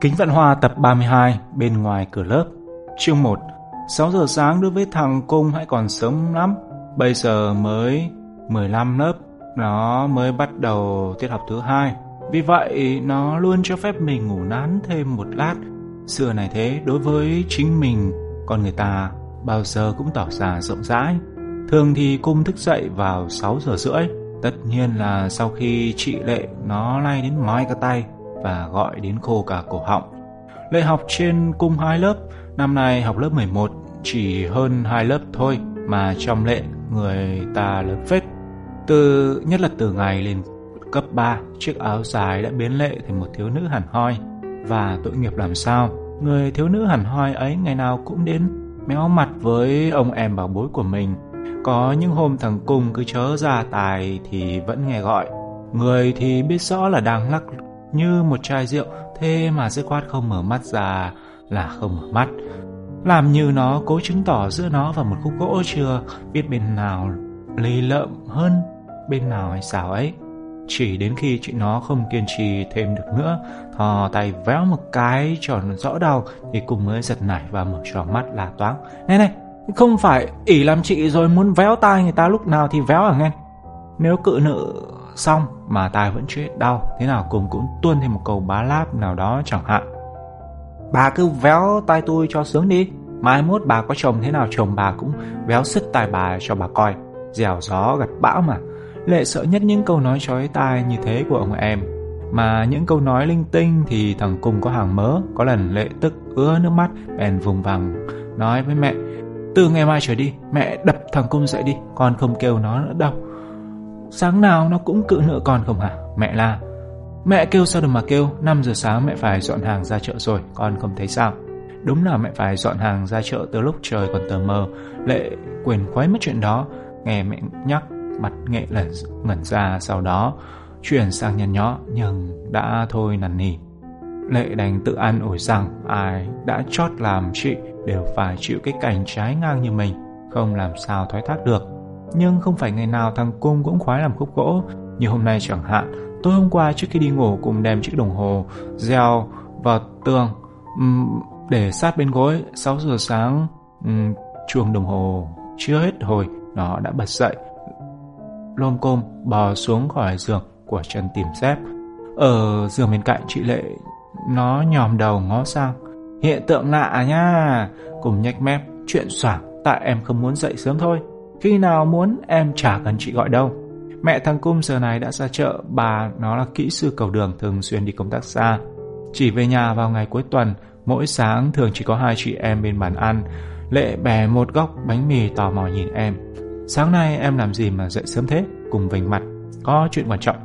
Kính Vạn Hoa tập 32 bên ngoài cửa lớp. Chương 1. 6 giờ sáng đối với thằng Cung hãy còn sớm lắm. Bây giờ mới 15 lớp, nó mới bắt đầu tiết học thứ 2. Vì vậy nó luôn cho phép mình ngủ nán thêm một lát. Xưa này thế, đối với chính mình, con người ta bao giờ cũng tỏ ra rộng rãi. Thường thì Cung thức dậy vào 6 giờ rưỡi. Tất nhiên là sau khi chị Lệ nó lay đến mỏi cả tay và gọi đến khô cả cổ họng. Lệ học trên Cung 2 lớp, năm nay học lớp 11, chỉ hơn 2 lớp thôi mà trong Lệ người ta lớn phết. Nhất là từ ngày lên cấp 3, chiếc áo dài đã biến Lệ thành một thiếu nữ hẳn hoi. Và tội nghiệp làm sao, người thiếu nữ hẳn hoi ấy ngày nào cũng đến méo mặt với ông em bảo bối của mình. Có những hôm thằng Cung cứ chớ ra tài thì vẫn nghe gọi. Người thì biết rõ là đang lắc như một chai rượu, thế mà dứt khoát không mở mắt ra là không mở mắt. Làm như nó cố chứng tỏ giữa nó và một khúc gỗ chưa biết bên nào lì lợm hơn bên nào hay sao ấy. Chỉ đến khi chị nó không kiên trì thêm được nữa, thò tay véo một cái tròn rõ đau thì Cung mới giật nảy và mở tròn mắt la toáng. Này, không phải ỷ làm chị rồi muốn véo tai người ta lúc nào thì véo à nghe. Nếu cự nữ xong mà tai vẫn chưa hết đau, thế nào Cung cũng tuôn thêm một câu bá láp nào đó chẳng hạn. Bà cứ véo tai tôi cho sướng đi, mai mốt bà có chồng thế nào chồng bà cũng véo sứt tai bà cho bà coi, dẻo gió gặt bão mà. Lệ sợ nhất những câu nói chói tai như thế của ông em. Mà những câu nói linh tinh thì thằng Cung có hàng mớ. Có lần Lệ tức ứa nước mắt, bèn vùng vằng nói với mẹ: từ ngày mai trở đi mẹ đập thằng Cung dậy đi, con không kêu nó nữa đâu. Sáng nào nó cũng cự nữa con không hả? Mẹ la. Mẹ kêu sao được mà kêu, 5 giờ sáng mẹ phải dọn hàng ra chợ rồi, con không thấy sao? Đúng là mẹ phải dọn hàng ra chợ từ lúc trời còn tờ mờ. Lệ quên khuấy mất chuyện đó, nghe mẹ nhắc mặt Nghệ lần ngẩn ra, sau đó chuyển sang nhăn nhó nhưng đã thôi năn nỉ. Lệ đành tự an ủi rằng ai đã chót làm chị đều phải chịu cái cảnh trái ngang như mình, không làm sao thoái thác được. Nhưng không phải ngày nào thằng Cung cũng khoái làm khúc gỗ. Như hôm nay chẳng hạn, tối hôm qua trước khi đi ngủ Cung đem chiếc đồng hồ gieo vào tường để sát bên gối. 6 giờ sáng chuông đồng hồ chưa hết hồi, nó đã bật dậy lom côm bò xuống khỏi giường của Trần tìm dép. Ở giường bên cạnh chị Lệ, nó nhòm đầu ngó sang. Hiện tượng lạ nha, Cùng nhếch mép. Chuyện xoảng, tại em không muốn dậy sớm thôi. Khi nào muốn em chả cần chị gọi đâu. Mẹ thằng Cung giờ này đã ra chợ, bà nó là kỹ sư cầu đường, thường xuyên đi công tác xa, chỉ về nhà vào ngày cuối tuần. Mỗi sáng thường chỉ có 2 chị em bên bàn ăn. Lệ bẻ một góc bánh mì tò mò nhìn em. Sáng nay em làm gì mà dậy sớm thế? Cùng vênh mặt. Có chuyện quan trọng.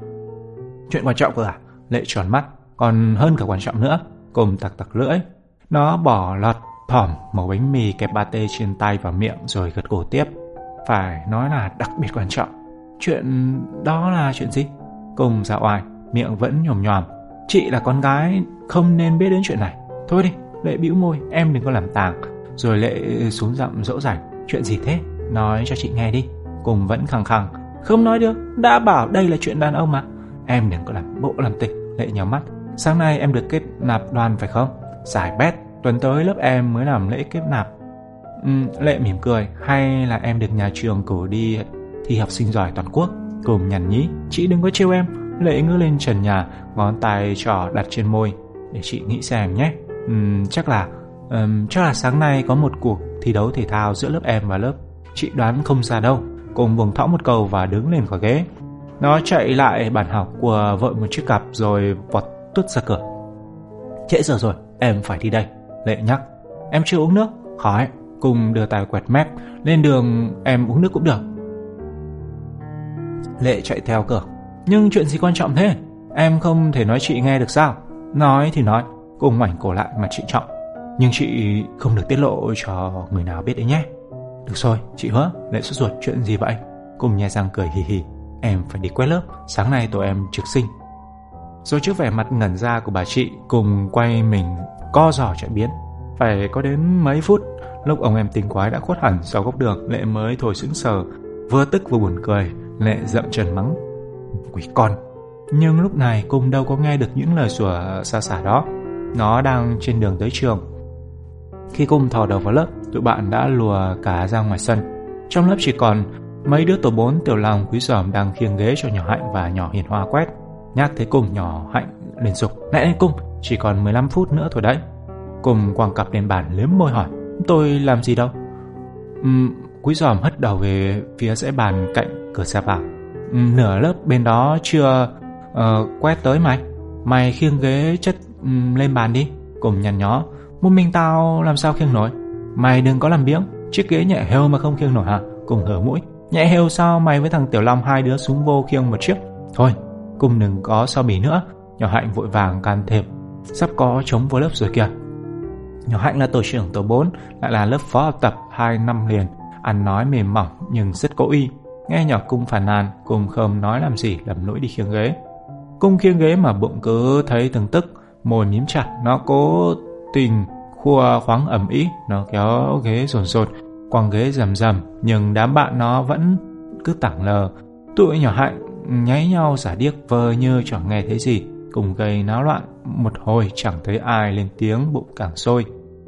Chuyện quan trọng cơ à? Lệ tròn mắt. Còn hơn cả quan trọng nữa. Cùng tặc tặc lưỡi. Nó bỏ lọt thỏm màu bánh mì kẹp pate trên tay vào miệng rồi gật gù tiếp. Phải nói là đặc biệt quan trọng. Chuyện đó là chuyện gì? Cùng dạo oai, miệng vẫn nhồm nhòm. Chị là con gái không nên biết đến chuyện này. Thôi đi. Lệ bĩu môi. Em đừng có làm tàng. Rồi Lệ xuống giọng dỗ dành. Chuyện gì thế? Nói cho chị nghe đi. Cùng vẫn khăng khăng. Không nói được, đã bảo đây là chuyện đàn ông mà. Em đừng có làm bộ làm tịch. Lệ nhíu mắt. Sáng nay em được kết nạp đoàn phải không? Giải bét, tuần tới lớp em mới làm lễ kết nạp. Lệ mỉm cười. Hay là em được nhà trường cử đi thi học sinh giỏi toàn quốc? Cùng nhằn nhí. Chị đừng có trêu em. Lệ ngước lên trần nhà, ngón tay trỏ đặt trên môi. Để chị nghĩ xem nhé. Chắc là sáng nay có một cuộc thi đấu thể thao giữa lớp em và lớp. Chị đoán không ra đâu. Cùng buông thõng một câu và đứng lên khỏi ghế. Nó chạy lại bàn học của vợ một chiếc cặp rồi vọt tuốt ra cửa. Trễ giờ rồi, em phải đi đây. Lệ nhắc. Em chưa uống nước. Khói. Cùng đưa tay quẹt mép. Lên đường em uống nước cũng được. Lệ chạy theo cửa. Nhưng chuyện gì quan trọng thế? Em không thể nói chị nghe được sao? Nói thì nói. Cùng ngoảnh cổ lại mà chị trọng. Nhưng chị không được tiết lộ cho người nào biết đấy nhé. Được rồi, chị hứa. Lệ sốt ruột. Chuyện gì vậy? Cùng nhai răng cười hì hì. Em phải đi quét lớp, sáng nay tụi em trực sinh. Rồi trước vẻ mặt ngẩn ra của bà chị, Cùng quay mình co giò chạy biến. Phải có đến mấy phút, lúc ông em tinh quái đã khuất hẳn sau góc đường, Lệ mới thôi sững sờ. Vừa tức vừa buồn cười, Lệ dậm chân mắng quỷ con. Nhưng lúc này Cùng đâu có nghe được những lời sủa xa xả đó. Nó đang trên đường tới trường. Khi cùng thò đầu vào lớp, tụi bạn đã lùa cả ra ngoài sân. Trong lớp chỉ còn mấy đứa tổ 4 tiểu lòng quý giòm đang khiêng ghế cho nhỏ Hạnh và nhỏ Hiền Hoa quét. Nhắc thấy Cùng, nhỏ Hạnh liền dục: "Nãy anh Cùng, chỉ còn 15 phút nữa thôi đấy." Cùng quàng cặp lên bàn liếm môi hỏi: "Tôi làm gì đâu?" Quý giòm hất đầu về phía dãy bàn cạnh cửa xe vào: "Nửa lớp bên đó chưa quét tới mày khiêng ghế chất lên bàn đi." Cùng nhăn nhó: "Một mình tao làm sao khiêng nổi?" "Mày đừng có làm biếng, chiếc ghế nhẹ hêu mà không khiêng nổi hả?" Cùng hở mũi: "Nhẹ hêu sao, mày với thằng Tiểu Long hai đứa xuống vô khiêng một chiếc." "Thôi Cùng đừng có so bỉ nữa." Nhỏ Hạnh vội vàng can thiệp: "Sắp có trống vô lớp rồi kìa." Nhỏ Hạnh là tổ trưởng tổ 4, lại là lớp phó học tập 2 năm liền, ăn nói mềm mỏng nhưng rất cố ý. Nghe nhỏ Cung phàn nàn, Cùng không nói làm gì, lầm lũi đi khiêng ghế. Cung khiêng ghế mà bụng cứ thấy từng tức, môi mím chặt. Nó cố tình khua khoáng ầm ĩ, nó kéo ghế dồn dột, quăng ghế rầm rầm, nhưng đám bạn nó vẫn cứ tảng lờ. Tụi nhỏ Hạnh nháy nhau giả điếc vờ như chẳng nghe thấy gì. Cùng gây náo loạn một hồi chẳng thấy ai lên tiếng, bụng càng sôi.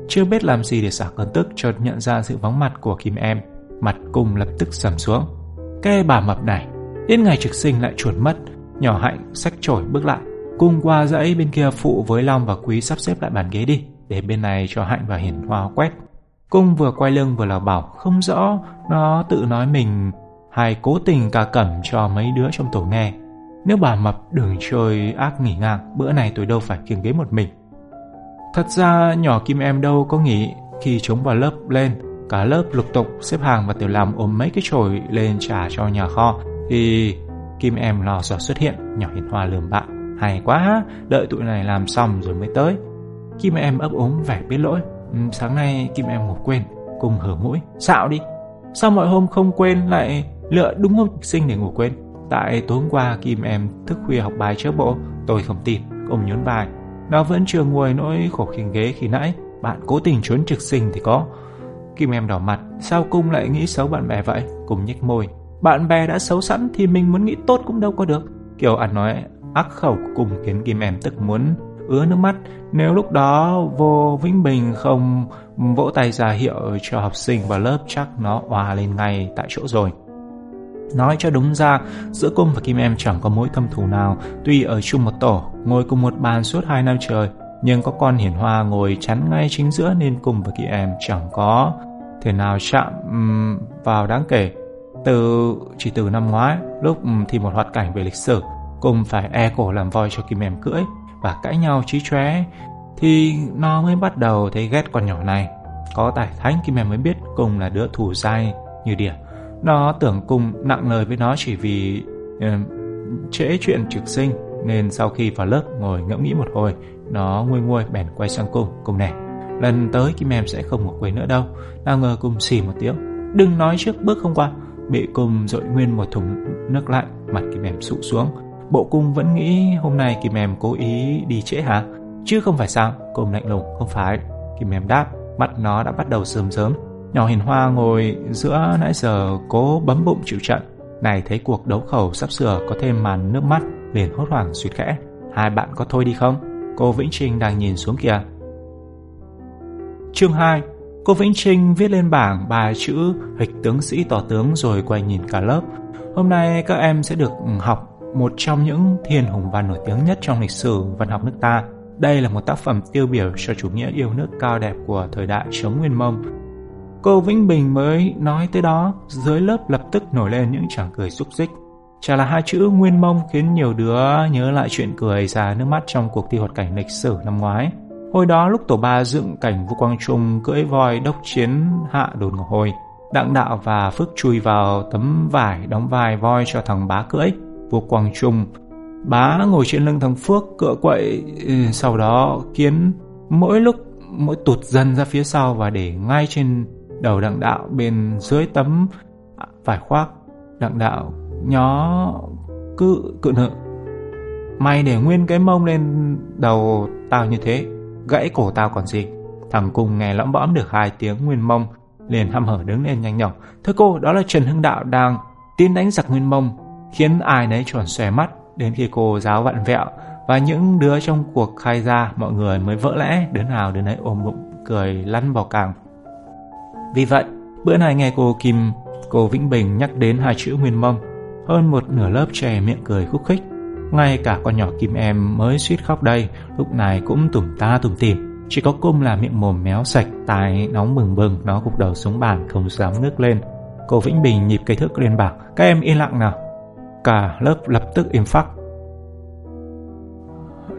Chưa biết làm gì để xả cơn tức, chợt nhận ra sự vắng mặt của Kim Em. Mặt Cùng lập tức sầm xuống: "Cái bà mập này, đến ngày trực sinh lại chuồn mất." Nhỏ Hạnh xách chổi bước lại: "Cùng qua dãy bên kia phụ với Long và Quý sắp xếp lại bàn ghế đi, để bên này cho Hạnh và Hiền Hoa quét." Cùng vừa quay lưng vừa lảo bảo, không rõ nó tự nói mình hay cố tình cà cẩm cho mấy đứa trong tổ nghe: "Nếu bà mập đừng chơi ác nghỉ ngang, bữa này tôi đâu phải kiêng ghế một mình." Thật ra nhỏ Kim Em đâu có nghỉ. Khi trống vào lớp lên, cả lớp lục tục xếp hàng và Tiểu Làm ôm mấy cái chổi lên trả cho nhà kho. Thì Kim Em lò xò xuất hiện. Nhỏ Hiền Hoa lườm bạn: "Hay quá, đợi tụi này làm xong rồi mới tới." Kim Em ấp úng vẻ biết lỗi: "Sáng nay Kim Em ngủ quên." Cùng hở mũi: "Xạo đi, sao mọi hôm không quên lại lựa đúng hôm sinh để ngủ quên?" "Tại tối hôm qua Kim Em thức khuya học bài chớ bộ." "Tôi không tin." Ông nhún vai: "Nó vẫn chưa nguôi nỗi khổ khiêng ghế khi nãy, bạn cố tình trốn trực sinh thì có." Kim Em đỏ mặt: "Sao Cung lại nghĩ xấu bạn bè vậy?" Cùng nhếch môi: "Bạn bè đã xấu sẵn thì mình muốn nghĩ tốt cũng đâu có được." Kiểu ăn nói ác khẩu của Cùng khiến Kim Em tức muốn ứa nước mắt. Nếu lúc đó vô Vĩnh Bình không vỗ tay ra hiệu cho học sinh vào lớp, chắc nó òa lên ngay tại chỗ rồi. Nói cho đúng ra, giữa Cung và Kim Em chẳng có mối thâm thù nào. Tuy ở chung một tổ, ngồi cùng một bàn suốt 2 năm trời, nhưng có con Hiền Hoa ngồi chắn ngay chính giữa nên Cung và Kim Em chẳng có thể nào chạm vào đáng kể. Chỉ từ năm ngoái, lúc thì một hoạt cảnh về lịch sử, Cung phải e cổ làm voi cho Kim Em cưỡi và cãi nhau chí chóe, thì nó mới bắt đầu thấy ghét con nhỏ này. Có tài thánh Kim Em mới biết Cung là đứa thù dai như đỉa. Nó tưởng Cung nặng lời với nó chỉ vì trễ chuyện trực sinh, nên sau khi vào lớp ngồi ngẫm nghĩ một hồi, nó nguôi bèn quay sang Cung: "Cung nè, lần tới Kim Em sẽ không ngủ quên nữa đâu." Nào ngờ Cung xì một tiếng: "Đừng nói trước bước không qua." Bị Cung dội nguyên một thùng nước lạnh, mặt Kim Em sụ xuống. Bộ Cung vẫn nghĩ hôm nay Kim Em cố ý đi trễ hả? "Chứ không phải sao?" Cung lạnh lùng: "Không phải." Kim Em đáp. Mặt nó đã bắt đầu sớm sớm. Nhỏ Hiền Hoa ngồi giữa nãy giờ cố bấm bụng chịu trận. Này thấy cuộc đấu khẩu sắp sửa có thêm màn nước mắt, liền hốt hoảng suýt khẽ: "Hai bạn có thôi đi không? Cô Vĩnh Trinh đang nhìn xuống kìa." Chương 2. Cô Vĩnh Trinh viết lên bảng bài chữ "Hịch tướng sĩ tỏ tướng" rồi quay nhìn cả lớp. "Hôm nay các em sẽ được học một trong những thiên hùng văn nổi tiếng nhất trong lịch sử văn học nước ta. Đây là một tác phẩm tiêu biểu cho chủ nghĩa yêu nước cao đẹp của thời đại chống Nguyên Mông." Cô Vĩnh Bình mới nói tới đó, dưới lớp lập tức nổi lên những tràng cười rúc rích. Chả là hai chữ Nguyên Mông khiến nhiều đứa nhớ lại chuyện cười ra nước mắt trong cuộc thi hoạt cảnh lịch sử năm ngoái. Hồi đó lúc tổ 3 dựng cảnh vua Quang Trung cưỡi voi đốc chiến hạ đồn Ngọc Hồi, Đặng Đạo và Phước chui vào tấm vải đóng vai voi cho thằng Bá cưỡi. Vua Quang Trung Bá ngồi trên lưng thằng Phước cựa quậy, sau đó kiến mỗi lúc mỗi tụt dần ra phía sau và để ngay trên đầu Đặng Đạo bên dưới tấm vải khoác. Đặng Đạo nhó cự nợ: "Mày để nguyên cái mông lên đầu tao như thế, gãy cổ tao còn gì." Thằng Cung nghe lõm bõm được 2 tiếng Nguyên Mông, liền hăm hở đứng lên nhanh nhỏ: "Thưa cô, đó là Trần Hưng Đạo đang tiến đánh giặc Nguyên Mông", khiến ai nấy tròn xòe mắt. Đến khi cô giáo vặn vẹo Và những đứa trong cuộc khai ra, mọi người mới vỡ lẽ, đứa nào đứa nấy ôm bụng cười lăn vào càng. Vì vậy, bữa này nghe cô Kim, cô Vĩnh Bình nhắc đến hai chữ Nguyên Mông, hơn một nửa lớp trẻ miệng cười khúc khích. Ngay cả con nhỏ Kim em mới suýt khóc đây, lúc này cũng tủm ta tủm tỉm. Chỉ có Cung là miệng mồm méo sạch, tai nóng bừng bừng, nó gục đầu xuống bàn không dám ngước lên. Cô Vĩnh Bình nhịp cây thước lên bảo, các em yên lặng nào. Cả lớp lập tức im phắc.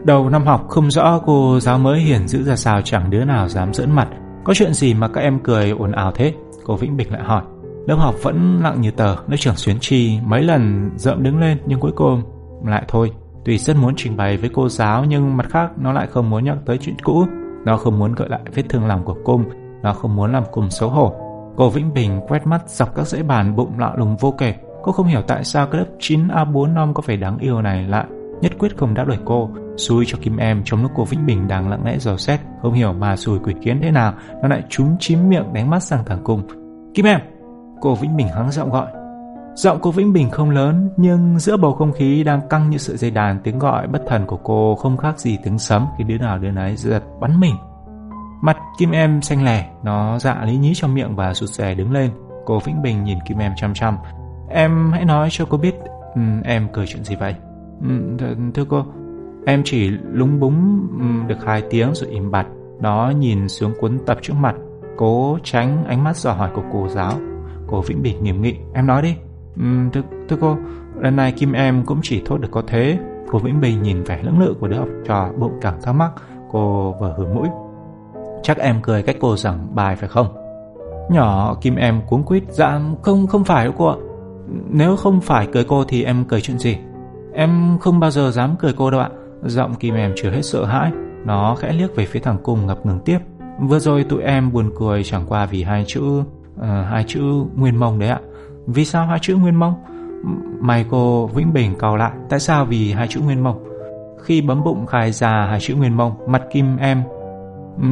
Đầu năm học không rõ cô giáo mới hiền dữ ra sao, chẳng đứa nào dám giỡn mặt. Có chuyện gì mà các em cười ồn ào thế? Cô Vĩnh Bình lại hỏi. Lớp học vẫn lặng như tờ. Lớp trưởng Xuyến Chi mấy lần dợm đứng lên nhưng cuối cùng lại thôi. Tuy rất muốn trình bày với cô giáo nhưng mặt khác nó lại không muốn nhắc tới chuyện cũ. Nó không muốn gợi lại vết thương lòng của Cung. Nó không muốn làm Cung xấu hổ. Cô Vĩnh Bình quét mắt dọc các dãy bàn, bụng lạ lùng vô kể. Cô không hiểu tại sao cái lớp 9A45 có vẻ đáng yêu này lại nhất quyết không đáp lời cô. Xui cho Kim em, trong lúc cô Vĩnh Bình đang lặng lẽ dò xét, không hiểu mà xui quỷ kiến thế nào, nó lại chúm chím miệng đánh mắt sang thằng Cung. Kim em! Cô Vĩnh Bình hắng giọng gọi. Giọng cô Vĩnh Bình không lớn, nhưng giữa bầu không khí đang căng như sợi dây đàn, tiếng gọi bất thần của cô không khác gì tiếng sấm khi đứa nào đứa nấy giật bắn mình. Mặt Kim em xanh lè, nó dạ lý nhí trong miệng và sụt sè đứng lên. Cô Vĩnh Bình nhìn Kim em chăm chăm. Em hãy nói cho cô biết em cười chuyện gì vậy? Thưa cô, em chỉ lúng búng được 2 tiếng rồi im bặt. Nó nhìn xuống cuốn tập trước mặt, cố tránh ánh mắt dò hỏi của cô giáo. Cô Vĩnh Bình nghiêm nghị, em nói đi. Thưa cô, lần này Kim em cũng chỉ thốt được có thế. Cô Vĩnh Bình nhìn vẻ lưỡng lự của đứa học trò, bụng càng thắc mắc. Cô vừa hử mũi. Chắc em cười cách cô giảng bài phải không? Nhỏ Kim em cuống quýt, dạ không phải đâu cô ạ. Nếu không phải cười cô thì em cười chuyện gì? Em không bao giờ dám cười cô đâu ạ. Giọng Kim em chứa hết sợ hãi. Nó khẽ liếc về phía thằng Cung ngập ngừng tiếp. Vừa rồi tụi em buồn cười chẳng qua vì hai chữ Nguyên Mông đấy ạ. Vì sao hai chữ Nguyên Mông? Mày cô Vĩnh Bình cau lại. Tại sao vì hai chữ Nguyên Mông? Khi bấm bụng khai ra hai chữ Nguyên Mông, mặt Kim em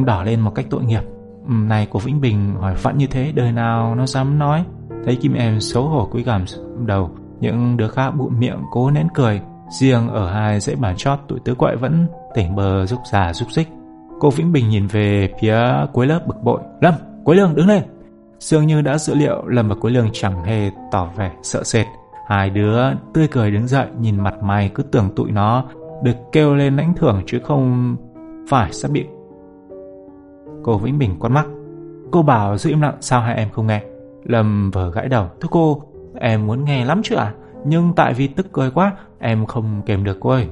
đỏ lên một cách tội nghiệp. Này cô Vĩnh Bình hỏi vặn như thế, đời nào nó dám nói. Thấy Kim em xấu hổ cúi gằm đầu, những đứa khác bụm miệng cố nén cười. Riêng ở hai dãy bàn chót, tụi tứ quậy vẫn tỉnh bờ rúc rà rúc rích. Cô Vĩnh Bình nhìn về phía cuối lớp bực bội. Lâm, Quế Lương đứng lên. Dường như đã dự liệu, Lâm và Quế Lương chẳng hề tỏ vẻ sợ sệt. Hai đứa tươi cười đứng dậy, nhìn mặt mày cứ tưởng tụi nó được kêu lên lãnh thưởng chứ không phải sắp bị. Cô Vĩnh Bình quát mắt. Cô bảo giữ im lặng, sao hai em không nghe? Lâm vờ gãi đầu. Thưa cô, em muốn nghe lắm chứ ạ. Nhưng tại vì tức cười quá, em không kèm được cô ơi.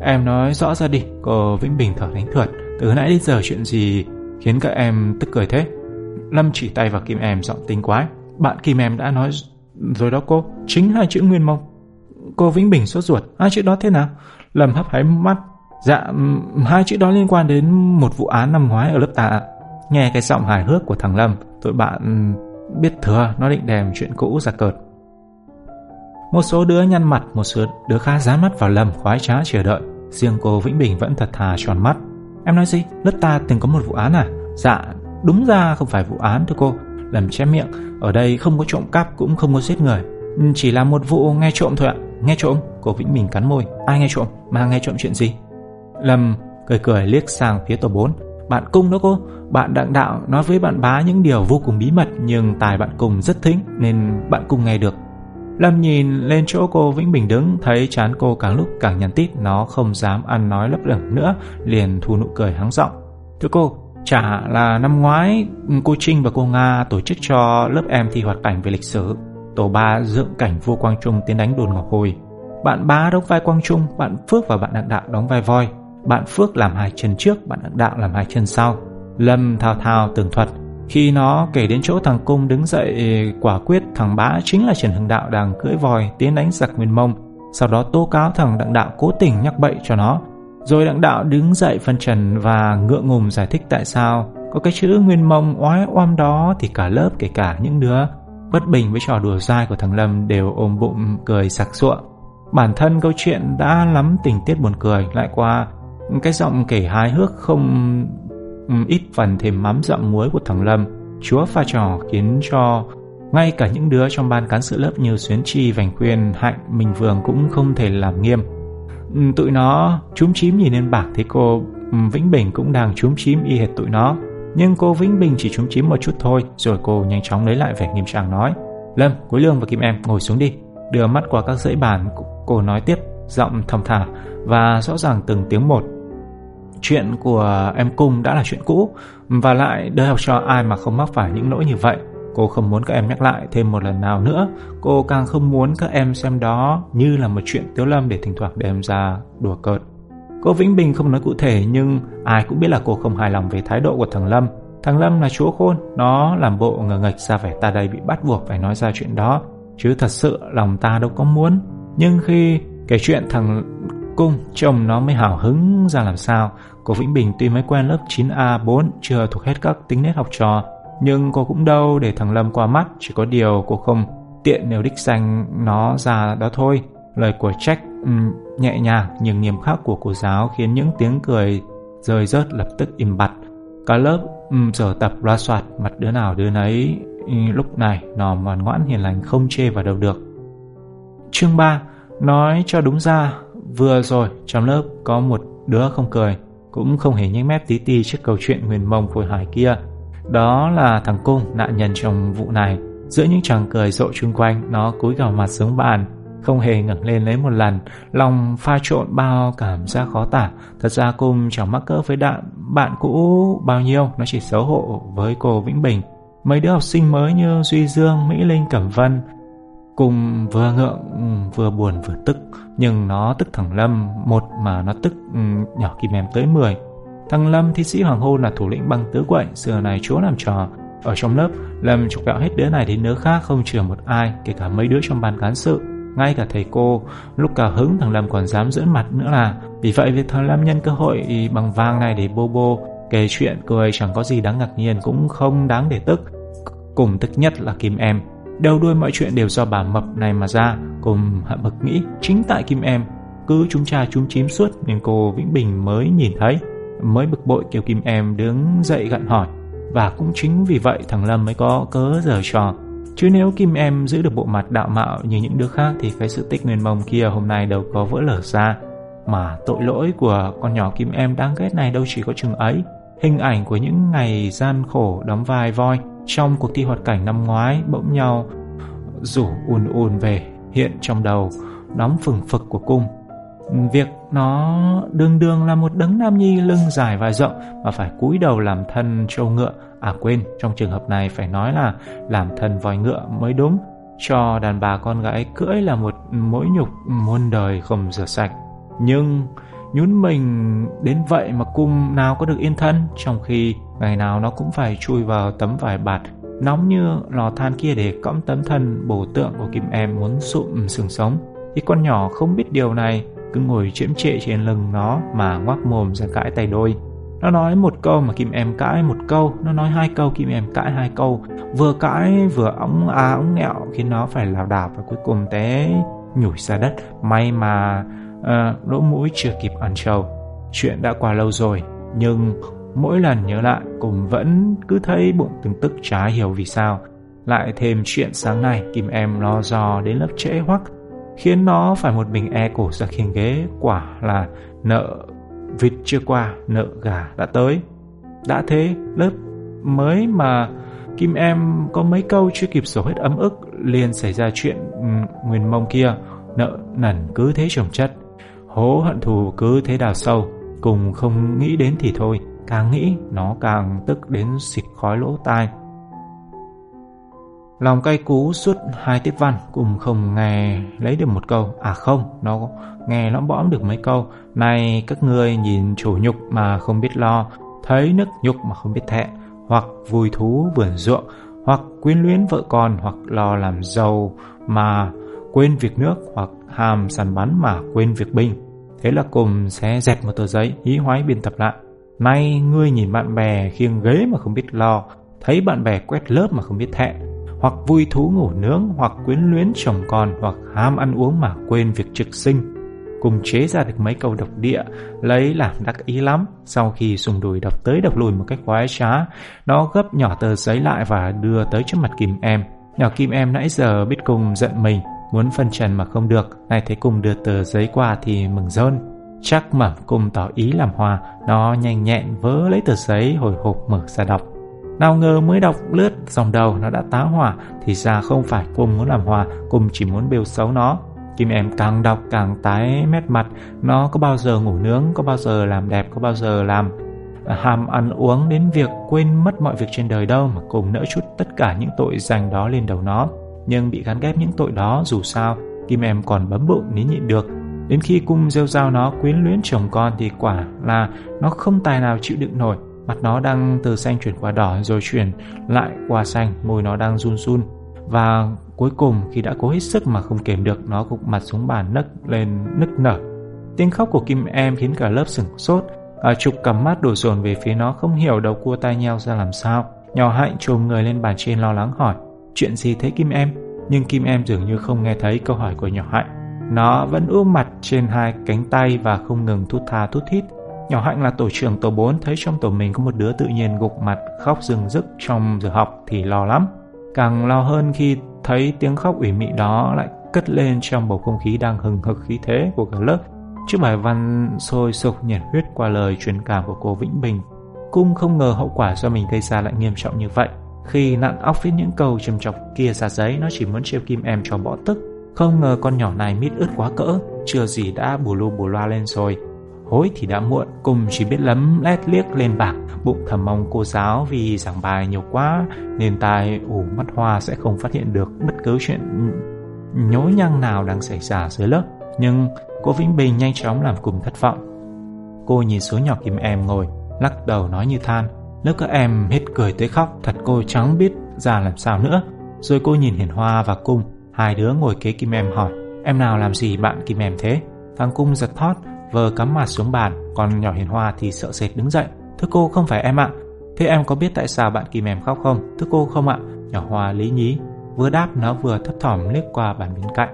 Em nói rõ ra đi. Cô Vĩnh Bình thở đánh thượt. Từ nãy đến giờ chuyện gì khiến các em tức cười thế? Lâm chỉ tay vào Kim em giọng tinh quái. Bạn Kim em đã nói rồi đó cô. Chính hai chữ Nguyên Mông. Cô Vĩnh Bình sốt ruột. Hai chữ đó thế nào? Lâm hấp háy mắt. Dạ, hai chữ đó liên quan đến một vụ án năm ngoái ở lớp ta. Nghe cái giọng hài hước của thằng Lâm, tụi bạn biết thừa nó định đem chuyện cũ ra cợt. Một số đứa nhăn mặt, một số đứa khá dán mắt vào Lâm khoái trá chờ đợi. Riêng cô Vĩnh Bình vẫn thật thà tròn mắt. Em nói gì? Lớp ta từng có một vụ án à? Dạ, đúng ra không phải vụ án thưa cô. Lâm chép miệng. Ở đây không có trộm cắp cũng không có giết người. Chỉ là một vụ nghe trộm thôi ạ. Nghe trộm? Cô Vĩnh Bình cắn môi. Ai nghe trộm? Mà nghe trộm chuyện gì? Lâm cười cười liếc sang phía tổ 4. Bạn Cung đó cô. Bạn Đặng Đạo nói với bạn Bá những điều vô cùng bí mật, nhưng tài bạn Cung rất thính nên bạn Cung nghe được. Lâm nhìn lên chỗ cô Vĩnh Bình đứng, thấy trán cô càng lúc càng nhăn tít, nó không dám ăn nói lấp lửng nữa, liền thu nụ cười hắng giọng. Thưa cô, chả là năm ngoái cô Trinh và cô Nga tổ chức cho lớp em thi hoạt cảnh về lịch sử. Tổ 3 dựng cảnh vua Quang Trung tiến đánh đồn Ngọc Hồi. Bạn Bá đóng vai Quang Trung, bạn Phước và bạn Đặng Đạo đóng vai voi. Bạn Phước làm 2 chân trước, bạn Đặng Đạo làm 2 chân sau. Lâm thao tường thuật. Khi nó kể đến chỗ thằng Cung đứng dậy quả quyết, thằng Bá chính là Trần Hưng Đạo đang cưỡi voi tiến đánh giặc Nguyên Mông, sau đó tố cáo thằng Đặng Đạo cố tình nhắc bậy cho nó. Rồi Đặng Đạo đứng dậy phân trần và ngượng ngùng giải thích tại sao có cái chữ Nguyên Mông oái oăm đó, thì cả lớp kể cả những đứa bất bình với trò đùa dai của thằng Lâm đều ôm bụng cười sặc sụa. Bản thân câu chuyện đã lắm tình tiết buồn cười, lại qua cái giọng kể hài hước không ít phần thêm mắm dặm muối của thằng Lâm chúa pha trò, khiến cho ngay cả những đứa trong ban cán sự lớp như Xuyến Chi, Vành Khuyên, Hạnh, Minh Vương cũng không thể làm nghiêm. Tụi nó chúm chím nhìn lên bảng thấy cô Vĩnh Bình cũng đang chúm chím y hệt tụi nó. Nhưng cô Vĩnh Bình chỉ chúm chím một chút thôi, rồi cô nhanh chóng lấy lại vẻ nghiêm trang nói: Lâm, Quý Lương và Kim Em ngồi xuống đi. Đưa mắt qua các dãy bàn, cô nói tiếp, giọng thầm thả và rõ ràng từng tiếng một. Chuyện của em Cung đã là chuyện cũ, và lại đời học trò ai mà không mắc phải những lỗi như vậy. Cô không muốn các em nhắc lại thêm một lần nào nữa. Cô càng không muốn các em xem đó như là một chuyện Tiếu Lâm để thỉnh thoảng đem ra đùa cợt. Cô Vĩnh Bình không nói cụ thể, nhưng ai cũng biết là cô không hài lòng về thái độ của thằng Lâm. Thằng Lâm là chúa khôn, nó làm bộ ngờ nghệch ra vẻ ta đây bị bắt buộc phải nói ra chuyện đó, chứ thật sự lòng ta đâu có muốn. Nhưng khi kể chuyện thằng Cung, chồng nó mới hào hứng ra làm sao. Cô Vĩnh Bình tuy mới quen lớp 9A4, chưa thuộc hết các tính nét học trò, nhưng cô cũng đâu để thằng Lâm qua mắt, chỉ có điều cô không tiện nêu đích danh nó ra đó thôi. Lời của trách nhẹ nhàng nhưng nghiêm khắc của cô giáo khiến những tiếng cười rơi rớt lập tức im bặt. Cả lớp giờ tập ra soạt, mặt đứa nào đứa nấy lúc này nó ngoan ngoãn hiền lành không chê vào đâu được. Chương 3. Nói cho đúng ra, vừa rồi trong lớp có một đứa không cười, cũng không hề nhếch mép tí ti trước câu chuyện huyền mông phổi hải kia. Đó là thằng Cung, nạn nhân trong vụ này. Giữa những tràng cười rộ chung quanh, nó cúi gằm mặt xuống bàn, không hề ngẩng lên lấy một lần, lòng pha trộn bao cảm giác khó tả. Thật ra Cung chẳng mắc cỡ với bạn cũ bao nhiêu, nó chỉ xấu hổ với cô Vĩnh Bình. Mấy đứa học sinh mới như Duy Dương, Mỹ Linh, Cẩm Vân, Cung vừa ngượng vừa buồn vừa tức. Nhưng nó tức thằng Lâm một mà nó tức nhỏ Kim Em tới 10. Thằng Lâm, thi sĩ hoàng hôn, là thủ lĩnh băng tứ quậy, xưa này chúa làm trò. Ở trong lớp, Lâm chọc ghẹo hết đứa này đến đứa khác, không chừa một ai, kể cả mấy đứa trong ban cán sự, ngay cả thầy cô. Lúc cao hứng thằng Lâm còn dám giỡn mặt nữa là. Vì vậy việc thằng Lâm nhân cơ hội bằng vàng này để bô bô kể chuyện cười chẳng có gì đáng ngạc nhiên, cũng không đáng để tức. Cùng tức nhất là Kim Em, đầu đuôi mọi chuyện đều do bà mập này mà ra. Cùng hậm hực nghĩ chính tại Kim Em cứ chúng cha chúng chím suốt nên cô Vĩnh Bình mới nhìn thấy, mới bực bội kêu Kim Em đứng dậy gặn hỏi. Và cũng chính vì vậy thằng Lâm mới có cớ giở trò, chứ nếu Kim Em giữ được bộ mặt đạo mạo như những đứa khác thì cái sự tích nguyên mông kia hôm nay đâu có vỡ lở ra. Mà tội lỗi của con nhỏ Kim Em đáng ghét này đâu chỉ có chừng ấy. Hình ảnh của những ngày gian khổ đóng vai voi trong cuộc thi hoạt cảnh năm ngoái bỗng nhau rủ ùn về hiện trong đầu đóng phừng phực của Cung. Việc nó đương là một đấng nam nhi lưng dài vai rộng mà phải cúi đầu làm thân trâu ngựa, quên, trong trường hợp này phải nói là làm thân voi ngựa mới đúng, cho đàn bà con gái cưỡi là một mối nhục muôn đời không rửa sạch. Nhưng nhún mình đến vậy mà Cung nào có được yên thân, trong khi ngày nào nó cũng phải chui vào tấm vải bạt nóng như lò than kia để cõng tấm thân bổ tượng của Kim Em muốn sụm xương sống, thì con nhỏ không biết điều này cứ ngồi chiếm trệ trên lưng nó mà ngoác mồm ra cãi tay đôi. Nó nói một câu mà Kim Em cãi một câu, nó nói hai câu Kim Em cãi hai câu, vừa cãi vừa ống ống nghẹo khiến nó phải lảo đảo và cuối cùng té nhủi ra đất. May mà lỗ mũi chưa kịp ăn trầu. Chuyện đã qua lâu rồi, nhưng mỗi lần nhớ lại Cùng vẫn cứ thấy bụng từng tức, chả hiểu vì sao. Lại thêm chuyện sáng nay Kim Em lo do đến lớp trễ hoắc, khiến nó phải một mình cổ ra khiêng ghế, quả là nợ vịt chưa qua, nợ gà đã tới. Đã thế, lớp mới mà Kim Em có mấy câu chưa kịp sổ hết ấm ức, liền xảy ra chuyện nguyên mông kia, nợ nần cứ thế chồng chất, hố hận thù cứ thế đào sâu. Cùng không nghĩ đến thì thôi, càng nghĩ nó càng tức đến xịt khói lỗ tai. Lòng cay cú suốt 2 tiết văn, Cùng không nghe lấy được một câu. Nó nghe lõm bõm được mấy câu. Này các ngươi nhìn chủ nhục mà không biết lo, thấy nước nhục mà không biết thẹn, hoặc vui thú vườn ruộng, hoặc quyến luyến vợ con, hoặc lo làm giàu mà quên việc nước, hoặc ham săn bắn mà quên việc binh. Thế là Cùng sẽ dẹt một tờ giấy, hí hoái biên tập lại. Nay ngươi nhìn bạn bè khiêng ghế mà không biết lo, thấy bạn bè quét lớp mà không biết thẹn, hoặc vui thú ngủ nướng, hoặc quyến luyến chồng con, hoặc ham ăn uống mà quên việc trực sinh. Cùng chế ra được mấy câu độc địa, lấy làm đắc ý lắm. Sau khi sùng đùi đọc tới đọc lùi một cách khoái trá, nó gấp nhỏ tờ giấy lại và đưa tới trước mặt Kim Em. Nhỏ Kim Em nãy giờ biết Cùng giận mình, muốn phân trần mà không được, nay thấy Cung đưa tờ giấy qua thì mừng rơn. Chắc mà Cung tỏ ý làm hòa, nó nhanh nhẹn vớ lấy tờ giấy hồi hộp mở ra đọc. Nào ngờ mới đọc lướt dòng đầu nó đã tá hỏa, thì ra không phải Cung muốn làm hòa, Cung chỉ muốn bêu xấu nó. Kim Em càng đọc càng tái mét mặt, nó có bao giờ ngủ nướng, có bao giờ làm đẹp, có bao giờ làm ham ăn uống đến việc quên mất mọi việc trên đời đâu mà Cung nỡ chút tất cả những tội danh đó lên đầu nó. Nhưng bị gắn ghép những tội đó dù sao, Kim Em còn bấm bụng nín nhịn được. Đến khi Cung rêu rao nó quyến luyến chồng con thì quả là nó không tài nào chịu đựng nổi. Mặt nó đang từ xanh chuyển qua đỏ rồi chuyển lại qua xanh, môi nó đang run run. Và cuối cùng khi đã cố hết sức mà không kềm được, nó gục mặt xuống bàn nấc lên nức nở. Tiếng khóc của Kim Em khiến cả lớp sửng sốt. Trục cắm mắt đổ dồn về phía nó, không hiểu đầu cua tai nheo ra làm sao. Nhỏ Hạnh chồm người lên bàn trên lo lắng hỏi: "Chuyện gì thế Kim Em?" Nhưng Kim Em dường như không nghe thấy câu hỏi của Nhỏ Hạnh. Nó vẫn ôm mặt trên hai cánh tay và không ngừng thút tha thút thít. Nhỏ Hạnh là tổ trưởng tổ 4, thấy trong tổ mình có một đứa tự nhiên gục mặt khóc rưng rức trong giờ học thì lo lắm. Càng lo hơn khi thấy tiếng khóc ủy mị đó lại cất lên trong bầu không khí đang hừng hực khí thế của cả lớp. Trước bài văn sôi sục nhiệt huyết qua lời truyền cảm của cô Vĩnh Bình, Cung không ngờ hậu quả do mình gây ra lại nghiêm trọng như vậy. Khi nặn óc viết những câu châm chọc kia ra giấy, nó chỉ muốn trêu Kim Em cho bỏ tức. Không ngờ con nhỏ này mít ướt quá cỡ, chưa gì đã bù lu bù loa lên rồi. Hối thì đã muộn, Cung chỉ biết lấm lét liếc lên bảng, bụng thầm mong cô giáo vì giảng bài nhiều quá nên tai ủ mắt hoa sẽ không phát hiện được bất cứ chuyện nhối nhăng nào đang xảy ra dưới lớp. Nhưng cô Vĩnh Bình nhanh chóng làm Cung thất vọng. Cô nhìn số nhỏ Kim Em ngồi, lắc đầu nói như than: "Lớp các em hết cười tới khóc, thật cô chẳng biết ra làm sao nữa." Rồi cô nhìn Hiền Hoa và Cung, hai đứa ngồi kế Kim Em hỏi: "Em nào làm gì bạn Kim Em thế?" Thằng Cung giật thót, vờ cắm mặt xuống bàn, còn nhỏ Hiền Hoa thì sợ sệt đứng dậy: "Thưa cô, không phải em ạ." "Thế em có biết tại sao bạn Kim Em khóc không?" "Thưa cô, không ạ." Nhỏ Hoa lý nhí, vừa đáp nó vừa thấp thỏm liếc qua bàn bên cạnh.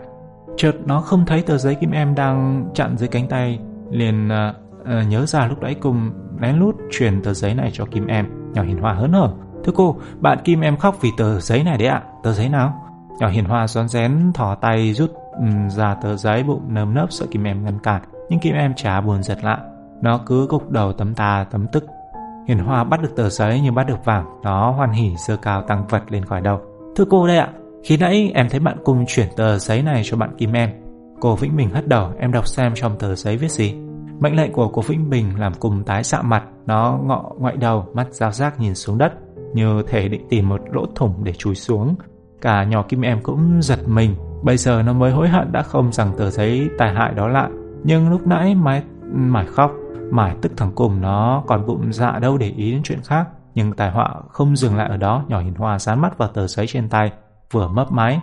Chợt nó không thấy tờ giấy Kim Em đang chặn dưới cánh tay, liền nhớ ra lúc nãy Cung lén lút truyền tờ giấy này cho Kim Em. Nhỏ Hiền Hoa hớn hở: "Thưa cô, bạn Kim Em khóc vì tờ giấy này đấy ạ." "Tờ giấy nào?" Nhỏ Hiền Hoa rón rén thò tay rút ra tờ giấy, bụng nơm nớp sợ Kim Em ngăn cản. Nhưng Kim Em chả buồn giật lại, nó cứ gục đầu tấm tà tấm tức. Hiền Hoa bắt được tờ giấy như bắt được vàng, nó hoan hỉ giơ cao tăng vật lên khỏi đầu: "Thưa cô đây ạ, khi nãy em thấy bạn Cung chuyển tờ giấy này cho bạn Kim Em." Cô Vĩnh Bình hất đầu: "Em đọc xem trong tờ giấy viết gì." Mệnh lệnh của cô Vĩnh Bình làm Cung tái xạ mặt, nó ngoại đầu, mắt dao giác nhìn xuống đất như thể định tìm một lỗ thủng để chui xuống. Cả nhỏ Kim Em cũng giật mình, bây giờ nó mới hối hận đã không giằng tờ giấy tai hại đó lại. Nhưng lúc nãy mải khóc, mải tức thằng Cung, nó còn bụng dạ đâu để ý đến chuyện khác. Nhưng tai họa không dừng lại ở đó, nhỏ Hiền Hoa dán mắt vào tờ giấy trên tay, vừa mấp máy: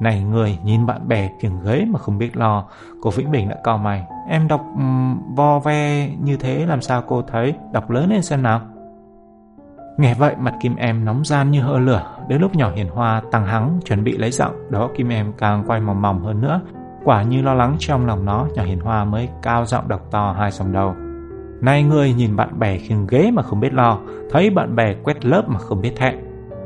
"Này người, nhìn bạn bè kiềng ghế mà không biết lo." Cô Vĩnh Bình đã cau mày: "Em đọc vo ve như thế làm sao cô thấy? Đọc lớn lên xem nào." Nghe vậy mặt Kim Em nóng ran như hơ lửa. Đến lúc nhỏ Hiền Hoa tăng hắng chuẩn bị lấy giọng đó, Kim Em càng quay mỏng mỏng hơn nữa. Quả như lo lắng trong lòng nó, nhỏ Hiền Hoa mới cao giọng đọc to hai dòng đầu: "Này người, nhìn bạn bè khiêng ghế mà không biết lo, thấy bạn bè quét lớp mà không biết thẹn."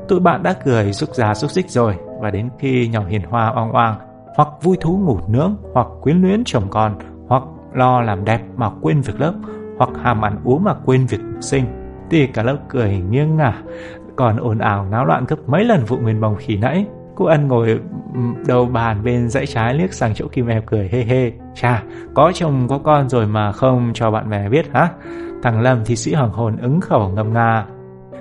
Tụi bạn đã cười rúc ra rúc rích rồi, và đến khi nhỏ Hiền Hoa oang oang hoặc vui thú ngủ nướng, hoặc quyến luyến chồng con, hoặc lo làm đẹp mà quên việc lớp, hoặc ham ăn uống mà quên việc sinh, thì cả lớp cười nghiêng ngả, còn ồn ào náo loạn gấp mấy lần vụ nguyên bồng khi nãy. Cô Ân ngồi đầu bàn bên dãy trái liếc sang chỗ Kim Em cười hê hê: "Chà, có chồng có con rồi mà không cho bạn bè biết hả?" Thằng Lâm thi sĩ hoàng hồn ứng khẩu ngâm nga: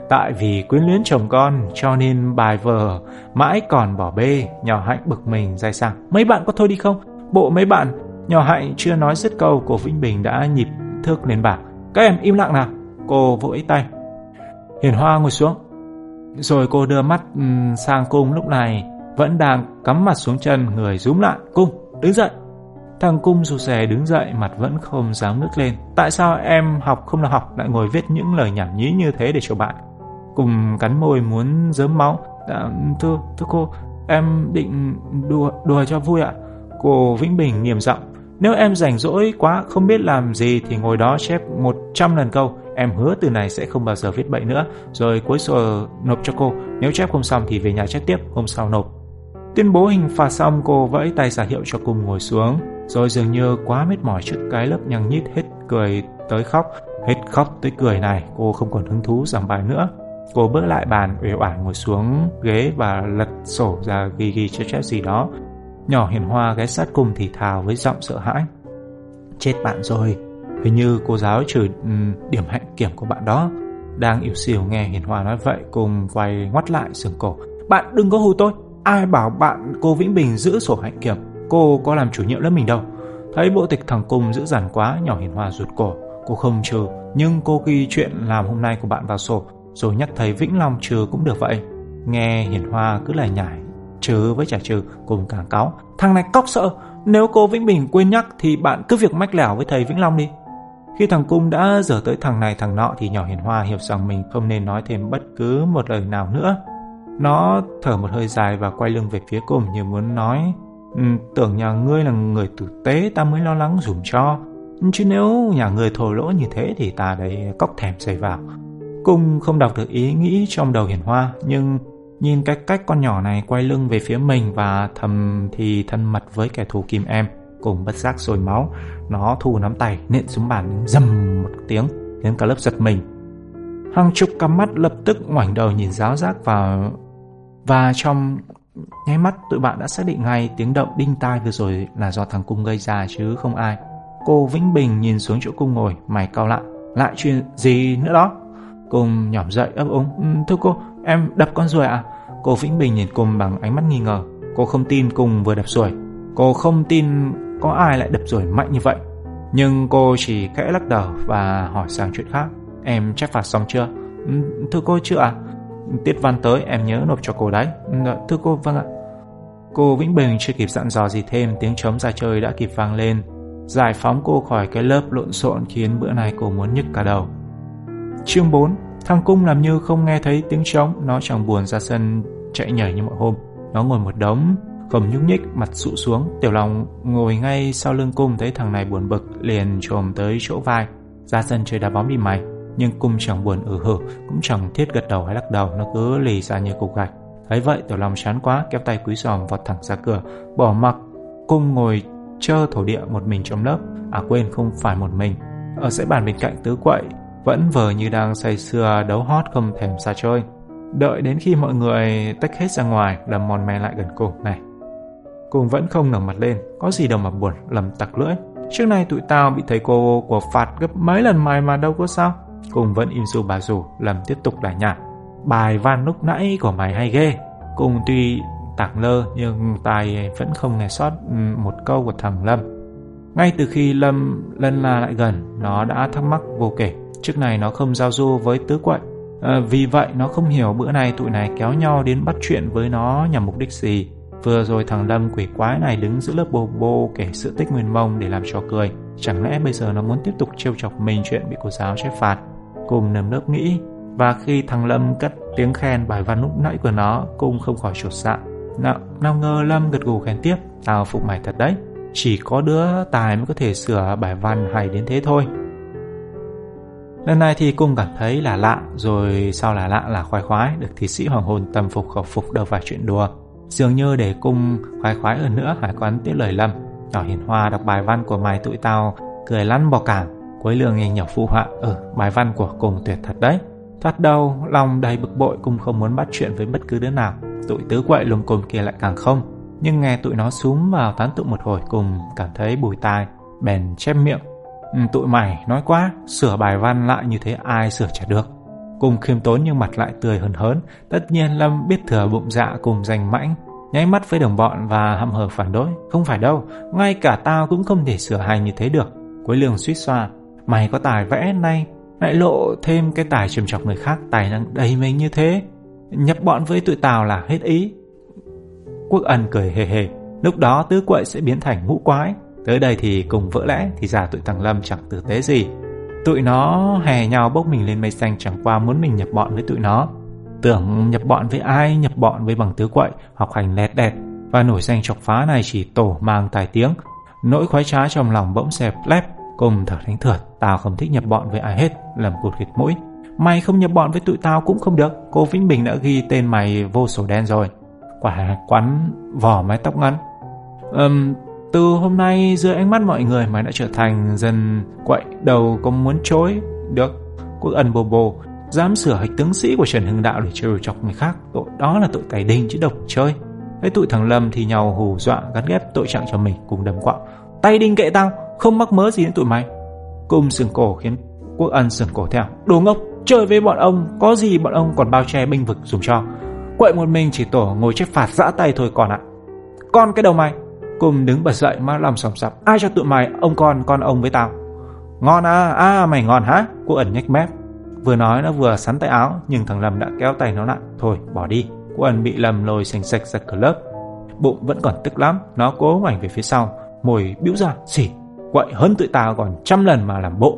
"Tại vì quyến luyến chồng con cho nên bài vở mãi còn bỏ bê." Nhỏ Hạnh bực mình dai sang: "Mấy bạn có thôi đi không? Bộ mấy bạn." Nhỏ Hạnh chưa nói dứt câu, cô Vĩnh Bình đã nhịp thước lên bảng: "Các em im lặng nào." Cô vẫy tay. Hiền Hoa ngồi xuống. Rồi cô đưa mắt sang Cung, lúc này vẫn đang cắm mặt xuống chân, người rúm lại: "Cung, đứng dậy." Thằng Cung rụt rè đứng dậy, mặt vẫn không dám ngước lên: "Tại sao em học không là học, lại ngồi viết những lời nhảm nhí như thế để cho bạn?" Cung cắn môi muốn rớm máu: Thưa cô, em định đùa cho vui ạ." Cô Vĩnh Bình nghiêm giọng: "Nếu em rảnh rỗi quá không biết làm gì thì ngồi đó chép 100 lần câu. Em hứa từ này sẽ không bao giờ viết bậy nữa. Rồi cuối giờ nộp cho cô. Nếu chép không xong thì về nhà chép tiếp, hôm sau nộp." Tuyên bố hình phạt xong, cô vẫy tay ra hiệu cho Cung ngồi xuống, rồi dường như quá mệt mỏi trước cái lớp nhăng nhít hết cười tới khóc, hết khóc tới cười này, cô không còn hứng thú giảng bài nữa. Cô bước lại bàn, uể oải ngồi xuống ghế và lật sổ ra ghi chép gì đó. Nhỏ Hiền Hoa ghé sát Cung thì thào với giọng sợ hãi: "Chết bạn rồi, hình như cô giáo trừ điểm hạnh kiểm của bạn đó." Đang ỉu xìu nghe Hiền Hoa nói vậy, Cung quay ngoắt lại sườn cổ: "Bạn đừng có hù tôi, ai bảo bạn cô Vĩnh Bình giữ sổ hạnh kiểm, cô có làm chủ nhiệm lớp mình đâu." Thấy bộ tịch thằng Cung dữ dằn quá, Nhỏ Hiền Hoa rụt cổ: "Cô không trừ, nhưng cô ghi chuyện làm hôm nay của bạn vào sổ, rồi nhắc thấy Vĩnh Long trừ cũng được vậy." Nghe Hiền Hoa cứ lải nhải trừ với trả trừ, Cùng càng cáu: "Thằng này cóc sợ, nếu cô Vĩnh Bình quên nhắc thì bạn cứ việc mách lẻo với thầy Vĩnh Long đi." Khi thằng Cung đã dở tới thằng này thằng nọ thì Nhỏ Hiền Hoa hiểu rằng mình không nên nói thêm bất cứ một lời nào nữa. Nó thở một hơi dài và quay lưng về phía Cung như muốn nói: "Tưởng nhà ngươi là người tử tế ta mới lo lắng dùm cho, chứ nếu nhà ngươi thổ lỗ như thế thì ta đấy cóc thèm xầy vào." Cung không đọc được ý nghĩ trong đầu Hiền Hoa, nhưng nhìn cách con nhỏ này quay lưng về phía mình và thầm thì thân mật với kẻ thù kim em, Cùng bất giác sôi máu. Nó thu nắm tay nện xuống bàn dầm một tiếng khiến cả lớp giật mình. Hàng chục cặp mắt lập tức ngoảnh đầu nhìn giáo giác vào, và trong nháy mắt tụi bạn đã xác định ngay tiếng động đinh tai vừa rồi là do thằng Cung gây ra chứ không ai. Cô Vĩnh Bình nhìn xuống chỗ Cung ngồi, mày cau lại: "Lại chuyện gì nữa đó?" Cung nhỏm dậy ấp úng: "Thưa cô, em đập con ruồi ạ." Cô Vĩnh Bình nhìn Cung bằng ánh mắt nghi ngờ. Cô không tin Cung vừa đập ruồi, cô không tin có ai lại đập ruồi mạnh như vậy. Nhưng cô chỉ khẽ lắc đầu và hỏi sang chuyện khác: "Em chắc phạt xong chưa?" "Thưa cô chưa ạ." "Tiết văn tới em nhớ nộp cho cô đấy." "Thưa cô vâng ạ." Cô Vĩnh Bình chưa kịp dặn dò gì thêm, tiếng trống ra chơi đã kịp vang lên, giải phóng cô khỏi cái lớp lộn xộn khiến bữa nay cô muốn nhức cả đầu. Chương 4. Thằng Cung làm như không nghe thấy tiếng trống. Nó chẳng buồn ra sân chạy nhảy như mọi hôm. Nó ngồi một đống không nhúc nhích, mặt sụ xuống. Tiểu Long ngồi ngay sau lưng Cung, thấy thằng này buồn bực liền chồm tới chỗ vai: "Ra sân chơi đá bóng đi mày." Nhưng Cung chẳng buồn hử, cũng chẳng thiết gật đầu hay lắc đầu, nó cứ lì ra như cục gạch. Thấy vậy Tiểu Long chán quá, kéo tay cúi giòm vọt thẳng ra cửa, bỏ mặc Cung ngồi chơ thổ địa một mình trong lớp. À quên, không phải một mình, ở dãy bàn bên cạnh Tứ Quậy vẫn vờ như đang say sưa đấu hót không thèm xa chơi. Đợi đến khi mọi người tách hết ra ngoài, Lâm Mon Men lại gần cô này. Cùng vẫn không ngẩng mặt lên, có gì đâu mà buồn, lầm tặc lưỡi. "Trước nay tụi tao bị thầy cô của phạt gấp mấy lần mày mà đâu có sao." Cùng vẫn im dù bà dù. Lầm tiếp tục lải nhải: "Bài văn lúc nãy của mày hay ghê." Cùng tuy tảng lơ nhưng tai vẫn không nghe sót một câu của thằng Lâm. Ngay từ khi Lâm lân la lại gần, nó đã thắc mắc vô kể. Trước này nó không giao du với Tứ Quậy, vì vậy nó không hiểu bữa nay tụi này kéo nhau đến bắt chuyện với nó nhằm mục đích gì. Vừa rồi thằng Lâm quỷ quái này đứng giữa lớp bồ bô kể sự tích Nguyên Mông để làm trò cười, chẳng lẽ bây giờ nó muốn tiếp tục trêu chọc mình chuyện bị cô giáo trách phạt? Cùng nơm nớp nghĩ, và khi thằng Lâm cất tiếng khen bài văn lúc nãy của nó, Cùng không khỏi chột dạ. Nào ngờ Lâm gật gù khen tiếp: "Tao phục mày thật đấy, chỉ có đứa tài mới có thể sửa bài văn hay đến thế thôi." Lần này thì Cung cảm thấy là lạ, rồi sao là lạ là khoái khoái, được thí sĩ hoàng hôn tâm phục khẩu phục đâu phải chuyện đùa. Dường như để Cung khoái khoái hơn nữa, Hải Quán tiếp lời Lâm: "Nhỏ Hiền Hoa đọc bài văn của mày tụi tao cười lăn bò cảng." Quấy lương nghe nhỏ phụ họa: "Bài văn của Cung tuyệt thật đấy." Thoát đầu, lòng đầy bực bội, Cung không muốn bắt chuyện với bất cứ đứa nào. Tụi Tứ Quậy lùm cồm kia lại càng không. Nhưng nghe tụi nó xúm vào tán tụng một hồi, Cùng cảm thấy bùi tai, bèn chép miệng: "Tụi mày nói quá, sửa bài văn lại như thế ai sửa chả được." Cùng khiêm tốn nhưng mặt lại tươi hớn hớn. Tất nhiên Lâm biết thừa bụng dạ Cùng danh mãnh, nháy mắt với đồng bọn và hăm hở phản đối: "Không phải đâu, ngay cả tao cũng không thể sửa hay như thế được." Quấy lường suýt xoa: "Mày có tài vẽ nay lại lộ thêm cái tài châm chọc người khác, tài năng đầy mình như thế, nhập bọn với tụi tao là hết ý." Quốc Ân cười hề hề: "Lúc đó Tứ Quậy sẽ biến thành ngũ quái." Tới đây thì Cùng vỡ lẽ, thì ra tụi thằng Lâm chẳng tử tế gì. Tụi nó hè nhau bốc mình lên mây xanh, chẳng qua muốn mình nhập bọn với tụi nó. Tưởng nhập bọn với ai, nhập bọn với bằng Tứ Quậy, học hành lẹt đẹt và nổi danh chọc phá này chỉ tổ mang tài tiếng. Nỗi khoái trá trong lòng bỗng xẹp lép. Cùng thở thánh thượt: "Tao không thích nhập bọn với ai hết." Lầm cụt khịt mũi: "Mày không nhập bọn với tụi tao cũng không được, cô Vĩnh Bình đã ghi tên mày vô sổ đen rồi." quả quắn vỏ mái tóc ngắn. Từ hôm nay dưới ánh mắt mọi người mày đã trở thành dần quậy đầu có muốn chối được quốc ân bồ bồ, dám sửa hịch tướng sĩ của Trần Hưng Đạo để trêu chọc người khác, tội đó là tội tài đình chứ độc chơi. Thế tụi thằng Lâm thì nhau hù dọa gắn ghép tội trạng cho mình cùng đấm quạo. Tay đinh kệ tao, không mắc mớ gì đến tụi mày. Cung sừng cổ khiến quốc ân sừng cổ theo. Đồ ngốc, chơi với bọn ông, có gì bọn ông còn bao che binh vực dùng cho. Quậy một mình chỉ tổ ngồi trách phạt giã tay thôi còn ạ. Con cái đầu mày. Cung đứng bật dậy má lòng sòng sọc. Ai cho tụi mày, ông con ông với tao. Ngon à mày ngon hả? Quốc ân nhếch mép. Vừa nói nó vừa sắn tay áo, nhưng thằng Lâm đã kéo tay nó lại. Thôi bỏ đi. Quốc ân bị Lâm lôi sành sạch ra cửa lớp. Bụng vẫn còn tức lắm, nó cố ngoảnh về phía sau, mồi bĩu ra xỉ. Quậy hơn tụi tao còn trăm lần mà làm bộ.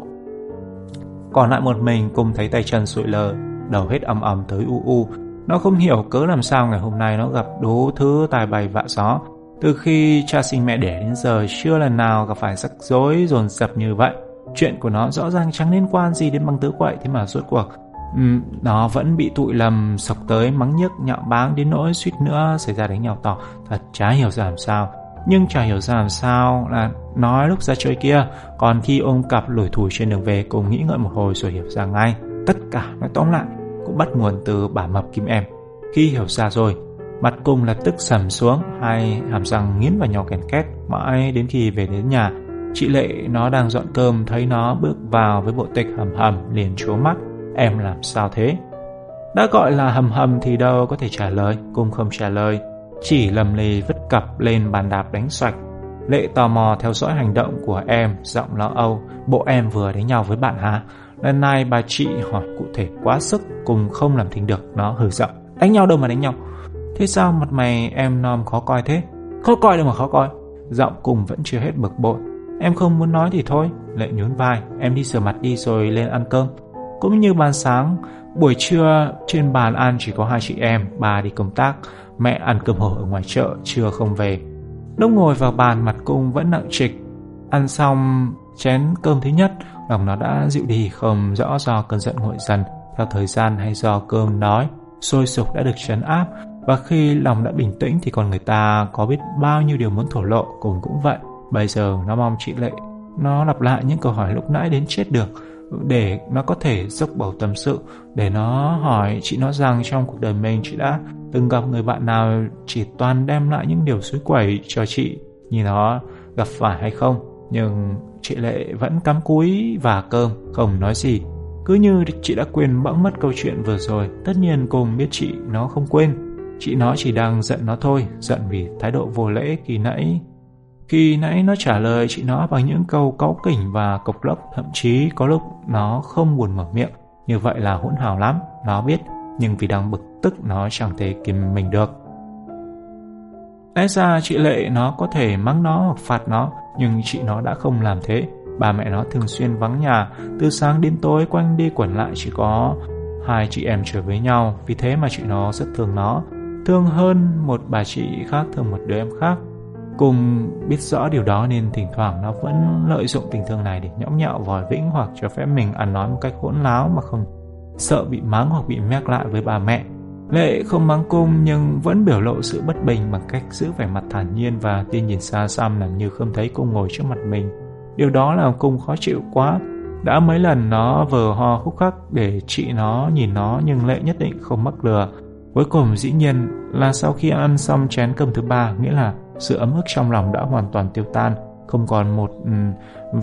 Còn lại một mình, Cung thấy tay chân sụi lờ, đầu hết ầm ầm tới u u. Nó không hiểu cớ làm sao ngày hôm nay nó gặp đố thứ tài bay vạ gió. Từ khi cha sinh mẹ đẻ đến giờ chưa lần nào gặp phải rắc rối dồn dập như vậy. Chuyện của nó rõ ràng chẳng liên quan gì đến băng tứ quậy, thế mà rốt cuộc nó vẫn bị tụi Lầm sọc tới mắng nhức nhạo báng đến nỗi suýt nữa xảy ra đánh nhau to. Thật chả hiểu ra làm sao. Nhưng chả hiểu ra làm sao là nói lúc ra chơi kia, còn khi ôm cặp lủi thủi trên đường về, Cùng nghĩ ngợi một hồi rồi hiểu ra ngay. Tất cả nói tóm lại cũng bắt nguồn từ bà mập Kim Em. Khi hiểu ra rồi, mặt Cùng lập tức sầm xuống, hai hàm răng nghiến vào nhau kèn két. Mãi đến khi về đến nhà, chị Lệ nó đang dọn cơm thấy nó bước vào với bộ tịch hầm hầm liền trố mắt. Em làm sao thế? Đã gọi là hầm hầm thì đâu có thể trả lời. Cùng không trả lời, chỉ lầm lì vứt cặp lên bàn đạp đánh xoạch. Lệ tò mò theo dõi hành động của em, giọng lo âu. Bộ em vừa đánh nhau với bạn hả? Lần này bà chị hỏi cụ thể quá sức, Cùng không làm thinh được. Nó hừ giọng. Đánh nhau đâu mà đánh nhau? Thế sao mặt mày em nom khó coi thế? Khó coi đâu mà khó coi. Giọng Cùng vẫn chưa hết bực bội. Em không muốn nói thì thôi. Lệ nhún vai. Em đi rửa mặt đi rồi lên ăn cơm. Cũng như ban sáng, buổi trưa trên bàn ăn chỉ có hai chị em. Bà đi công tác, mẹ ăn cơm hổ ở ngoài chợ, trưa không về. Lúc ngồi vào bàn, mặt Cung vẫn nặng trịch. Ăn xong chén cơm thứ nhất, lòng nó đã dịu đi, không rõ do cơn giận nguội dần theo thời gian hay do cơn đói sôi sục đã được trấn áp. Và khi lòng đã bình tĩnh thì còn người ta có biết bao nhiêu điều muốn thổ lộ. Cùng cũng vậy. Bây giờ nó mong chị Lệ nó lặp lại những câu hỏi lúc nãy đến chết được, để nó có thể dốc bầu tâm sự, để nó hỏi chị nó rằng trong cuộc đời mình chị đã từng gặp người bạn nào chỉ toàn đem lại những điều suối quẩy cho chị như nó gặp phải hay không. Nhưng chị Lệ vẫn cắm cúi và cơm, không nói gì, cứ như chị đã quên bẵng mất câu chuyện vừa rồi. Tất nhiên Cùng biết chị nó không quên, chị nó chỉ đang giận nó thôi, giận vì thái độ vô lễ khi nãy nó trả lời chị nó bằng những câu cáu kỉnh và cộc lốc, thậm chí có lúc nó không buồn mở miệng. Như vậy là hỗn hào lắm, nó biết, nhưng vì đang bực tức nó chẳng thể kiềm mình được. Lẽ ra chị Lệ nó có thể mắng nó hoặc phạt nó, nhưng chị nó đã không làm thế. Bà mẹ nó thường xuyên vắng nhà, từ sáng đến tối quanh đi quẩn lại chỉ có hai chị em chơi với nhau, vì thế mà chị nó rất thương nó, thương hơn một bà chị khác thương một đứa em khác. Cùng biết rõ điều đó nên thỉnh thoảng nó vẫn lợi dụng tình thương này để nhõng nhẽo vòi vĩnh, hoặc cho phép mình ăn nói một cách hỗn láo mà không sợ bị mắng hoặc bị mét lại với bà mẹ. Lệ không mắng Cung nhưng vẫn biểu lộ sự bất bình bằng cách giữ vẻ mặt thản nhiên và tia nhìn xa xăm, làm như không thấy Cung ngồi trước mặt mình. Điều đó làm Cung khó chịu quá. Đã mấy lần nó vờ ho khúc khắc để chị nó nhìn nó, nhưng Lệ nhất định không mắc lừa. Cuối cùng dĩ nhiên là sau khi ăn xong chén cơm thứ ba, nghĩa là sự ấm ức trong lòng đã hoàn toàn tiêu tan, không còn một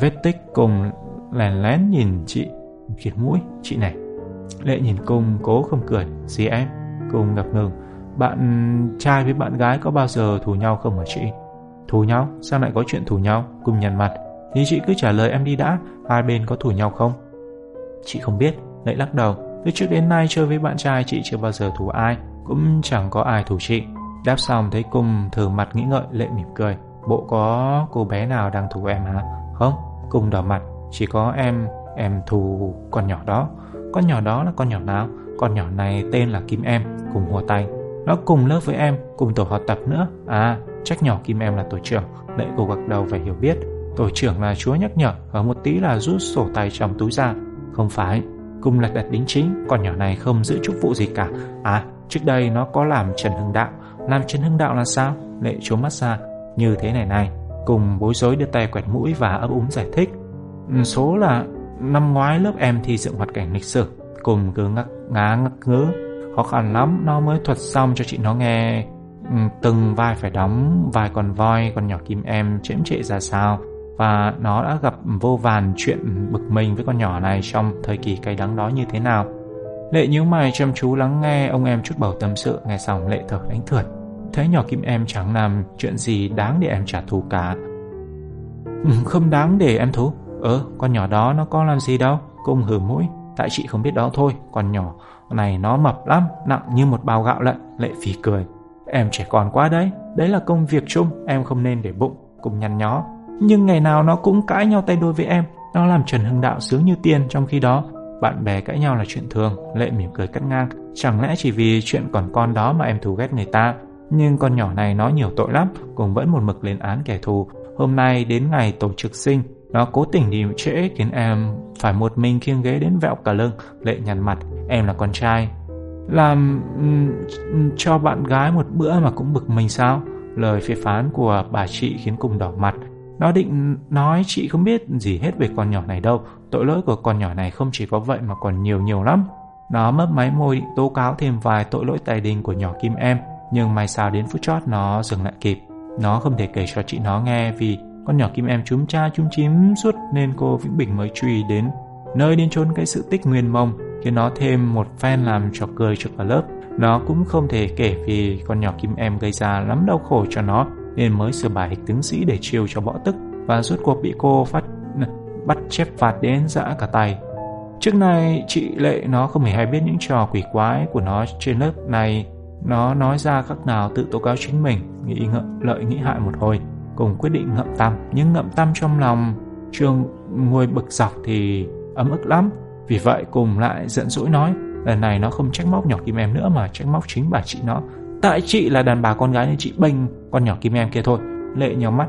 vết tích. Cùng lén lén nhìn chị, khịt mũi chị này. Lệ nhìn Cùng cố không cười. Gì em? Cùng ngập ngừng. Bạn trai với bạn gái có bao giờ thù nhau không hả chị? Thù nhau? Sao lại có chuyện thù nhau? Cùng nhăn mặt. Thì chị cứ trả lời em đi đã, hai bên có thù nhau không? Chị không biết. Lệ lắc đầu. Từ trước đến nay chơi với bạn trai chị chưa bao giờ thù ai, cũng chẳng có ai thù chị. Đáp xong thấy Cùng thử mặt nghĩ ngợi, Lệ mỉm cười. Bộ có cô bé nào đang thù em hả? Không. Cùng đỏ mặt. Chỉ có em thù con nhỏ đó. Con nhỏ đó là con nhỏ nào? Con nhỏ này tên là Kim Em. Cùng hùa tay. Nó cùng lớp với em, cùng tổ học tập nữa. À, trách nhỏ Kim Em là tổ trưởng. Lệ cô gật đầu phải hiểu biết. Tổ trưởng là chúa nhắc nhở, ở một tí là rút sổ tay trong túi ra. Không phải. Cùng lật đật đính chính. Con nhỏ này không giữ chức vụ gì cả. À, trước đây nó có làm Trần Hưng Đạo. Làm Trần Hưng Đạo là sao? Lệ trố mắt ra. Như thế này. Cùng bối rối đưa tay quẹt mũi và ấp úng giải thích. Số là năm ngoái lớp em thi dựng hoạt cảnh lịch sử. Cùng cứ ngắc ngứ. Khó khăn lắm nó mới thuật xong cho chị nó nghe. Từng vai phải đóng vài con voi, con nhỏ kim em chễm trệ ra sao. Và nó đã gặp vô vàn chuyện bực mình với con nhỏ này trong thời kỳ cay đắng đó như thế nào. Lệ nhíu mày chăm chú lắng nghe ông em chút bầu tâm sự. Nghe xong Lệ thở đánh thượt. Thấy nhỏ kim em chẳng làm chuyện gì đáng để em trả thù cả. Không đáng để em thú. Con nhỏ đó nó có làm gì đâu. Cung hử mũi. Tại chị không biết đó thôi. Con nhỏ này nó mập lắm, nặng như một bao gạo lận. Lệ phì cười. Em trẻ con quá đấy. Đấy là công việc chung, em không nên để bụng. Cùng nhăn nhó. Nhưng ngày nào nó cũng cãi nhau tay đôi với em. Nó làm Trần Hưng Đạo sướng như tiên. Trong khi đó bạn bè cãi nhau là chuyện thường. Lệ mỉm cười cắt ngang. Chẳng lẽ chỉ vì chuyện còn con đó mà em thù ghét người ta? Nhưng con nhỏ này nó nhiều tội lắm. Cũng vẫn một mực lên án kẻ thù. Hôm nay đến ngày tổ trực sinh, nó cố tình đi trễ khiến em phải một mình khiêng ghế đến vẹo cả lưng. Lệ nhăn mặt. Em là con trai, làm cho bạn gái một bữa mà cũng bực mình sao? Lời phê phán của bà chị khiến Cùng đỏ mặt. Nó định nói chị không biết gì hết về con nhỏ này đâu. Tội lỗi của con nhỏ này không chỉ có vậy mà còn nhiều lắm. Nó mấp máy môi định tố cáo thêm vài tội lỗi tài đình của nhỏ kim em. Nhưng may sao đến phút chót nó dừng lại kịp. Nó không thể kể cho chị nó nghe vì con nhỏ kim em chúm cha chúm chím suốt nên cô Vĩnh Bình mới truy đến nơi đến chốn cái sự tích nguyên mông, khiến nó thêm một phen làm trò cười cho cả lớp. Nó cũng không thể kể vì con nhỏ kim em gây ra lắm đau khổ cho nó nên mới sửa bài Hịch tướng sĩ để chiều cho bỏ tức, và rốt cuộc bị cô bắt chép phạt đến giã cả tay. Trước nay chị Lệ nó không hề hay biết những trò quỷ quái của nó trên lớp này. Nó nói ra khác nào tự tố cáo chính mình. Nghĩ lợi nghĩ hại một hồi, Cùng quyết định ngậm tăm. Nhưng ngậm tăm trong lòng trường ngồi bực dọc thì ấm ức lắm. Vì vậy Cùng lại giận dỗi nói. Lần này nó không trách móc nhỏ kim em nữa mà trách móc chính bà chị nó. Tại chị là đàn bà con gái nên chị bênh con nhỏ kim em kia thôi. Lệ nhíu mắt.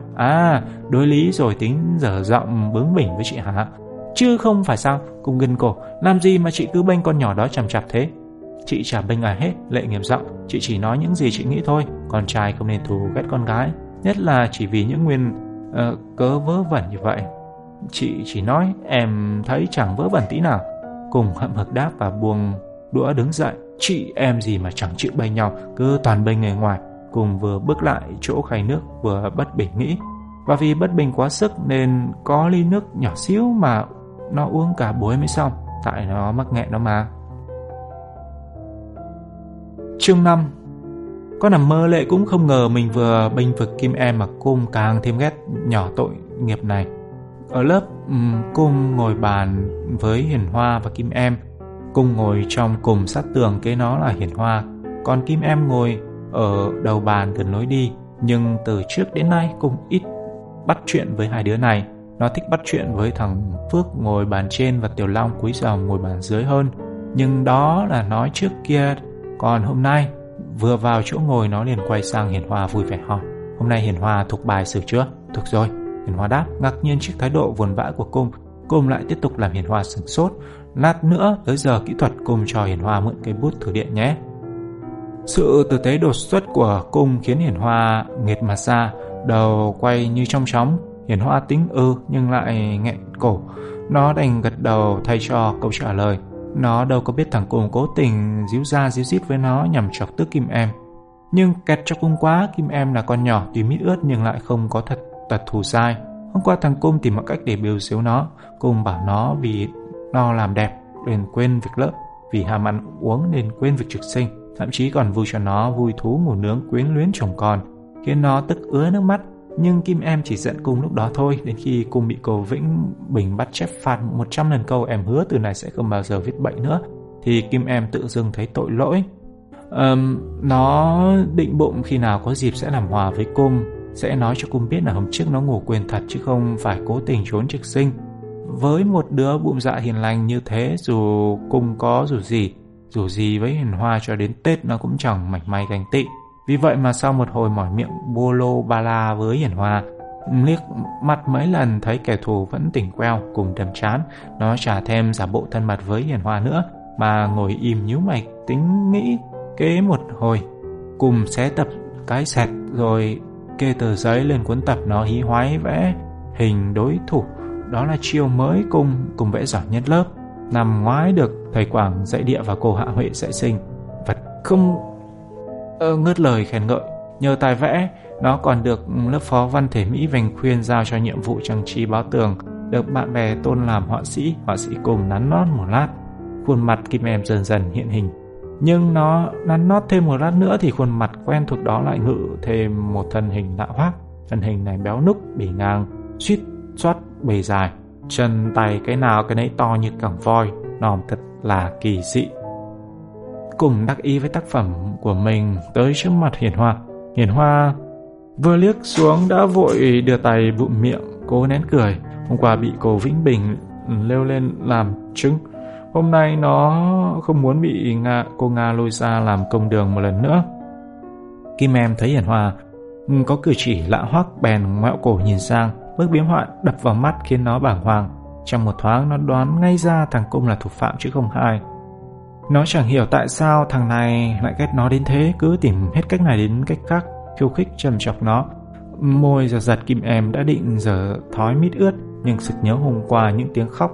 Đối lý rồi tính dở giọng bướng bỉnh với chị hả? Chứ không phải sao? Cùng gân cổ. Làm gì mà chị cứ bênh con nhỏ đó chằm chạp thế? Chị chả bênh ai hết. Lệ nghiêm giọng. Chị chỉ nói những gì chị nghĩ thôi. Con trai không nên thù ghét con gái, nhất là chỉ vì những nguyên cớ vớ vẩn như vậy. Chị chỉ nói. Em thấy chẳng vớ vẩn tí nào. Cùng hậm hực đáp và buông đũa đứng dậy. Chị em gì mà chẳng chịu bênh nhau, cứ toàn bênh người ngoài. Cùng vừa bước lại chỗ khay nước vừa bất bình nghĩ. Và vì bất bình quá sức nên có ly nước nhỏ xíu mà nó uống cả buổi mới xong. Tại nó mắc nghẹn đó mà. Chương 5. Có nằm mơ Lệ cũng không ngờ mình vừa bênh vực kim em mà Cung càng thêm ghét nhỏ tội nghiệp này. Ở lớp Cung ngồi bàn với Hiền Hoa và Kim Em. Cung ngồi trong cùng sát tường kế nó là Hiền Hoa, còn Kim Em ngồi ở đầu bàn gần lối đi. Nhưng từ trước đến nay Cung ít bắt chuyện với hai đứa này. Nó thích bắt chuyện với thằng Phước ngồi bàn trên và Tiểu Long cúi đầu ngồi bàn dưới hơn. Nhưng đó là nói trước kia, còn hôm nay vừa vào chỗ ngồi nó liền quay sang Hiền Hoa vui vẻ hỏi. Hôm nay Hiền Hoa thuộc bài sử chưa? Thuộc rồi, Hiền Hoa đáp, ngạc nhiên trước thái độ vồn vã của Cung. Cung lại tiếp tục làm Hiền Hoa sửng sốt. Lát nữa tới giờ kỹ thuật Cung cho Hiền Hoa mượn cây bút thử điện nhé. Sự tử tế đột xuất của Cung khiến Hiền Hoa nghệt mặt ra, đầu quay như trong chóng. Hiền Hoa tính nhưng lại nghẹn cổ. Nó đành gật đầu thay cho câu trả lời. Nó đâu có biết thằng Cung cố tình díu ra díu dít với nó nhằm chọc tức Kim Em. Nhưng kẹt cho Cung quá. Kim Em là con nhỏ tuy mít ướt nhưng lại không có thật tật thù dai. Hôm qua thằng Cung tìm mọi cách để bêu xếu nó. Cung bảo nó vì nó làm đẹp nên quên việc lớp, vì ham ăn uống nên quên việc trực sinh, thậm chí còn vui cho nó vui thú ngủ nướng quyến luyến chồng con, khiến nó tức ứa nước mắt. Nhưng Kim Em chỉ giận Cung lúc đó thôi. Đến khi Cung bị cô Vĩnh Bình bắt chép phạt 100 lần câu em hứa từ này sẽ không bao giờ viết bậy nữa, thì Kim Em tự dưng thấy tội lỗi. Nó định bụng khi nào có dịp sẽ làm hòa với Cung, sẽ nói cho Cung biết là hôm trước nó ngủ quên thật chứ không phải cố tình trốn trực sinh. Với một đứa bụng dạ hiền lành như thế, dù Cung có dù gì với Hiền Hoa cho đến Tết nó cũng chẳng mảy may ganh tị. Vì vậy mà sau một hồi mỏi miệng bô lô ba la với Hiền Hoa, liếc mặt mấy lần thấy kẻ thù vẫn tỉnh queo, Cùng đầm chán. Nó chả thêm giả bộ thân mật với Hiền Hoa nữa mà ngồi im nhíu mày tính nghĩ. Kế một hồi Cùng xé tập cái sẹt rồi kê tờ giấy lên cuốn tập. Nó hí hoáy vẽ hình đối thủ. Đó là chiêu mới cùng vẽ giỏi nhất lớp. Năm ngoái được thầy Quảng dạy địa và cô Hạ Huệ dạy sinh. Vật không ngớt lời khen ngợi. Nhờ tài vẽ, nó còn được lớp phó văn thể Mỹ Vành khuyên giao cho nhiệm vụ trang trí báo tường, được bạn bè tôn làm họa sĩ cùng nắn nót một lát. Khuôn mặt Kim Em dần dần hiện hình. Nhưng nó nắn nót thêm một lát nữa thì khuôn mặt quen thuộc đó lại ngự thêm một thân hình lạ hoắc. Thân hình này béo núc, bỉ ngang, suýt xoát bề dài, chân tay cái nào cái nấy to như cẳng voi, nòm thật là kỳ dị. Cùng đắc ý với tác phẩm của mình, tới trước mặt Hiền Hoa vừa liếc xuống đã vội đưa tay bụm miệng, cố nén cười. Hôm qua bị cô Vĩnh Bình lêu lên làm chứng, hôm nay nó không muốn bị cô Nga lôi ra làm công đường một lần nữa. Kim Em thấy Hiền Hoa có cử chỉ lạ hoắc bèn ngoẹo cổ nhìn sang. Bức biếm họa đập vào mắt khiến nó bàng hoàng. Trong một thoáng nó đoán ngay ra thằng Cung là thủ phạm chứ không ai. Nó chẳng hiểu tại sao thằng này lại ghét nó đến thế, cứ tìm hết cách này đến cách khác khiêu khích trầm chọc nó. Môi giật giật Kim Em đã định giở thói mít ướt, nhưng sực nhớ hôm qua những tiếng khóc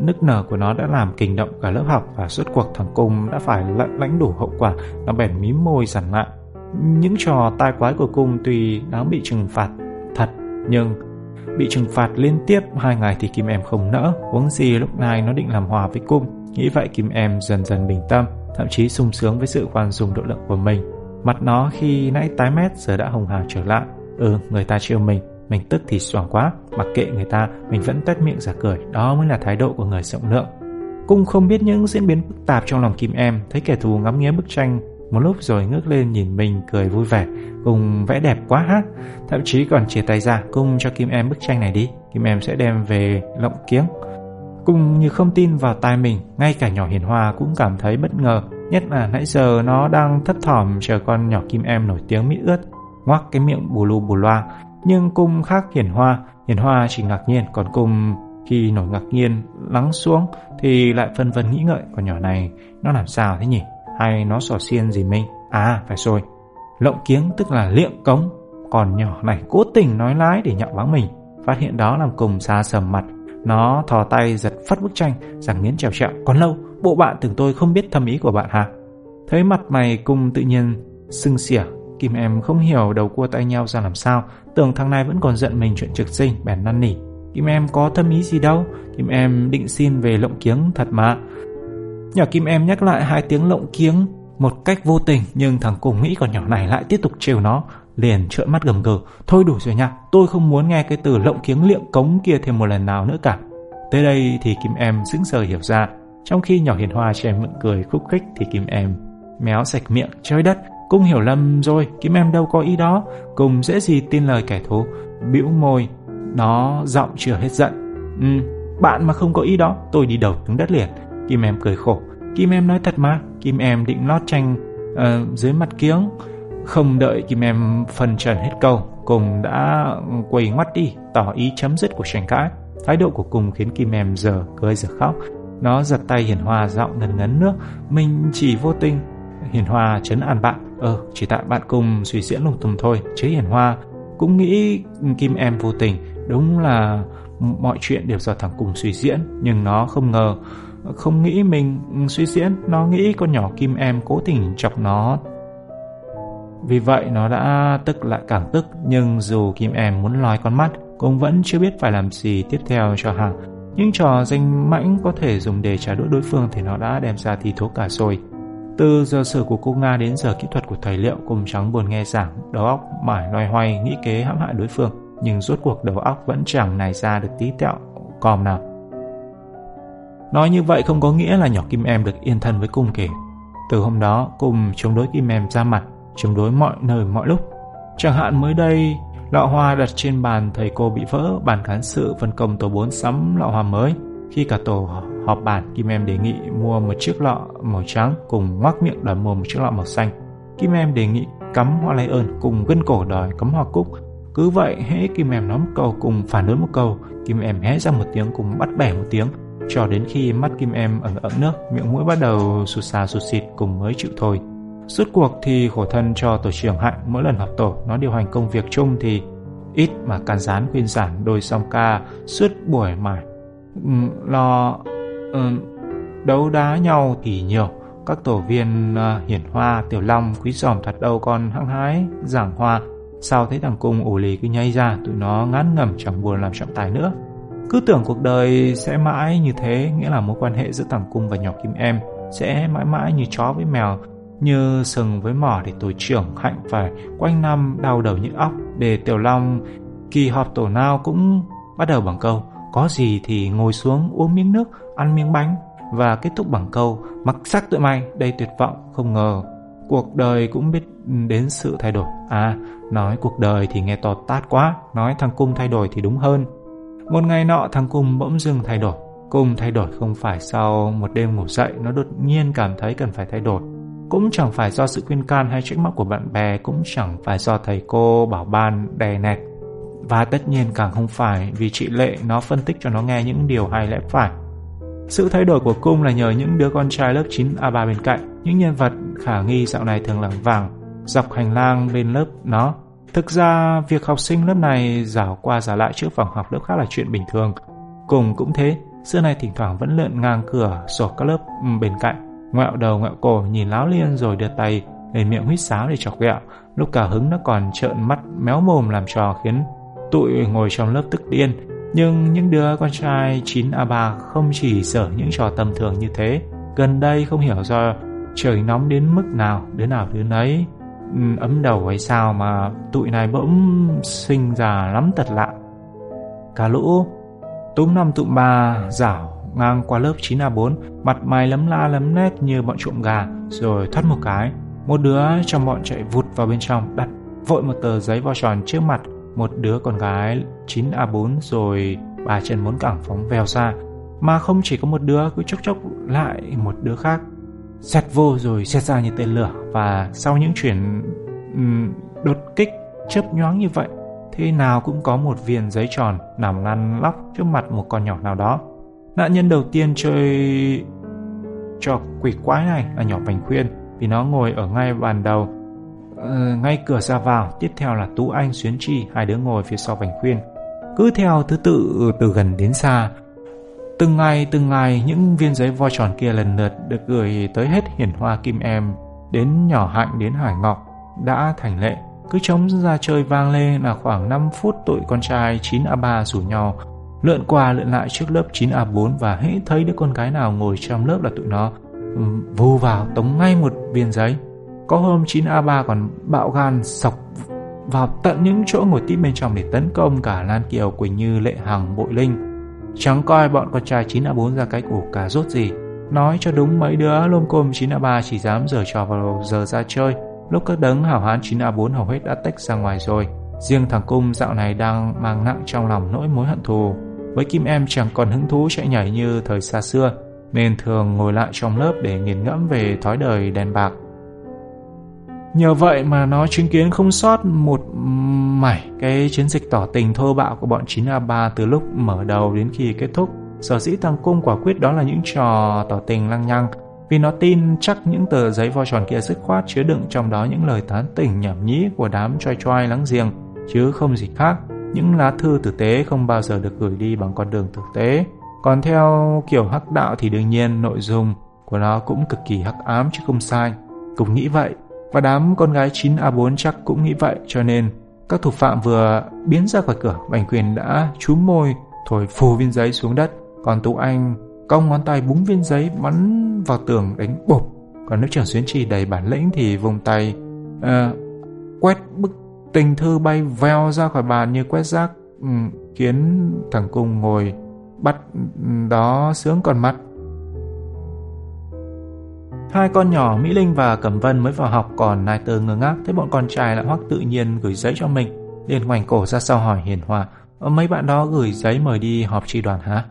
nức nở của nó đã làm kinh động cả lớp học, và rốt cuộc thằng Cung đã phải lãnh đủ hậu quả. Nó bèn mím môi dằn lại. Những trò tai quái của Cung tuy đáng bị trừng phạt thật, nhưng bị trừng phạt liên tiếp 2 ngày thì Kim Em không nỡ. Huống gì lúc này nó định làm hòa với Cung. Nghĩ vậy Kim Em dần dần bình tâm, thậm chí sung sướng với sự khoan dung độ lượng của mình. Mặt nó khi nãy tái mét giờ đã hồng hào trở lại. Người ta trêu mình tức thì xoàng quá, mặc kệ người ta, mình vẫn tuét miệng giả cười. Đó mới là thái độ của người rộng lượng. Cung không biết những diễn biến phức tạp trong lòng Kim Em. Thấy kẻ thù ngắm nghía bức tranh một lúc rồi ngước lên nhìn mình cười vui vẻ. Cung vẽ đẹp quá ha, thậm chí còn chia tay ra. Cung cho Kim Em bức tranh này đi, Kim Em sẽ đem về lộng kiếng. Cung như không tin vào tai mình, ngay cả nhỏ Hiền Hoa cũng cảm thấy bất ngờ. Nhất là nãy giờ nó đang thấp thỏm chờ con nhỏ Kim Em nổi tiếng mỹ ướt, ngoác cái miệng bù loa. Nhưng Cung khác Hiền Hoa chỉ ngạc nhiên, còn Cung khi nổi ngạc nhiên lắng xuống thì lại phân vân nghĩ ngợi. Con nhỏ này nó làm sao thế nhỉ? Hay nó xỏ xiên gì mình? À phải rồi, lộng kiếng tức là liệng cống. Còn nhỏ này cố tình nói lái để nhạo báng mình. Phát hiện đó làm Cùng xa sầm mặt. Nó thò tay giật phắt bức tranh, răng nghiến trèo trẹo. Còn lâu, bộ bạn tưởng tôi không biết thâm ý của bạn hả? Thấy mặt mày Cung tự nhiên sưng xỉa. Kim Em không hiểu đầu cua tay nhau ra làm sao. Tưởng thằng này vẫn còn giận mình chuyện trực sinh, bèn năn nỉ. Kim Em có thâm ý gì đâu, Kim Em định xin về lộng kiếng thật mà. Nhỏ Kim Em nhắc lại 2 tiếng lộng kiếng một cách vô tình, nhưng thằng Cùng nghĩ còn nhỏ này lại tiếp tục trêu nó, liền trợn mắt gầm gừ. Thôi đủ rồi nha, tôi không muốn nghe cái từ lộng kiếng liệng cống kia thêm một lần nào nữa cả. Tới đây thì Kim Em sững sờ hiểu ra. Trong khi nhỏ Hiền Hoa chèm miệng cười khúc khích thì Kim Em méo sạch miệng. Trời đất, Cung hiểu lầm rồi, Kim Em đâu có ý đó. Cùng dễ gì tin lời kẻ thù, bĩu môi. Nó giọng chưa hết giận. Bạn mà không có ý đó, tôi đi đầu xuống đất liền. Kim Em cười khổ. Kim Em nói thật mà, Kim Em định lót tranh dưới mặt kiếng. Không đợi Kim Em phần trần hết câu, Cùng đã quay ngoắt đi, tỏ ý chấm dứt cuộc tranh cãi. Thái độ của Cùng khiến Kim Em giờ cười giờ khóc. Nó giật tay Hiền Hoa, giọng ngần ngấn nước. Mình chỉ vô tình. Hiền Hoa trấn an bạn. Chỉ tại bạn Cùng suy diễn lung tung thôi. Chứ Hiền Hoa cũng nghĩ Kim Em vô tình. Đúng là mọi chuyện đều do thằng Cùng suy diễn. Nhưng nó không ngờ, không nghĩ mình suy diễn. Nó nghĩ con nhỏ Kim Em cố tình chọc nó, vì vậy nó đã tức lại càng tức. Nhưng dù Kim Em muốn lòi con mắt, Cũng vẫn chưa biết phải làm gì tiếp theo cho hàng. Những trò danh mãnh có thể dùng để trả đũa đối phương thì nó đã đem ra thi thố cả rồi. Từ giờ sử của cô Nga đến giờ kỹ thuật của thầy Liệu, Cùng chẳng buồn nghe giảng, đầu óc mải loay hoay nghĩ kế hãm hại đối phương, nhưng rốt cuộc đầu óc vẫn chẳng nảy ra được tí tẹo còm nào. Nói như vậy không có nghĩa là nhỏ Kim Em được yên thân với Cung kể. Từ hôm đó, Cung chống đối Kim Em ra mặt, chống đối mọi nơi mọi lúc. Chẳng hạn mới đây, lọ hoa đặt trên bàn thầy cô bị vỡ, bàn cán sự phân công tổ 4 sắm lọ hoa mới. Khi cả tổ họp bàn, Kim Em đề nghị mua một chiếc lọ màu trắng, Cùng ngoác miệng đòi mua một chiếc lọ màu xanh. Kim Em đề nghị cắm hoa lay ơn, Cùng gân cổ đòi cắm hoa cúc. Cứ vậy, hễ Kim Em nói một câu, Cùng phản đối một câu. Kim Em hé ra một tiếng, Cùng bắt bẻ một tiếng, cho đến khi mắt Kim Em ẩn ẩn nước, miệng mũi bắt đầu sụt xà sụt xịt, Cùng mới chịu thôi. Suốt cuộc thì khổ thân cho tổ trưởng Hạnh, mỗi lần họp tổ nó điều hành công việc chung thì ít mà can gián khuyên giảng đôi song ca suốt buổi mải. Lo đấu đá nhau thì nhiều, các tổ viên Hiển Hoa, Tiểu Long, Quý Giòm thật đâu còn hăng hái giảng hòa. Sao thấy thằng Cung ủ lì cứ nhây ra, tụi nó ngán ngẩm chẳng buồn làm trọng tài nữa. Cứ tưởng cuộc đời sẽ mãi như thế, nghĩa là mối quan hệ giữa thằng Cung và nhỏ Kim Em sẽ mãi mãi như chó với mèo, như sừng với mỏ, để tổ trưởng Hạnh phải quanh năm đau đầu nhức óc. Để Tiểu Long kỳ họp tổ nào cũng bắt đầu bằng câu có gì thì ngồi xuống uống miếng nước, ăn miếng bánh, và kết thúc bằng câu mặc sắc tụi mày, đây tuyệt vọng. Không ngờ cuộc đời cũng biết đến sự thay đổi. À, nói cuộc đời thì nghe to tát quá, nói thằng Cung thay đổi thì đúng hơn. Một ngày nọ thằng Cung bỗng dưng thay đổi. Cung thay đổi không phải sau một đêm ngủ dậy nó đột nhiên cảm thấy cần phải thay đổi, cũng chẳng phải do sự khuyên can hay trách móc của bạn bè, cũng chẳng phải do thầy cô bảo ban đè nẹt, và tất nhiên càng không phải vì chị Lệ nó phân tích cho nó nghe những điều hay lẽ phải. Sự thay đổi của Cung là nhờ những đứa con trai lớp 9A3 bên cạnh, những nhân vật khả nghi dạo này thường lảng vảng dọc hành lang bên lớp nó. Thực ra việc học sinh lớp này rảo qua rảo lại trước phòng học lớp khác là chuyện bình thường. Cùng cũng thế, xưa nay thỉnh thoảng vẫn lượn ngang cửa sổ các lớp bên cạnh, ngoẹo đầu ngoẹo cổ nhìn láo liên rồi đưa tay lên miệng huýt sáo để chọc ghẹo. Lúc cả hứng nó còn trợn mắt méo mồm làm trò khiến tụi ngồi trong lớp tức điên. Nhưng những đứa con trai 9A3 không chỉ dở những trò tầm thường như thế. Gần đây không hiểu do trời nóng đến mức nào đứa nấy ấm đầu hay sao mà tụi này bỗng sinh ra lắm tật lạ. Cả lũ túm năm tụm ba rảo ngang qua lớp 9A4, mặt mày lấm la lấm nét như bọn trộm gà, rồi thoát một cái, một đứa trong bọn chạy vụt vào bên trong, đặt vội một tờ giấy vo tròn trước mặt một đứa con gái 9A4, rồi bà chân muốn cẳng phóng vèo ra. Mà không chỉ có một đứa, cứ chốc chốc lại một đứa khác xẹt vô rồi xẹt ra như tên lửa. Và sau những chuyển đột kích chớp nhoáng như vậy, thế nào cũng có một viên giấy tròn nằm lăn lóc trước mặt một con nhỏ nào đó. Nạn nhân đầu tiên chơi trò quỷ quái này là nhỏ Bành Khuyên, vì nó ngồi ở ngay bàn đầu, ngay cửa ra vào. Tiếp theo là Tú Anh, Xuyến Chi, hai đứa ngồi phía sau Bành Khuyên. Cứ theo thứ tự từ gần đến xa, từng ngày những viên giấy vo tròn kia lần lượt được gửi tới hết Hiển Hoa, Kim Em, đến nhỏ Hạnh, đến Hải Ngọc, đã Thành Lệ. Cứ trống ra chơi vang lên là khoảng 5 phút tụi con trai 9A3 rủ nhau lượn qua lượn lại trước lớp 9A4, và hễ thấy đứa con gái nào ngồi trong lớp là tụi nó vù vào tống ngay một viên giấy. Có hôm 9A3 còn bạo gan sọc vào tận những chỗ ngồi tít bên trong để tấn công cả Lan Kiều, Quỳnh Như, Lệ Hằng, Bội Linh. Chẳng coi bọn con trai 9A4 ra cái củ cà rốt gì. Nói cho đúng, mấy đứa lôm côm 9A3 chỉ dám giở trò vào giờ ra chơi, lúc các đấng hảo hán 9A4 hầu hết đã tách ra ngoài rồi. Riêng thằng Cung dạo này đang mang nặng trong lòng nỗi mối hận thù. Với Kim Em chẳng còn hứng thú chạy nhảy như thời xa xưa, nên thường ngồi lại trong lớp để nghiền ngẫm về thói đời đèn bạc. Nhờ vậy mà nó chứng kiến không sót một mảy cái chiến dịch tỏ tình thô bạo của bọn 9A3 từ lúc mở đầu đến khi kết thúc. Sở dĩ thằng Cung quả quyết đó là những trò tỏ tình lăng nhăng, vì nó tin chắc những tờ giấy vo tròn kia dứt khoát chứa đựng trong đó những lời tán tỉnh nhảm nhí của đám trai trai láng giềng, chứ không gì khác. Những lá thư tử tế không bao giờ được gửi đi bằng con đường thực tế. Còn theo kiểu hắc đạo thì đương nhiên nội dung của nó cũng cực kỳ hắc ám chứ không sai. Cùng nghĩ vậy, và đám con gái 9A4 chắc cũng nghĩ vậy, cho nên các thủ phạm vừa biến ra khỏi cửa, Bành Quyền đã chúm môi thổi phù viên giấy xuống đất, còn Tú Anh cong ngón tay búng viên giấy bắn vào tường đánh bộp. Còn lớp trưởng Xuyến Trì đầy bản lĩnh thì vùng tay quét bức tình thư bay veo ra khỏi bàn như quét rác, khiến thằng Cung ngồi bắt đó sướng còn mắt. Hai con nhỏ Mỹ Linh và Cẩm Vân mới vào học còn nai tơ ngơ ngác, thấy bọn con trai lại hoắc tự nhiên gửi giấy cho mình, liền ngoảnh cổ ra sau hỏi Hiền Hòa: mấy bạn đó gửi giấy mời đi họp tri đoàn hả?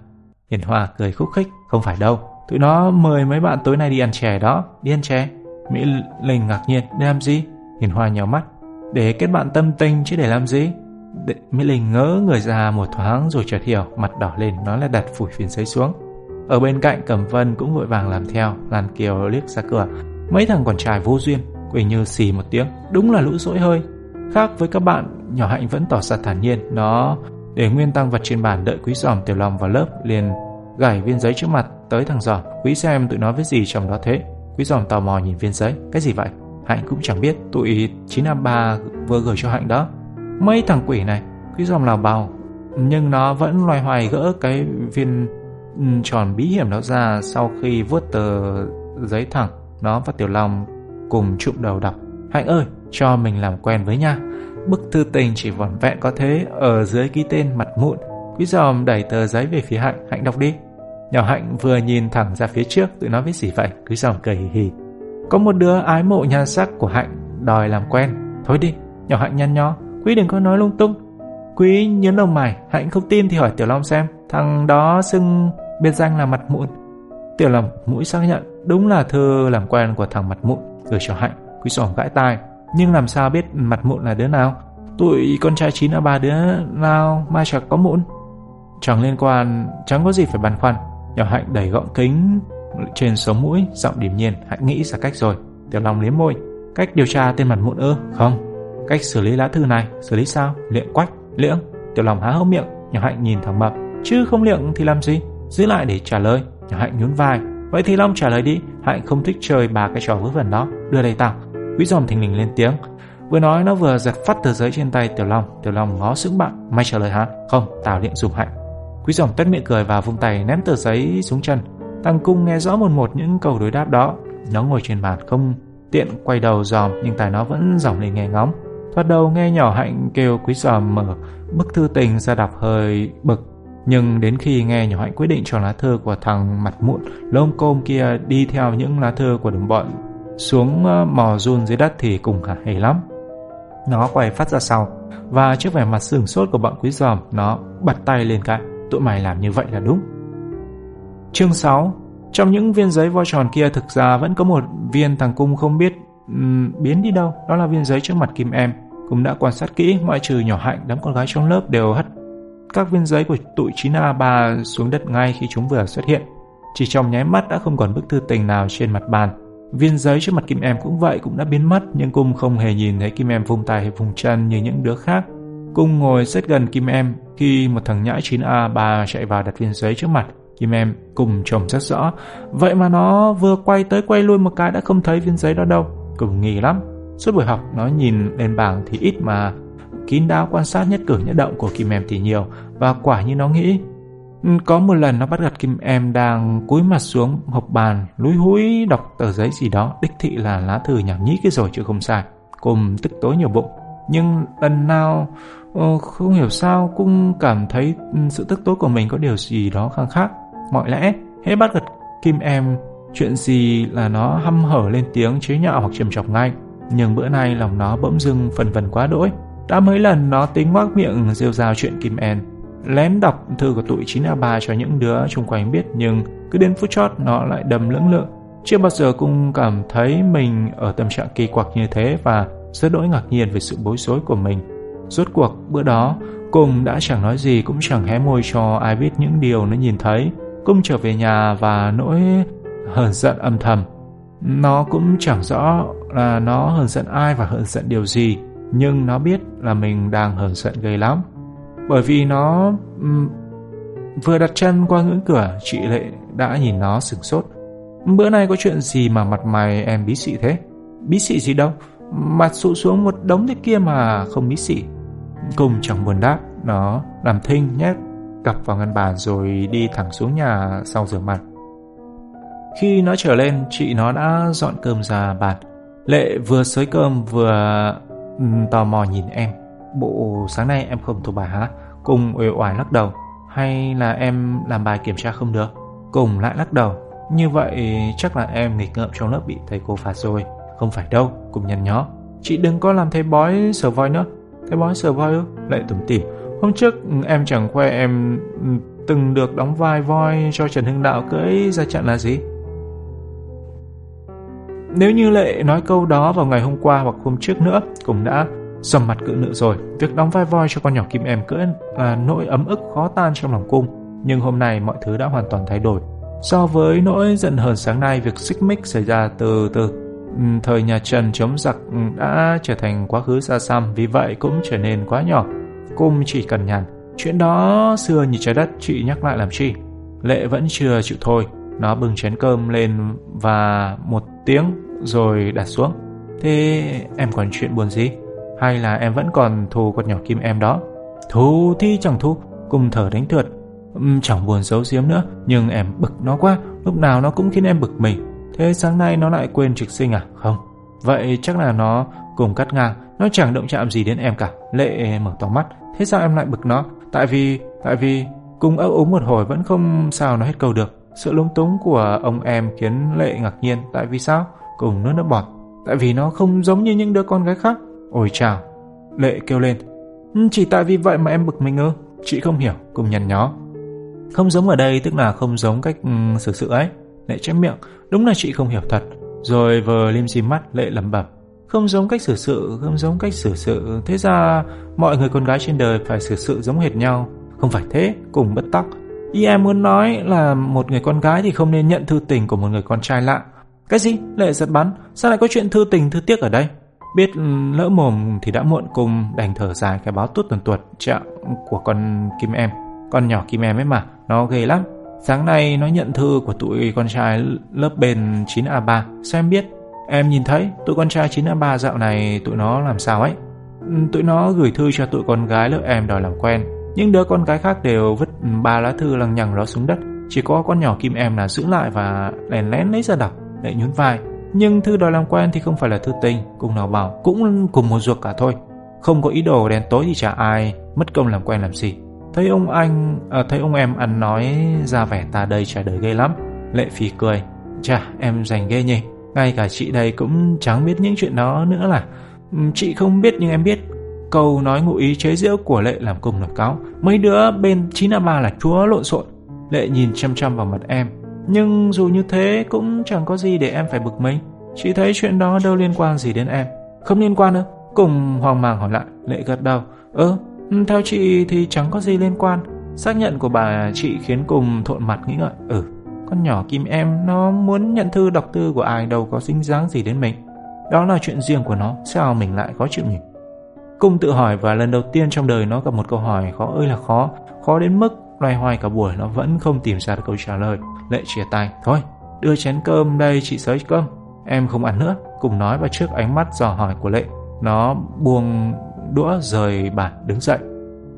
Hiền Hòa cười khúc khích: không phải đâu, tụi nó mời mấy bạn tối nay đi ăn chè đó. Đi ăn chè? Mỹ Linh ngạc nhiên: để làm gì? Hiền Hòa nhíu mắt: để kết bạn tâm tình chứ để làm gì. Mỹ Linh ngỡ người ra một thoáng rồi chợt hiểu, mặt đỏ lên, nó lại đặt phủi phiến giấy xuống. Ở bên cạnh, Cẩm Vân cũng vội vàng làm theo. Lan Kiều liếc ra cửa: mấy thằng con trai vô duyên, Quỳnh Như xì một tiếng. Đúng là lũ dỗi hơi. Khác với các bạn, nhỏ Hạnh vẫn tỏ ra thản nhiên. Nó để nguyên tăng vật trên bàn đợi Quý Giòm, Tiểu Long vào lớp, liền gảy viên giấy trước mặt tới thằng Giòm. Quý xem tụi nó viết gì trong đó thế? Quý Giòm tò mò nhìn viên giấy. Cái gì vậy? Hạnh cũng chẳng biết. Tụi 953 vừa gửi cho Hạnh đó. Mấy thằng quỷ này. Quý Giòm lào bào. Nhưng nó vẫn loay hoay gỡ cái viên tròn bí hiểm đó ra. Sau khi vuốt tờ giấy thẳng, nó và Tiểu Long cùng chụm đầu đọc. Hạnh ơi, cho mình làm quen với nha. Bức thư tình chỉ vỏn vẹn có thế, ở dưới ký tên mặt mụn. Quý Giòm đẩy tờ giấy về phía Hạnh. Hạnh đọc đi. Nhỏ Hạnh vừa nhìn thẳng ra phía trước. Tụi nó biết gì vậy? Quý Giòm cười hì hì. Có một đứa ái mộ nhan sắc của Hạnh, đòi làm quen. Thôi đi. Nhỏ Hạnh nhăn nhó. Quý đừng có nói lung tung. Quý nhớn lông mày. Hạnh không tin thì hỏi Tiểu Long xem. Thằng đó xưng biệt danh là mặt mụn. Tiểu Long mũi xác nhận. Đúng là thư làm quen của thằng mặt mụn gửi cho Hạnh. Quý Giòm gãi tai. Nhưng làm sao biết mặt mụn là đứa nào? Tụi con trai 9 là 3 đứa nào mai chẳng có mụn. Chẳng liên quan, chẳng có gì phải băn khoăn. Nhỏ Hạnh đẩy gọng kính trên sống mũi, giọng điềm nhiên. Hạnh nghĩ ra cách rồi. Tiểu Long liếm môi. Cách điều tra tên mặt mụn ư? Không. Cách xử lý lá thư này. Xử lý sao? Liệng quách. Liệng? Tiểu Long há hốc miệng. Nhỏ Hạnh nhìn thẳng mập. Chứ không liệng thì làm gì? Giữ lại để trả lời. Nhỏ Hạnh nhún vai. Vậy thì Long trả lời đi. Hạnh không thích chơi bà cái trò vớ vẩn đó. Đưa đây tao. Quý Giòm thình lình lên tiếng. Vừa nói nó vừa giật phát tờ giấy trên tay Tiểu Long. Tiểu Long ngó sững bạn. Mày trả lời hả? Không, tao liệng dùng Hạnh. Quý Giòm tuét miệng cười và vung tay ném tờ giấy xuống chân. Thằng Cung nghe rõ một những câu đối đáp đó. Nó ngồi trên bàn không tiện quay đầu Giòm, nhưng tai nó vẫn dòng lên nghe ngóng. Thoạt đầu nghe nhỏ Hạnh kêu Quý Giòm mở bức thư tình ra đọc hơi bực. Nhưng đến khi nghe nhỏ Hạnh quyết định cho lá thư của thằng mặt mụn lông côm kia đi theo những lá thư của đồng bọn xuống mò run dưới đất thì cùng khả hay lắm. Nó quay phát ra sau, và trước vẻ mặt sửng sốt của bọn Quý Giòm, nó bật tay lên cạnh. Tụi mày làm như vậy là đúng. Chương 6. Trong những viên giấy vo tròn kia thực ra vẫn có một viên thằng Cung không biết biến đi đâu. Đó là viên giấy trước mặt Kim Em. Cũng đã quan sát kỹ, ngoại trừ nhỏ Hạnh, đám con gái trong lớp đều hất các viên giấy của tụi 9A3 xuống đất ngay khi chúng vừa xuất hiện. Chỉ trong nháy mắt đã không còn bức thư tình nào trên mặt bàn. Viên giấy trước mặt Kim Em cũng vậy, cũng đã biến mất. Nhưng Cung không hề nhìn thấy Kim Em vùng tay hay vùng chân như những đứa khác. Cung ngồi rất gần Kim Em khi một thằng nhãi 9A3 chạy vào đặt viên giấy trước mặt Kim Em. Cùng trông rất rõ, vậy mà nó vừa quay tới quay lui một cái đã không thấy viên giấy đó đâu. Cùng nghi lắm. Suốt buổi học nó nhìn lên bảng thì ít mà kín đáo quan sát nhất cử nhất động của Kim Em thì nhiều. Và quả như nó nghĩ. Có một lần nó bắt gặp Kim Em đang cúi mặt xuống hộp bàn, lúi húi đọc tờ giấy gì đó, đích thị là lá thư nhảm nhí kia rồi chứ không sai. Cùng tức tối nhiều bụng. Nhưng lần nào không hiểu sao cũng cảm thấy sự tức tối của mình có điều gì đó khăng khắc. Mọi lẽ hễ bắt gặp Kim Em chuyện gì là nó hăm hở lên tiếng chế nhạo hoặc trầm trọc ngay. Nhưng bữa nay lòng nó bỗng dưng phần vần quá đỗi. Đã mấy lần nó tính ngoác miệng rêu rao chuyện Kim Em lén đọc thư của tụi 9A3 cho những đứa xung quanh biết, nhưng cứ đến phút chót nó lại đầm lưỡng lự. Chưa bao giờ cũng cảm thấy mình ở tâm trạng kỳ quặc như thế và rất đỗi ngạc nhiên về sự bối rối của mình. Rốt cuộc bữa đó Cung đã chẳng nói gì, cũng chẳng hé môi cho ai biết những điều nó nhìn thấy. Cung trở về nhà và nỗi hờn giận âm thầm. Nó cũng chẳng rõ là nó hờn giận ai và hờn giận điều gì, nhưng nó biết là mình đang hờn giận ghê lắm. Bởi vì nó vừa đặt chân qua ngưỡng cửa, chị Lệ đã nhìn nó sửng sốt. Bữa nay có chuyện gì mà mặt mày em bí xị thế? Bí xị gì đâu, mặt sụ xuống một đống thế kia mà không bí xị. Cùng chẳng buồn đáp, nó làm thinh nhét cặp vào ngăn bàn rồi đi thẳng xuống nhà sau rửa mặt. Khi nó trở lên, chị nó đã dọn cơm ra bàn. Lệ vừa xới cơm vừa tò mò nhìn em. Bộ sáng nay em không thuộc bài hả? Cùng uể oải lắc đầu. Hay là em làm bài kiểm tra không được? Cùng lại lắc đầu. Như vậy chắc là em nghịch ngợm trong lớp bị thầy cô phạt rồi. Không phải đâu, Cùng nhăn nhó. Chị đừng có làm thầy bói sờ voi nữa. Thầy bói sờ voi ư? Lại tủm tỉm. Hôm trước em chẳng khoe em từng được đóng vai voi cho Trần Hưng Đạo cưỡi ra trận là gì? Nếu như Lệ nói câu đó vào ngày hôm qua hoặc hôm trước nữa, Cùng đã sầm mặt cự nữ rồi. Việc đóng vai voi cho con nhỏ Kim Em cưỡi là nỗi ấm ức khó tan trong lòng Cung. Nhưng hôm nay mọi thứ đã hoàn toàn thay đổi. So với nỗi giận hờn sáng nay, việc xích mích xảy ra từ từ thời nhà Trần chống giặc đã trở thành quá khứ xa xăm, vì vậy cũng trở nên quá nhỏ. Cung chỉ cần nhằn, chuyện đó xưa như trái đất, chị nhắc lại làm chi? Lệ vẫn chưa chịu thôi. Nó bưng chén cơm lên và một tiếng rồi đặt xuống. Thế em còn chuyện buồn gì? Hay là em vẫn còn thù con nhỏ Kim em đó? Thù thì chẳng thù, cùng thở đánh thượt. Chẳng buồn giấu giếm nữa, nhưng em bực nó quá, lúc nào nó cũng khiến em bực mình. Thế sáng nay nó lại quên trực sinh à? Không, vậy chắc là nó cùng cắt ngang. Nó chẳng động chạm gì đến em cả. Lệ mở to mắt. Thế sao em lại bực nó? Tại vì cùng ấp úng một hồi vẫn không sao nó hết câu được. Sự lúng túng của ông em khiến Lệ ngạc nhiên. Tại vì sao? Cùng nuốt nước bọt. Tại vì nó không giống như những đứa con gái khác. Ôi chào, Lệ kêu lên. Chỉ tại vì vậy mà em bực mình ư? Chị không hiểu, cùng nhằn nhó. Không giống ở đây tức là không giống cách xử sự ấy. Lệ chép miệng. Đúng là chị không hiểu thật. Rồi vừa lim dim mắt, Lệ lẩm bẩm. Không giống cách xử sự, không giống cách xử sự. Thế ra mọi người con gái trên đời phải xử sự giống hệt nhau. Không phải thế, cùng bất tắc. Ý em muốn nói là một người con gái thì không nên nhận thư tình của một người con trai lạ. Cái gì? Lệ giật bắn. Sao lại có chuyện thư tình thư tiếc ở đây? Biết lỡ mồm thì đã muộn, cùng đành thở dài cái báo tuốt tuần tuột. Chẹo của con Kim em, con nhỏ Kim em ấy mà, nó ghê lắm. Sáng nay nó nhận thư của tụi con trai lớp bên 9A3. Sao em biết? Em nhìn thấy tụi con trai 9A3 dạo này tụi nó làm sao ấy. Tụi nó gửi thư cho tụi con gái lớp em đòi làm quen. Những đứa con gái khác đều vứt 3 lá thư lằng nhằng đó xuống đất. Chỉ có con nhỏ Kim em là giữ lại và lén lén lấy ra đọc. Lại nhún vai. Nhưng thư đòi làm quen thì không phải là thư tình. Cùng nào bảo cũng cùng một ruột cả thôi. Không có ý đồ đen tối thì chả ai mất công làm quen làm gì. Thấy ông em ăn nói ra vẻ ta đây trả đời ghê lắm. Lệ phì cười. Chà, em rành ghê nhỉ. Ngay cả chị đây cũng chẳng biết những chuyện đó nữa là. Chị không biết nhưng em biết. Câu nói ngụ ý chế giễu của Lệ làm cùng làm cáo. Mấy đứa bên 9A3 là chúa lộn xộn. Lệ nhìn chăm chăm vào mặt em. Nhưng dù như thế cũng chẳng có gì để em phải bực mình. Chị thấy chuyện đó đâu liên quan gì đến em. Không liên quan nữa. Cùng hoang mang hỏi lại. Lệ gật đầu. Theo chị thì chẳng có gì liên quan. Xác nhận của bà chị khiến Cùng thộn mặt nghĩ ngợi. Con nhỏ Kim em nó muốn nhận thư đọc thư của ai đâu có dính dáng gì đến mình. Đó là chuyện riêng của nó. Sao mình lại khó chịu nhỉ? Cùng tự hỏi, và lần đầu tiên trong đời nó gặp một câu hỏi khó ơi là khó. Khó đến mức loay hoay cả buổi nó vẫn không tìm ra được câu trả lời. Lệ chia tay. Thôi, đưa chén cơm đây chị xới cơm. Em không ăn nữa. Cùng nói, và trước ánh mắt dò hỏi của Lệ, nó buông đũa rời bàn đứng dậy.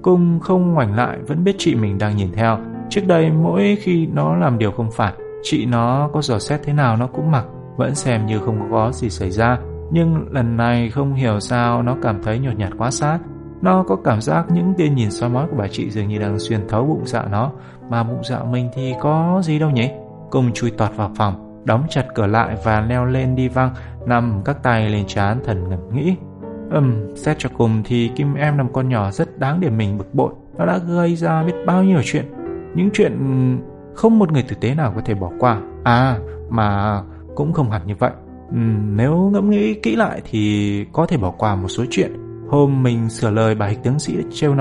Cùng không ngoảnh lại, vẫn biết chị mình đang nhìn theo. Trước đây mỗi khi nó làm điều không phải, chị nó có dò xét thế nào nó cũng mặc, vẫn xem như không có gì xảy ra. Nhưng lần này không hiểu sao nó cảm thấy nhột nhạt quá sát. Nó có cảm giác những tia nhìn soi mói của bà chị dường như đang xuyên thấu bụng dạ nó. Mà bụng dạ mình thì có gì đâu nhỉ. Cùng chui tọt vào phòng, đóng chặt cửa lại và leo lên đi văng, nằm các tay lên trán thần ngẫm nghĩ. Xét cho cùng thì Kim em làm con nhỏ rất đáng để mình bực bội. Nó đã gây ra biết bao nhiêu chuyện, những chuyện không một người tử tế nào có thể bỏ qua. À, mà cũng không hẳn như vậy. Nếu ngẫm nghĩ kỹ lại thì có thể bỏ qua một số chuyện. Hôm mình sửa lời bà Hịch tướng sĩ trêu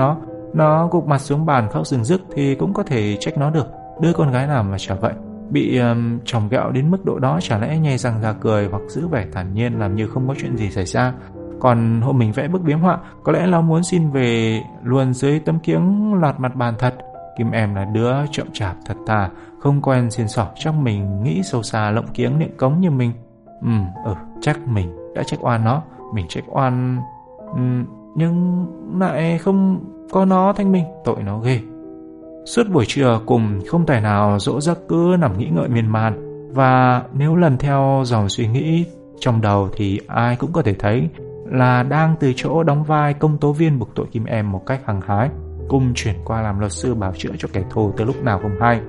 nó gục mặt xuống bàn khóc rừng rức thì cũng có thể trách nó được. Đứa con gái nào mà chả vậy. Bị chồng ghẹo đến mức độ đó, chả lẽ nhè răng ra cười hoặc giữ vẻ thản nhiên làm như không có chuyện gì xảy ra. Còn hôm mình vẽ bức biếm họa, có lẽ nó muốn xin về luôn dưới tấm kiếng lọt mặt bàn thật. Kim em là đứa chậm chạp thật thà, không quen xiên xỏ, trong mình nghĩ sâu xa lộng kiếng niệm cống như mình. Chắc mình đã trách oan nó. Mình trách oan nhưng lại không có nó thanh minh. Tội nó ghê. Suốt buổi trưa Cùng không tài nào dỗ giấc, cứ nằm nghĩ ngợi miên man. Và nếu lần theo dòng suy nghĩ trong đầu thì ai cũng có thể thấy là đang từ chỗ đóng vai công tố viên buộc tội Kim em một cách hăng hái, Cùng chuyển qua làm luật sư bảo chữa cho kẻ thù từ lúc nào không hay.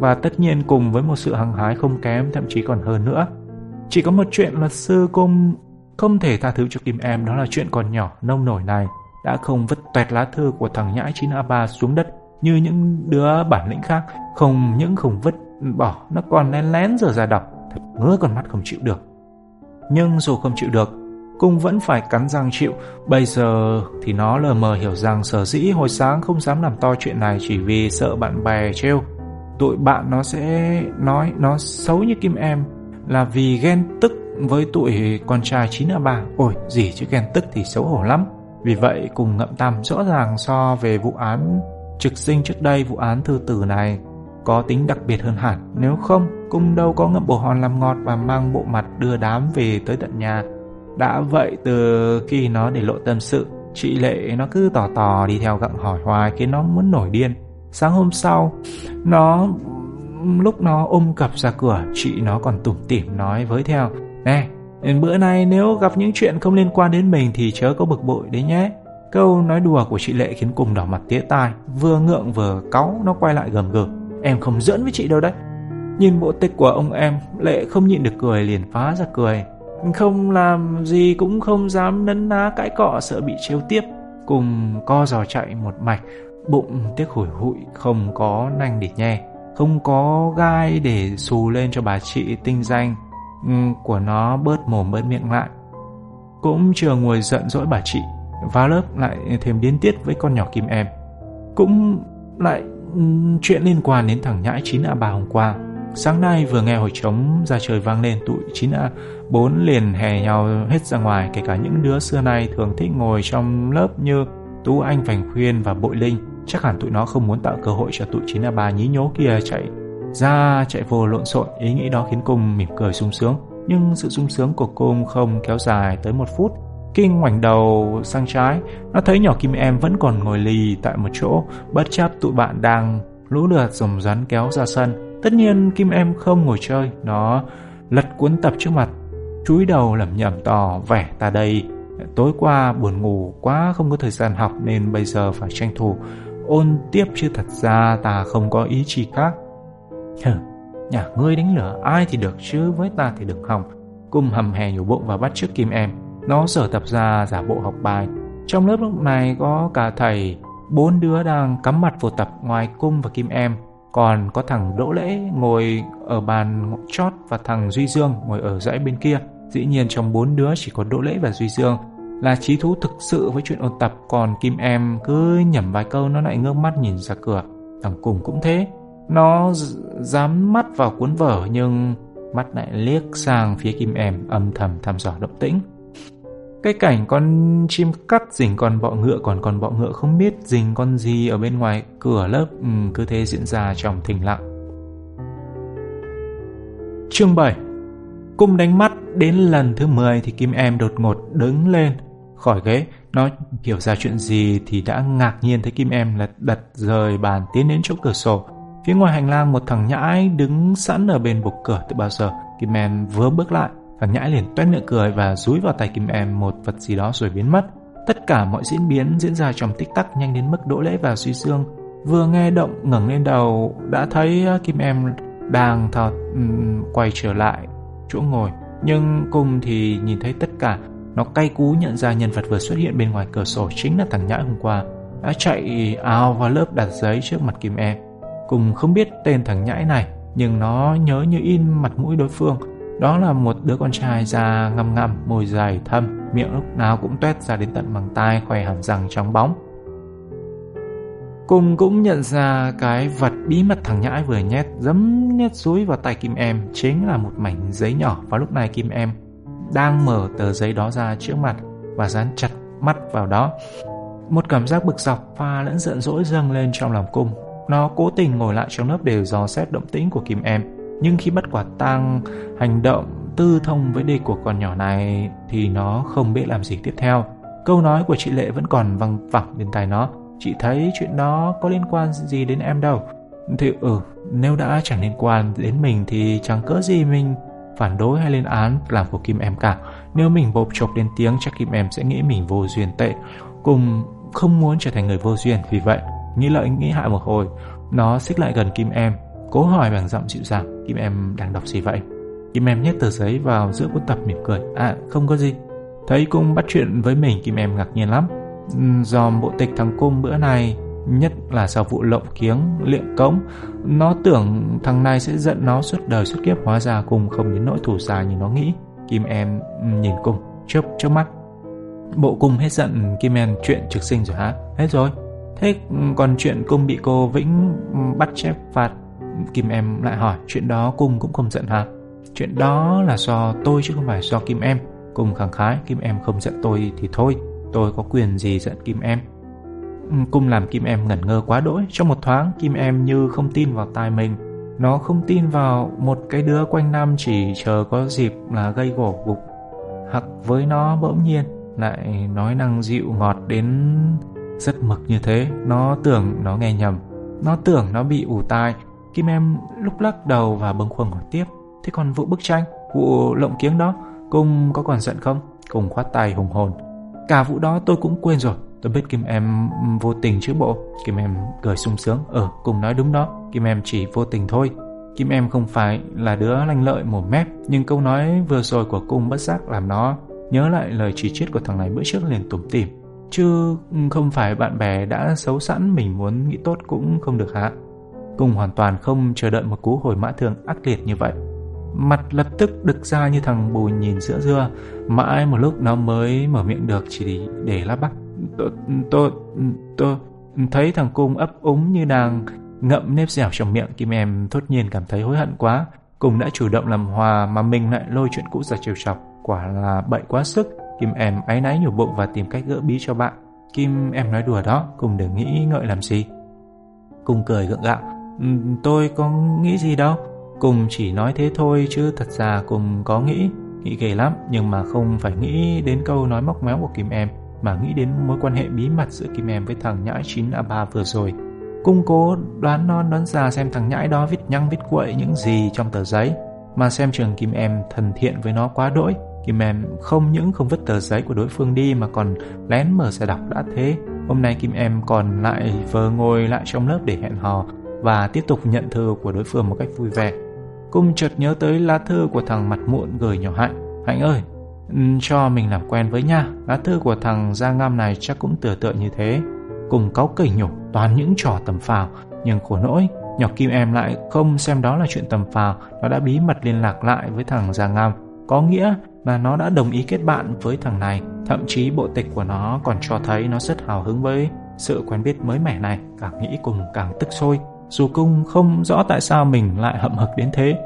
Và tất nhiên cùng với một sự hăng hái không kém, thậm chí còn hơn nữa. Chỉ có một chuyện luật sư Cùng không thể tha thứ cho Kim em, đó là chuyện còn nhỏ nông nổi này đã không vứt toẹt lá thư của thằng nhãi 9A3 xuống đất như những đứa bản lĩnh khác. Không những không vứt bỏ, nó còn lén lén giờ ra đọc. Thật ngứa con mắt, không chịu được. Nhưng dù không chịu được, Cùng vẫn phải cắn răng chịu. Bây giờ thì nó lờ mờ hiểu rằng sở dĩ hồi sáng không dám làm to chuyện này chỉ vì sợ bạn bè trêu. Tụi bạn nó sẽ nói nó xấu như Kim em là vì ghen tức với tụi con trai 9 ở 3, ôi gì chứ ghen tức thì xấu hổ lắm. Vì vậy cùng ngậm tằm rõ ràng so về vụ án trực sinh trước đây, vụ án thư tử này có tính đặc biệt hơn hẳn. Nếu không, cung đâu có ngậm bồ hòn làm ngọt và mang bộ mặt đưa đám về tới tận nhà. Đã vậy từ khi nó để lộ tâm sự, chị Lệ nó cứ tò đi theo gặng hỏi hoài khiến nó muốn nổi điên. Sáng hôm sau, lúc nó ôm cặp ra cửa, chị nó còn tủm tỉm nói với theo: "Nè, bữa nay nếu gặp những chuyện không liên quan đến mình thì chớ có bực bội đấy nhé." Câu nói đùa của chị Lệ khiến Cùng đỏ mặt tía tai, vừa ngượng vừa cáu, nó quay lại gầm gừ: "Em không giỡn với chị đâu đấy." Nhìn bộ tịch của ông em, Lệ không nhịn được cười liền phá ra cười. Không làm gì cũng không dám nấn ná cãi cọ sợ bị trêu tiếp. Cùng co giò chạy một mạch, bụng tiếc hủi hụi, không có nanh để nhe, không có gai để xù lên cho bà chị tinh danh của nó bớt mồm bớt miệng lại. Cũng chừa ngồi giận dỗi bà chị, vào lớp lại thêm điên tiết với con nhỏ Kim Em. Cũng lại chuyện liên quan đến thằng nhãi 9A3 hôm qua. Sáng nay vừa nghe hồi trống ra trời vang lên, tụi 9A4 liền hè nhau hết ra ngoài, kể cả những đứa xưa nay thường thích ngồi trong lớp như Tú Anh, Vành Khuyên và Bội Linh. Chắc hẳn tụi nó không muốn tạo cơ hội cho tụi 9A3 nhí nhố kia chạy vô lộn xộn. Ý nghĩ đó khiến Cung mỉm cười sung sướng, nhưng sự sung sướng của Cung không kéo dài tới 1 phút. Khi ngoảnh đầu sang trái, nó thấy nhỏ Kim Em vẫn còn ngồi lì tại một chỗ, bất chấp tụi bạn đang lũ lượt rồng rắn kéo ra sân. Tất nhiên Kim Em không ngồi chơi, nó lật cuốn tập trước mặt, chúi đầu lẩm nhẩm tỏ vẻ ta đây tối qua buồn ngủ quá, không có thời gian học nên bây giờ phải tranh thủ ôn tiếp, chứ thật ra ta không có ý chí khác. Nhà ngươi đánh lửa ai thì được, chứ với ta thì đừng hòng. Cùng hầm hè nhổ bộ và bắt chước Kim Em, nó sở tập ra giả bộ học bài. Trong lớp lúc này có cả thầy 4 đứa đang cắm mặt vô tập, ngoài Cung và Kim Em còn có thằng Đỗ Lễ ngồi ở bàn chót và thằng Duy Dương ngồi ở dãy bên kia. Dĩ nhiên trong 4 đứa chỉ có Đỗ Lễ và Duy Dương là trí thú thực sự với chuyện ôn tập, còn Kim Em cứ nhẩm vài câu nó lại ngước mắt nhìn ra cửa. Thằng Cùng cũng thế, nó dám mắt vào cuốn vở nhưng mắt lại liếc sang phía Kim Em, âm thầm thăm dò động tĩnh. Cái cảnh con chim cắt rình con bọ ngựa, còn con bọ ngựa không biết rình con gì ở bên ngoài cửa lớp cứ thế diễn ra trong thinh lặng. Chương 7. Cùng đánh mắt đến lần thứ 10 thì Kim Em đột ngột đứng lên khỏi ghế. Nó hiểu ra chuyện gì thì đã ngạc nhiên thấy Kim Em lật đật rời bàn tiến đến chỗ cửa sổ. Phía ngoài hành lang một thằng nhãi đứng sẵn ở bên bục cửa từ bao giờ. Kim Em vừa bước lại, thằng nhãi liền toét miệng cười và dúi vào tay Kim Em một vật gì đó rồi biến mất. Tất cả mọi diễn biến diễn ra trong tích tắc, nhanh đến mức Đỗ Lễ và Duy Dương vừa nghe động ngẩng lên đầu đã thấy Kim Em đang quay trở lại chỗ ngồi. Nhưng Cùng thì nhìn thấy tất cả, nó cay cú nhận ra nhân vật vừa xuất hiện bên ngoài cửa sổ chính là thằng nhãi hôm qua đã chạy ào vào lớp đặt giấy trước mặt Kim Em. Cùng không biết tên thằng nhãi này nhưng nó nhớ như in mặt mũi đối phương. Đó là một đứa con trai da ngăm ngăm, môi dày thâm, miệng lúc nào cũng toét ra đến tận màng tai, khoe hàm răng trắng bóng. Cùng cũng nhận ra cái vật bí mật thằng nhãi vừa nhét dúi vào tay Kim Em chính là một mảnh giấy nhỏ, và lúc này Kim Em đang mở tờ giấy đó ra trước mặt và dán chặt mắt vào đó. Một cảm giác bực dọc pha lẫn giận dỗi dâng lên trong lòng Cung. Nó cố tình ngồi lại trong lớp để dò xét động tĩnh của Kim Em, nhưng khi bắt quả tang hành động tư thông với đề của con nhỏ này thì nó không biết làm gì tiếp theo. Câu nói của chị Lệ vẫn còn văng vẳng bên tai nó: "Chị thấy chuyện đó có liên quan gì đến em đâu." Thì nếu đã chẳng liên quan đến mình thì chẳng cớ gì mình phản đối hay lên án làm của Kim Em cả. Nếu mình bộp chộp lên tiếng chắc Kim Em sẽ nghĩ mình vô duyên tệ. Cùng không muốn trở thành người vô duyên, vì vậy nghĩ lợi nghĩ hại một hồi, nó xích lại gần Kim Em, cố hỏi bằng giọng dịu dàng: "Kim Em đang đọc gì vậy?" Kim Em nhét tờ giấy vào giữa cuốn tập mỉm cười: "À, không có gì." Thấy Cung bắt chuyện với mình, Kim Em ngạc nhiên lắm. Dòm bộ tịch thằng Cung bữa nay, nhất là sau vụ lộng kiếng liệng cống, nó tưởng thằng này sẽ giận nó suốt đời suốt kiếp, hóa ra Cung không đến nỗi thù dài như nó nghĩ. Kim Em nhìn Cung chớp mắt. Bộ Cung hết giận Kim Em chuyện trực sinh rồi hả? Hết rồi. Thế còn chuyện Cung bị cô Vĩnh bắt chép phạt, Kim Em lại hỏi: "Chuyện đó Cung cũng không giận hả?" Chuyện đó là do tôi chứ không phải do Kim Em. Cùng khẳng khái, Kim Em không giận tôi thì thôi, tôi có quyền gì giận Kim Em. Cùng làm Kim Em ngẩn ngơ quá đỗi. Trong một thoáng, Kim Em như không tin vào tai mình. Nó không tin vào một cái đứa quanh năm chỉ chờ có dịp là gây gổ gục hặc với nó bỗng nhiên lại nói năng dịu ngọt đến rất mực như thế. Nó tưởng nó nghe nhầm, nó tưởng nó bị ù tai. Kim Em lúc lắc đầu và bâng khuâng hỏi tiếp: thế còn vụ bức tranh, vụ lộng kiếng đó, Cung có còn giận không? Cung khoát tay hùng hồn: cả vụ đó tôi cũng quên rồi, tôi biết Kim Em vô tình chứ bộ. Kim Em cười sung sướng: Cung nói đúng đó, Kim Em chỉ vô tình thôi. Kim Em không phải là đứa lanh lợi mồm mép, nhưng câu nói vừa rồi của Cung bất giác làm nó nhớ lại lời chỉ trích của thằng này bữa trước, liền tủm tỉm: chứ không phải bạn bè đã xấu sẵn, mình muốn nghĩ tốt cũng không được hả? Cung hoàn toàn không chờ đợi một cú hồi mã thương ác liệt như vậy, mặt lập tức đực ra như thằng bù nhìn sữa dưa. Mãi một lúc nó mới mở miệng được, chỉ để lắp bắp: Tôi thấy thằng Cung ấp úng như đang ngậm nếp dẻo trong miệng. Kim Em thốt nhiên cảm thấy hối hận quá, Cung đã chủ động làm hòa mà mình lại lôi chuyện cũ ra trêu chọc, quả là bậy quá sức. Kim Em áy náy nhủ bụng và tìm cách gỡ bí cho bạn: Kim Em nói đùa đó, Cung đừng nghĩ ngợi làm gì. Cung cười gượng gạo: tôi có nghĩ gì đâu, Cung chỉ nói thế thôi chứ thật ra Cung có nghĩ ghê lắm, nhưng mà không phải nghĩ đến câu nói móc méo của Kim Em, mà nghĩ đến mối quan hệ bí mật giữa Kim Em với thằng nhãi 9A3 vừa rồi. Cung cố đoán non đoán già xem thằng nhãi đó viết nhăng viết quậy những gì trong tờ giấy, mà xem chừng Kim Em thân thiện với nó quá đỗi. Kim Em không những không vứt tờ giấy của đối phương đi mà còn lén mở ra đọc. Đã thế, hôm nay Kim Em còn lại vờ ngồi lại trong lớp để hẹn hò và tiếp tục nhận thư của đối phương một cách vui vẻ. Cung chợt nhớ tới lá thư của thằng mặt mụn gửi nhỏ Hạnh: Hạnh ơi, cho mình làm quen với nha. Lá thư của thằng da ngam này chắc cũng tựa tựa như thế. Cung cáu kỉnh nhủ toàn những trò tầm phào, nhưng khổ nỗi nhỏ Kim Em lại không xem đó là chuyện tầm phào. Nó đã bí mật liên lạc lại với thằng da ngam, có nghĩa là nó đã đồng ý kết bạn với thằng này. Thậm chí bộ tịch của nó còn cho thấy nó rất hào hứng với sự quen biết mới mẻ này. Càng nghĩ Cung càng tức sôi, dù Cung không rõ tại sao mình lại hậm hực đến thế.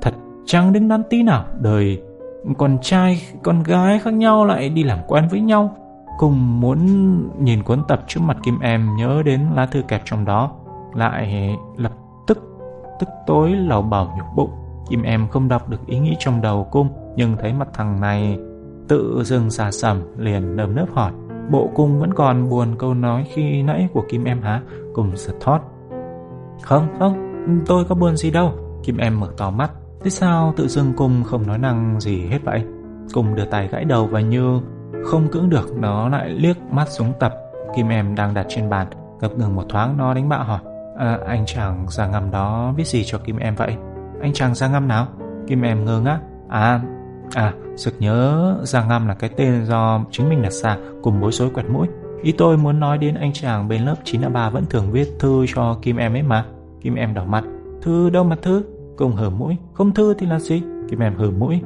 Thật chẳng đứng đắn tí nào, đời con trai con gái khác nhau lại đi làm quen với nhau. Cung muốn nhìn cuốn tập trước mặt Kim Em, nhớ đến lá thư kẹp trong đó, lại lập tức tức tối lầu bầu nhục bụng. Kim Em không đọc được ý nghĩ trong đầu Cung, nhưng thấy mặt thằng này tự dưng xà xầm, liền nơm nớp hỏi: bộ Cung vẫn còn buồn câu nói khi nãy của Kim Em hả? Cung giật thót: Không, tôi có buồn gì đâu. Kim Em mở to mắt: thế sao tự dưng Cung không nói năng gì hết vậy? Cung đưa tay gãi đầu và như không cưỡng được, nó lại liếc mắt xuống tập Kim Em đang đặt trên bàn. Ngập ngừng một thoáng, nó đánh bạo hỏi: anh chàng da ngăm đó viết gì cho Kim Em vậy? Anh chàng da ngăm nào? Kim Em ngơ ngác: sực nhớ, da ngăm là cái tên do chính mình đặt ra. Cùng bối rối quẹt mũi: ý tôi muốn nói đến anh chàng bên lớp 9A3 vẫn thường viết thư cho Kim Em ấy mà. Kim Em đỏ mặt: thư đâu mà thư? Cùng hở mũi: không thư thì là gì? Kim Em hở mũi.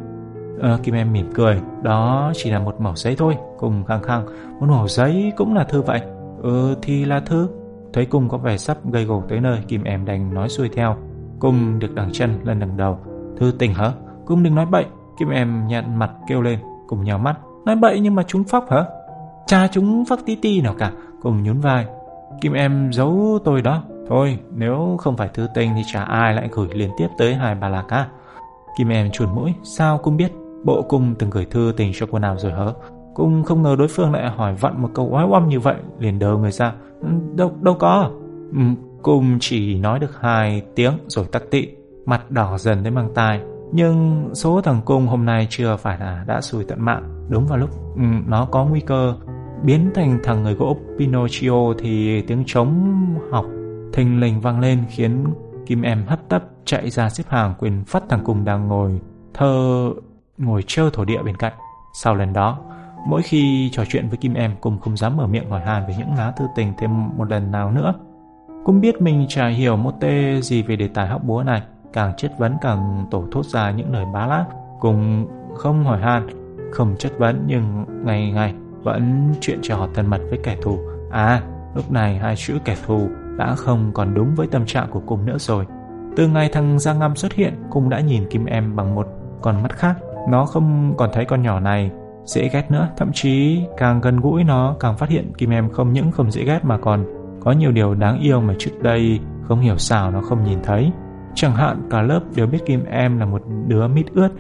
Kim Em mỉm cười: đó chỉ là một mẩu giấy thôi. Cùng khăng khăng: một mẩu giấy cũng là thư vậy? Thì là thư. Thấy Cùng có vẻ sắp gây gổ tới nơi, Kim Em đành nói xuôi theo. Cùng được đằng chân lên đằng đầu: thư tình hả? Cùng đừng nói bậy. Kim Em nhăn mặt kêu lên. Cùng nhào mắt: nói bậy nhưng mà chúng phóc hả? Cha chúng phóc tí ti nào cả. Cùng nhún vai: Kim Em giấu tôi đó thôi, nếu không phải thư tình thì chả ai lại gửi liên tiếp tới 2-3 lá cả. Kim Em chuồn mũi: sao Cung biết? Bộ Cung từng gửi thư tình cho cô nào rồi hả? Cung không ngờ đối phương lại hỏi vặn một câu oái oăm như vậy, liền đờ người ra: đâu có. Cung chỉ nói được 2 tiếng rồi tắc tị, mặt đỏ dần đến mang tai. Nhưng số thằng Cung hôm nay chưa phải là đã xui tận mạng. Đúng vào lúc nó có nguy cơ biến thành thằng người gỗ Pinocchio thì tiếng trống học thình lình vang lên, khiến Kim Em hấp tấp chạy ra xếp hàng quyền phát thằng Cung đang ngồi trơ thổ địa bên cạnh. Sau lần đó, mỗi khi trò chuyện với Kim Em, Cung không dám mở miệng hỏi han về những lá thư tình thêm một lần nào nữa. Cung biết mình chả hiểu một tê gì về đề tài hóc búa này, càng chất vấn càng tổ thốt ra những lời bá lác. Cung không hỏi han, không chất vấn, nhưng ngày ngày vẫn chuyện trò thân mật với kẻ thù. Lúc này hai chữ kẻ thù đã không còn đúng với tâm trạng của Cung nữa rồi. Từ ngày thằng Giang Ngâm xuất hiện, cũng đã nhìn Kim Em bằng một con mắt khác. Nó không còn thấy con nhỏ này dễ ghét nữa, thậm chí càng gần gũi nó càng phát hiện Kim Em không những không dễ ghét mà còn có nhiều điều đáng yêu mà trước đây không hiểu sao nó không nhìn thấy. Chẳng hạn cả lớp đều biết Kim Em là một đứa mít ướt,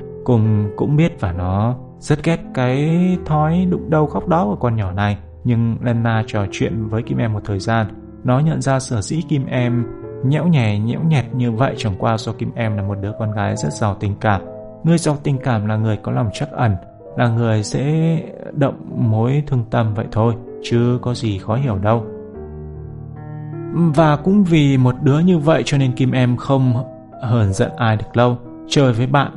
cũng biết và nó rất ghét cái thói đụng đâu khóc đó của con nhỏ này. Nhưng Lena trò chuyện với Kim Em một thời gian, nó nhận ra sở dĩ Kim Em nhẽo nhè nhẽo nhẹt như vậy chẳng qua do Kim Em là một đứa con gái rất giàu tình cảm. Người giàu tình cảm là người có lòng trắc ẩn, là người sẽ động mối thương tâm vậy thôi, chứ có gì khó hiểu đâu. Và cũng vì một đứa như vậy cho nên Kim Em không hờn giận ai được lâu. Chơi với bạn,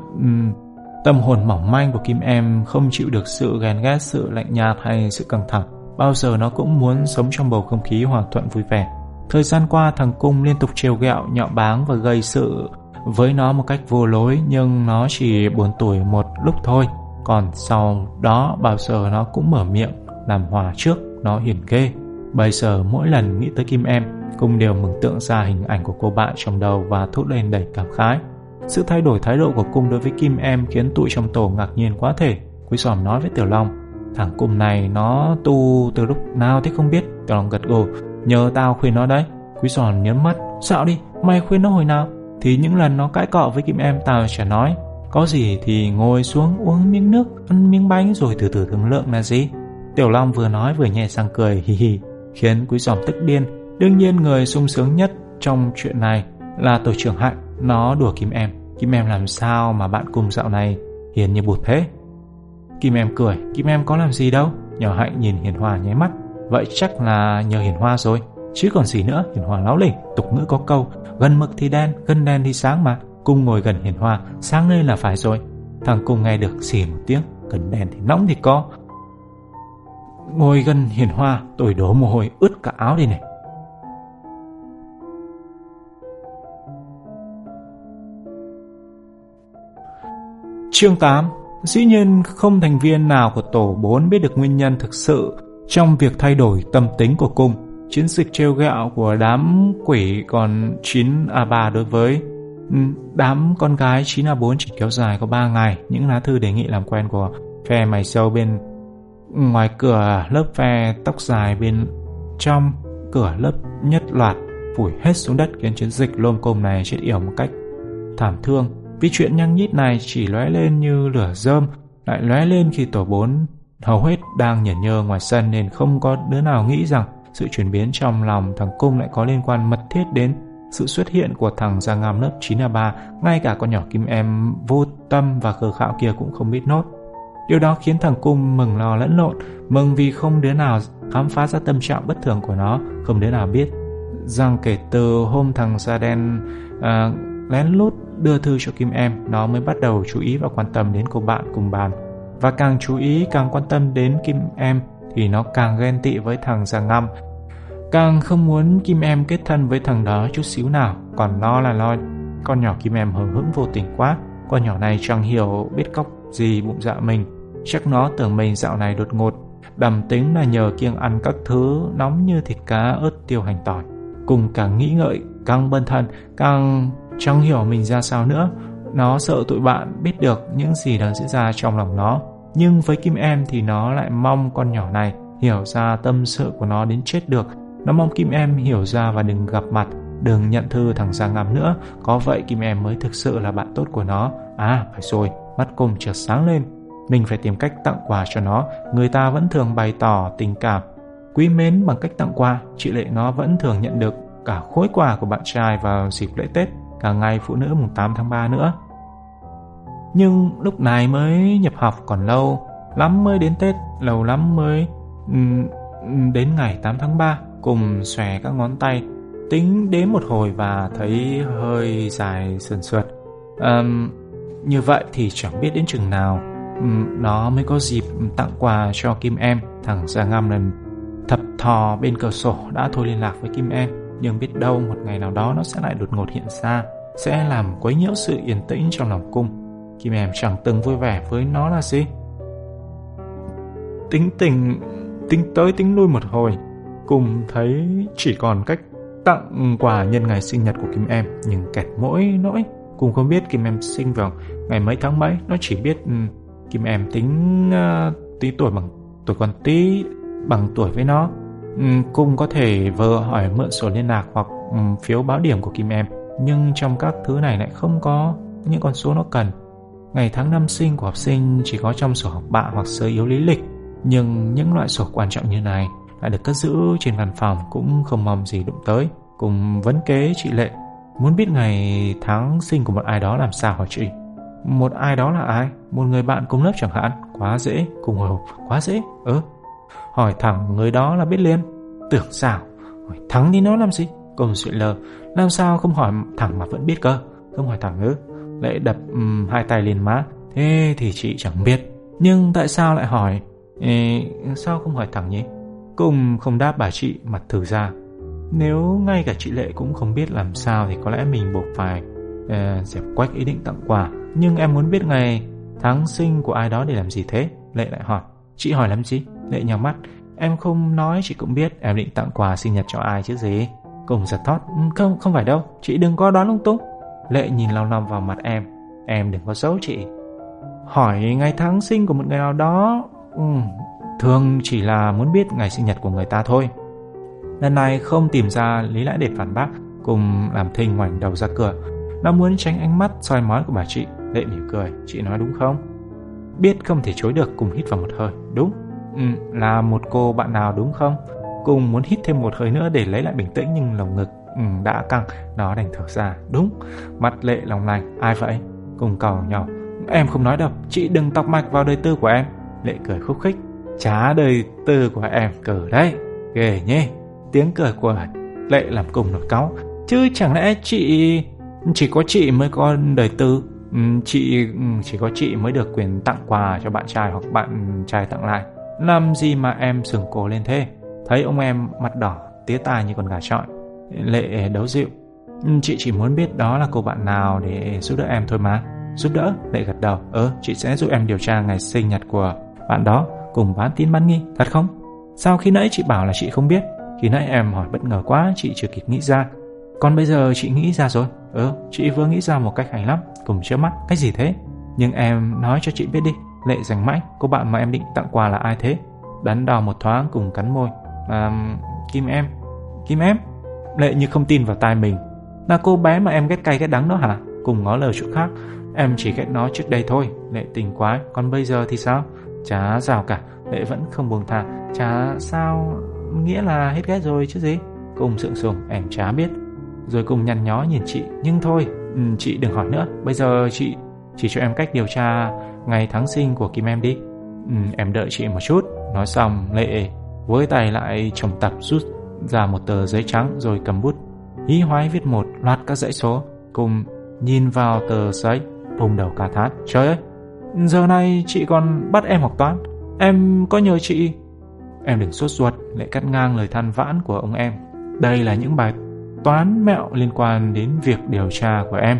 tâm hồn mỏng manh của Kim Em không chịu được sự ghen ghét, sự lạnh nhạt hay sự căng thẳng. Bao giờ nó cũng muốn sống trong bầu không khí hòa thuận vui vẻ. Thời gian qua thằng Cung liên tục trêu ghẹo, nhạo báng và gây sự với nó một cách vô lối, nhưng nó chỉ buồn tủi một lúc thôi. Còn sau đó bao giờ nó cũng mở miệng làm hòa trước, nó hiền ghê. Bây giờ mỗi lần nghĩ tới Kim Em, Cung đều mừng tượng ra hình ảnh của cô bạn trong đầu và thốt lên đầy cảm khái. Sự thay đổi thái độ của Cung đối với Kim Em khiến tụi trong tổ ngạc nhiên quá thể. Quý Giòm nói với Tiểu Long, thằng Cung này nó tu từ lúc nào thế không biết. Tiểu Long gật gù, nhờ tao khuyên nó đấy. Quý Giòm nhấn mắt, xạo đi, mày khuyên nó hồi nào? Thì những lần nó cãi cọ với Kim Em tao chả nói. Có gì thì ngồi xuống uống miếng nước, ăn miếng bánh rồi từ từ thương lượng là gì. Tiểu Long vừa nói vừa nhẹ sang cười hì hì, khiến Quý Giòm tức điên. Đương nhiên người sung sướng nhất trong chuyện này là tổ trưởng Hạnh. Nó đùa Kim Em, Kim Em làm sao mà bạn Cung dạo này hiền như bụt thế. Kim Em cười, Kim Em có làm gì đâu. Nhỏ Hạnh nhìn Hiền Hòa nháy mắt, vậy chắc là nhờ Hiền Hòa rồi chứ còn gì nữa. Hiền Hòa láo lỉnh, tục ngữ có câu gần mực thì đen, gần đen thì sáng mà. Cung ngồi gần Hiền Hòa, sáng lên là phải rồi. Thằng Cung nghe được xì một tiếng, gần đèn thì nóng thì có. Ngồi gần Hiền Hòa, tôi đổ mồ hôi ướt cả áo đi này. Chương 8. Dĩ nhiên không thành viên nào của tổ 4 biết được nguyên nhân thực sự trong việc thay đổi tâm tính của Cung. Chiến dịch trêu ghẹo của đám quỷ còn 9A3 đối với đám con gái 9A4 chỉ kéo dài có 3 ngày. Những lá thư đề nghị làm quen của phe mày sâu bên ngoài cửa lớp, phe tóc dài bên trong cửa lớp nhất loạt phủi hết xuống đất, khiến chiến dịch lôm côm này chết yểu một cách thảm thương. Vì chuyện nhăng nhít này chỉ lóe lên như lửa rơm, lại lóe lên khi tổ 4 hầu hết đang nhởn nhơ ngoài sân, nên không có đứa nào nghĩ rằng sự chuyển biến trong lòng thằng Cung lại có liên quan mật thiết đến sự xuất hiện của thằng Giang Ngâm lớp 9A3. Ngay cả con nhỏ Kim Em vô tâm và khờ khạo kia cũng không biết nốt. Điều đó khiến thằng Cung mừng lo lẫn lộn, mừng vì không đứa nào khám phá ra tâm trạng bất thường của nó, không đứa nào biết rằng kể từ hôm thằng da đen lén lút đưa thư cho Kim Em, nó mới bắt đầu chú ý và quan tâm đến cô bạn cùng bàn. Và càng chú ý, càng quan tâm đến Kim Em thì nó càng ghen tị với thằng Giang Ngâm, càng không muốn Kim Em kết thân với thằng đó chút xíu nào. Còn lo là lo con nhỏ Kim Em hờ hững vô tình quá. Con nhỏ này chẳng hiểu biết cóc gì bụng dạ mình. Chắc nó tưởng mình dạo này đột ngột đầm tính là nhờ kiêng ăn các thứ nóng như thịt cá, ớt, tiêu, hành, tỏi. Cùng càng nghĩ ngợi, càng bần thần, càng chẳng hiểu mình ra sao nữa. Nó sợ tụi bạn biết được những gì đang diễn ra trong lòng nó. Nhưng với Kim Em thì nó lại mong con nhỏ này hiểu ra tâm sự của nó đến chết được. Nó mong Kim Em hiểu ra và đừng gặp mặt, đừng nhận thư thằng Giang Ngâm nữa. Có vậy Kim Em mới thực sự là bạn tốt của nó. À phải rồi, mắt Cung chợt sáng lên, mình phải tìm cách tặng quà cho nó. Người ta vẫn thường bày tỏ tình cảm quý mến bằng cách tặng quà. Chị Lệ nó vẫn thường nhận được cả khối quà của bạn trai vào dịp lễ Tết, cả ngày phụ nữ mùng 8 tháng 3 nữa. Nhưng lúc này mới nhập học, còn lâu lắm mới đến Tết, lâu lắm mới đến ngày 8 tháng 3. Cùng xòe các ngón tay tính đến một hồi và thấy hơi dài sườn sượt. Như vậy thì chẳng biết đến chừng nào nó mới có dịp tặng quà cho Kim Em. Thằng Giang Ngâm lần thập thò bên cửa sổ đã thôi liên lạc với Kim Em, nhưng biết đâu một ngày nào đó nó sẽ lại đột ngột hiện ra, sẽ làm quấy nhiễu sự yên tĩnh trong lòng Cung. Kim Em chẳng từng vui vẻ với nó là gì. Tính tới tính lui một hồi, Cung thấy chỉ còn cách tặng quà nhân ngày sinh nhật của Kim Em, nhưng kẹt mỗi nỗi cũng không biết Kim Em sinh vào ngày mấy tháng mấy. Nó chỉ biết Kim Em tính tuổi bằng tuổi con tí, bằng tuổi với nó. Cũng có thể vờ hỏi mượn sổ liên lạc hoặc phiếu báo điểm của Kim Em, nhưng trong các thứ này lại không có những con số nó cần. Ngày tháng năm sinh của học sinh chỉ có trong sổ học bạ hoặc sơ yếu lý lịch, nhưng những loại sổ quan trọng như này lại được cất giữ trên văn phòng, cũng không mong gì đụng tới. Cùng vấn kế chị Lệ, muốn biết ngày tháng sinh của một ai đó làm sao hả chị? Một ai đó là ai? Một người bạn cùng lớp chẳng hạn. Quá dễ, cùng hồi hộp, quá dễ. Hỏi thẳng người đó là biết liền. Tưởng sao? Hỏi thẳng đi nó làm gì? Cùng suy lờ, làm sao không hỏi thẳng mà vẫn biết cơ? Không hỏi thẳng nữa. Lệ đập hai tay lên má. Thế thì chị chẳng biết. Nhưng tại sao lại hỏi? Sao không hỏi thẳng nhỉ? Cùng không đáp bà chị, mặt thử ra. Nếu ngay cả chị Lệ cũng không biết làm sao thì có lẽ mình buộc phải dẹp quách ý định tặng quà. Nhưng em muốn biết ngày tháng sinh của ai đó để làm gì thế? Lệ lại hỏi. Chị hỏi làm gì? Lệ nhào mắt. Em không nói chị cũng biết em định tặng quà sinh nhật cho ai chứ gì. Cùng giật thót. Không phải đâu, chị đừng có đoán lung tung. Lệ nhìn lòng lòng vào mặt em. Em đừng có giấu chị. Hỏi ngày tháng sinh của một người nào đó thường chỉ là muốn biết ngày sinh nhật của người ta thôi. Lần này không tìm ra lý lẽ để phản bác, Cùng làm thinh ngoảnh đầu ra cửa. Nó muốn tránh ánh mắt soi mói của bà chị. Lệ mỉm cười. Chị nói đúng không? Biết không thể chối được, Cùng hít vào một hơi. Đúng. Là một cô bạn nào đúng không? Cùng muốn hít thêm một hơi nữa để lấy lại bình tĩnh, nhưng lồng ngực đã căng. Nó đành thở ra. Đúng. Mặt Lệ lòng lành. Ai vậy? Cùng cầu nhỏ. Em không nói đâu. Chị đừng tọc mạch vào đời tư của em. Lệ cười khúc khích. Chá đời tư của em cờ đấy. Ghê nhé. Tiếng cười của Lệ làm Cùng nổi cáu. Chứ chẳng lẽ chị... Chỉ có chị mới có đời tư. Chỉ có chị mới được quyền tặng quà cho bạn trai hoặc bạn trai tặng lại. Làm gì mà em sừng cổ lên thế? Thấy ông em mặt đỏ tía tai như con gà trọi. Lệ đấu dịu. Chị chỉ muốn biết đó là cô bạn nào để giúp đỡ em thôi mà. Giúp đỡ? Lệ gật đầu. Chị sẽ giúp em điều tra ngày sinh nhật của bạn đó. Cùng bán tín bán nghi. Thật không? Sao khi nãy chị bảo là chị không biết? Khi nãy em hỏi bất ngờ quá, chị chưa kịp nghĩ ra. Còn bây giờ chị nghĩ ra rồi. Chị vừa nghĩ ra một cách hay lắm. Cùng chớp mắt. Cách gì thế? Nhưng em nói cho chị biết đi. Lệ giành mãi. Cô bạn mà em định tặng quà là ai thế? Đắn đo một thoáng, Cùng cắn môi. Kim Em. Kim Em? Lệ như không tin vào tai mình. Là cô bé mà em ghét cay ghét đắng đó hả? Cùng ngó lời chỗ khác. Em chỉ ghét nó trước đây thôi. Lệ tình quái. Còn bây giờ thì sao? Chả rào cả. Lệ vẫn không buông thả. Chả sao, nghĩa là hết ghét rồi chứ gì? Cùng sượng sùng. Em chả biết. Rồi Cùng nhăn nhó nhìn chị. Nhưng thôi, chị đừng hỏi nữa. Bây giờ chị chỉ cho em cách điều tra ngày tháng sinh của Kim Em đi. Em đợi chị một chút. Nói xong, Lệ với tay lại chồng tập, rút ra một tờ giấy trắng rồi cầm bút hí hoái viết một loạt các dãy số. Cùng nhìn vào tờ giấy, vùng đầu cả thán. Trời ơi, giờ này chị còn bắt em học toán. Em có nhờ chị... Em đừng sốt ruột. Lệ cắt ngang lời than vãn của ông em. Đây là những bài toán mẹo liên quan đến việc điều tra của em.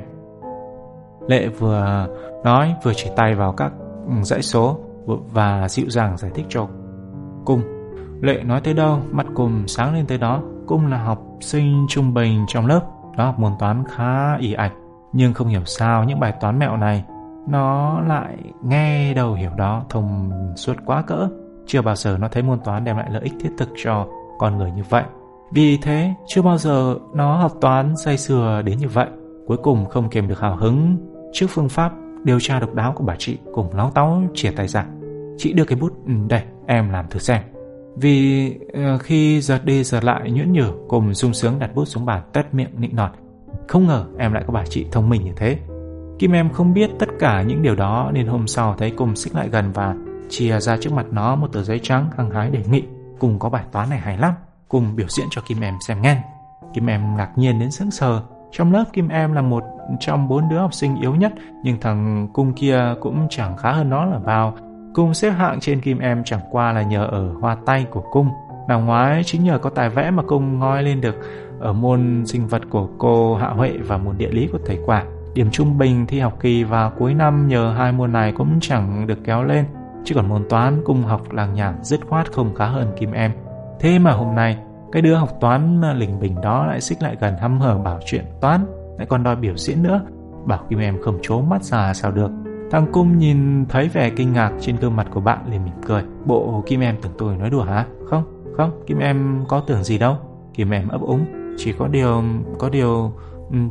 Lệ vừa nói vừa chỉ tay vào các dãy số và dịu dàng giải thích cho Cung. Lệ nói tới đâu mặt Cùng sáng lên tới đó. Cung là học sinh trung bình trong lớp. Nó học môn toán khá ì ạch, nhưng không hiểu sao những bài toán mẹo này nó lại nghe đầu hiểu đó, thông suốt quá cỡ. Chưa bao giờ nó thấy môn toán đem lại lợi ích thiết thực cho con người như vậy. Vì thế, chưa bao giờ nó học toán say sưa đến như vậy. Cuối cùng không kiềm được hào hứng trước phương pháp điều tra độc đáo của bà chị, Cùng lóng táu chìa tay ra. Chị đưa cái bút, đây, em làm thử xem. Vì khi giật đi giật lại nhuyễn nhử, Cùng sung sướng đặt bút xuống bàn, tét miệng nịnh nọt. Không ngờ em lại có bà chị thông minh như thế. Kim Em không biết tất cả những điều đó, nên hôm sau thấy Cùng xích lại gần và chìa ra trước mặt nó một tờ giấy trắng, hăng hái đề nghị. Cùng có bài toán này hay lắm. Cùng biểu diễn cho Kim Em xem nghe. Kim Em ngạc nhiên đến sững sờ. Trong lớp Kim Em là một trong 4 đứa học sinh yếu nhất, nhưng thằng Cung kia cũng chẳng khá hơn nó là bao. Cung xếp hạng trên Kim Em chẳng qua là nhờ ở hoa tay của Cung. Năm ngoái chính nhờ có tài vẽ mà Cung ngoi lên được ở môn sinh vật của cô Hạ Huệ và môn địa lý của thầy Quả. Điểm trung bình thi học kỳ và cuối năm nhờ hai môn này cũng chẳng được kéo lên. Chứ còn môn toán Cung học làng nhàng dứt khoát không khá hơn Kim Em. Thế mà hôm nay Cái đứa học toán lỉnh bình đó lại xích lại gần hăm hở bảo chuyện toán, lại còn đòi biểu diễn nữa. Bảo Kim Em không trố mắt ra sao được. Thằng Cung nhìn thấy vẻ kinh ngạc trên gương mặt của bạn liền mỉm cười. Bộ Kim Em tưởng tôi nói đùa hả? Không, Kim Em có tưởng gì đâu. Kim Em ấp úng.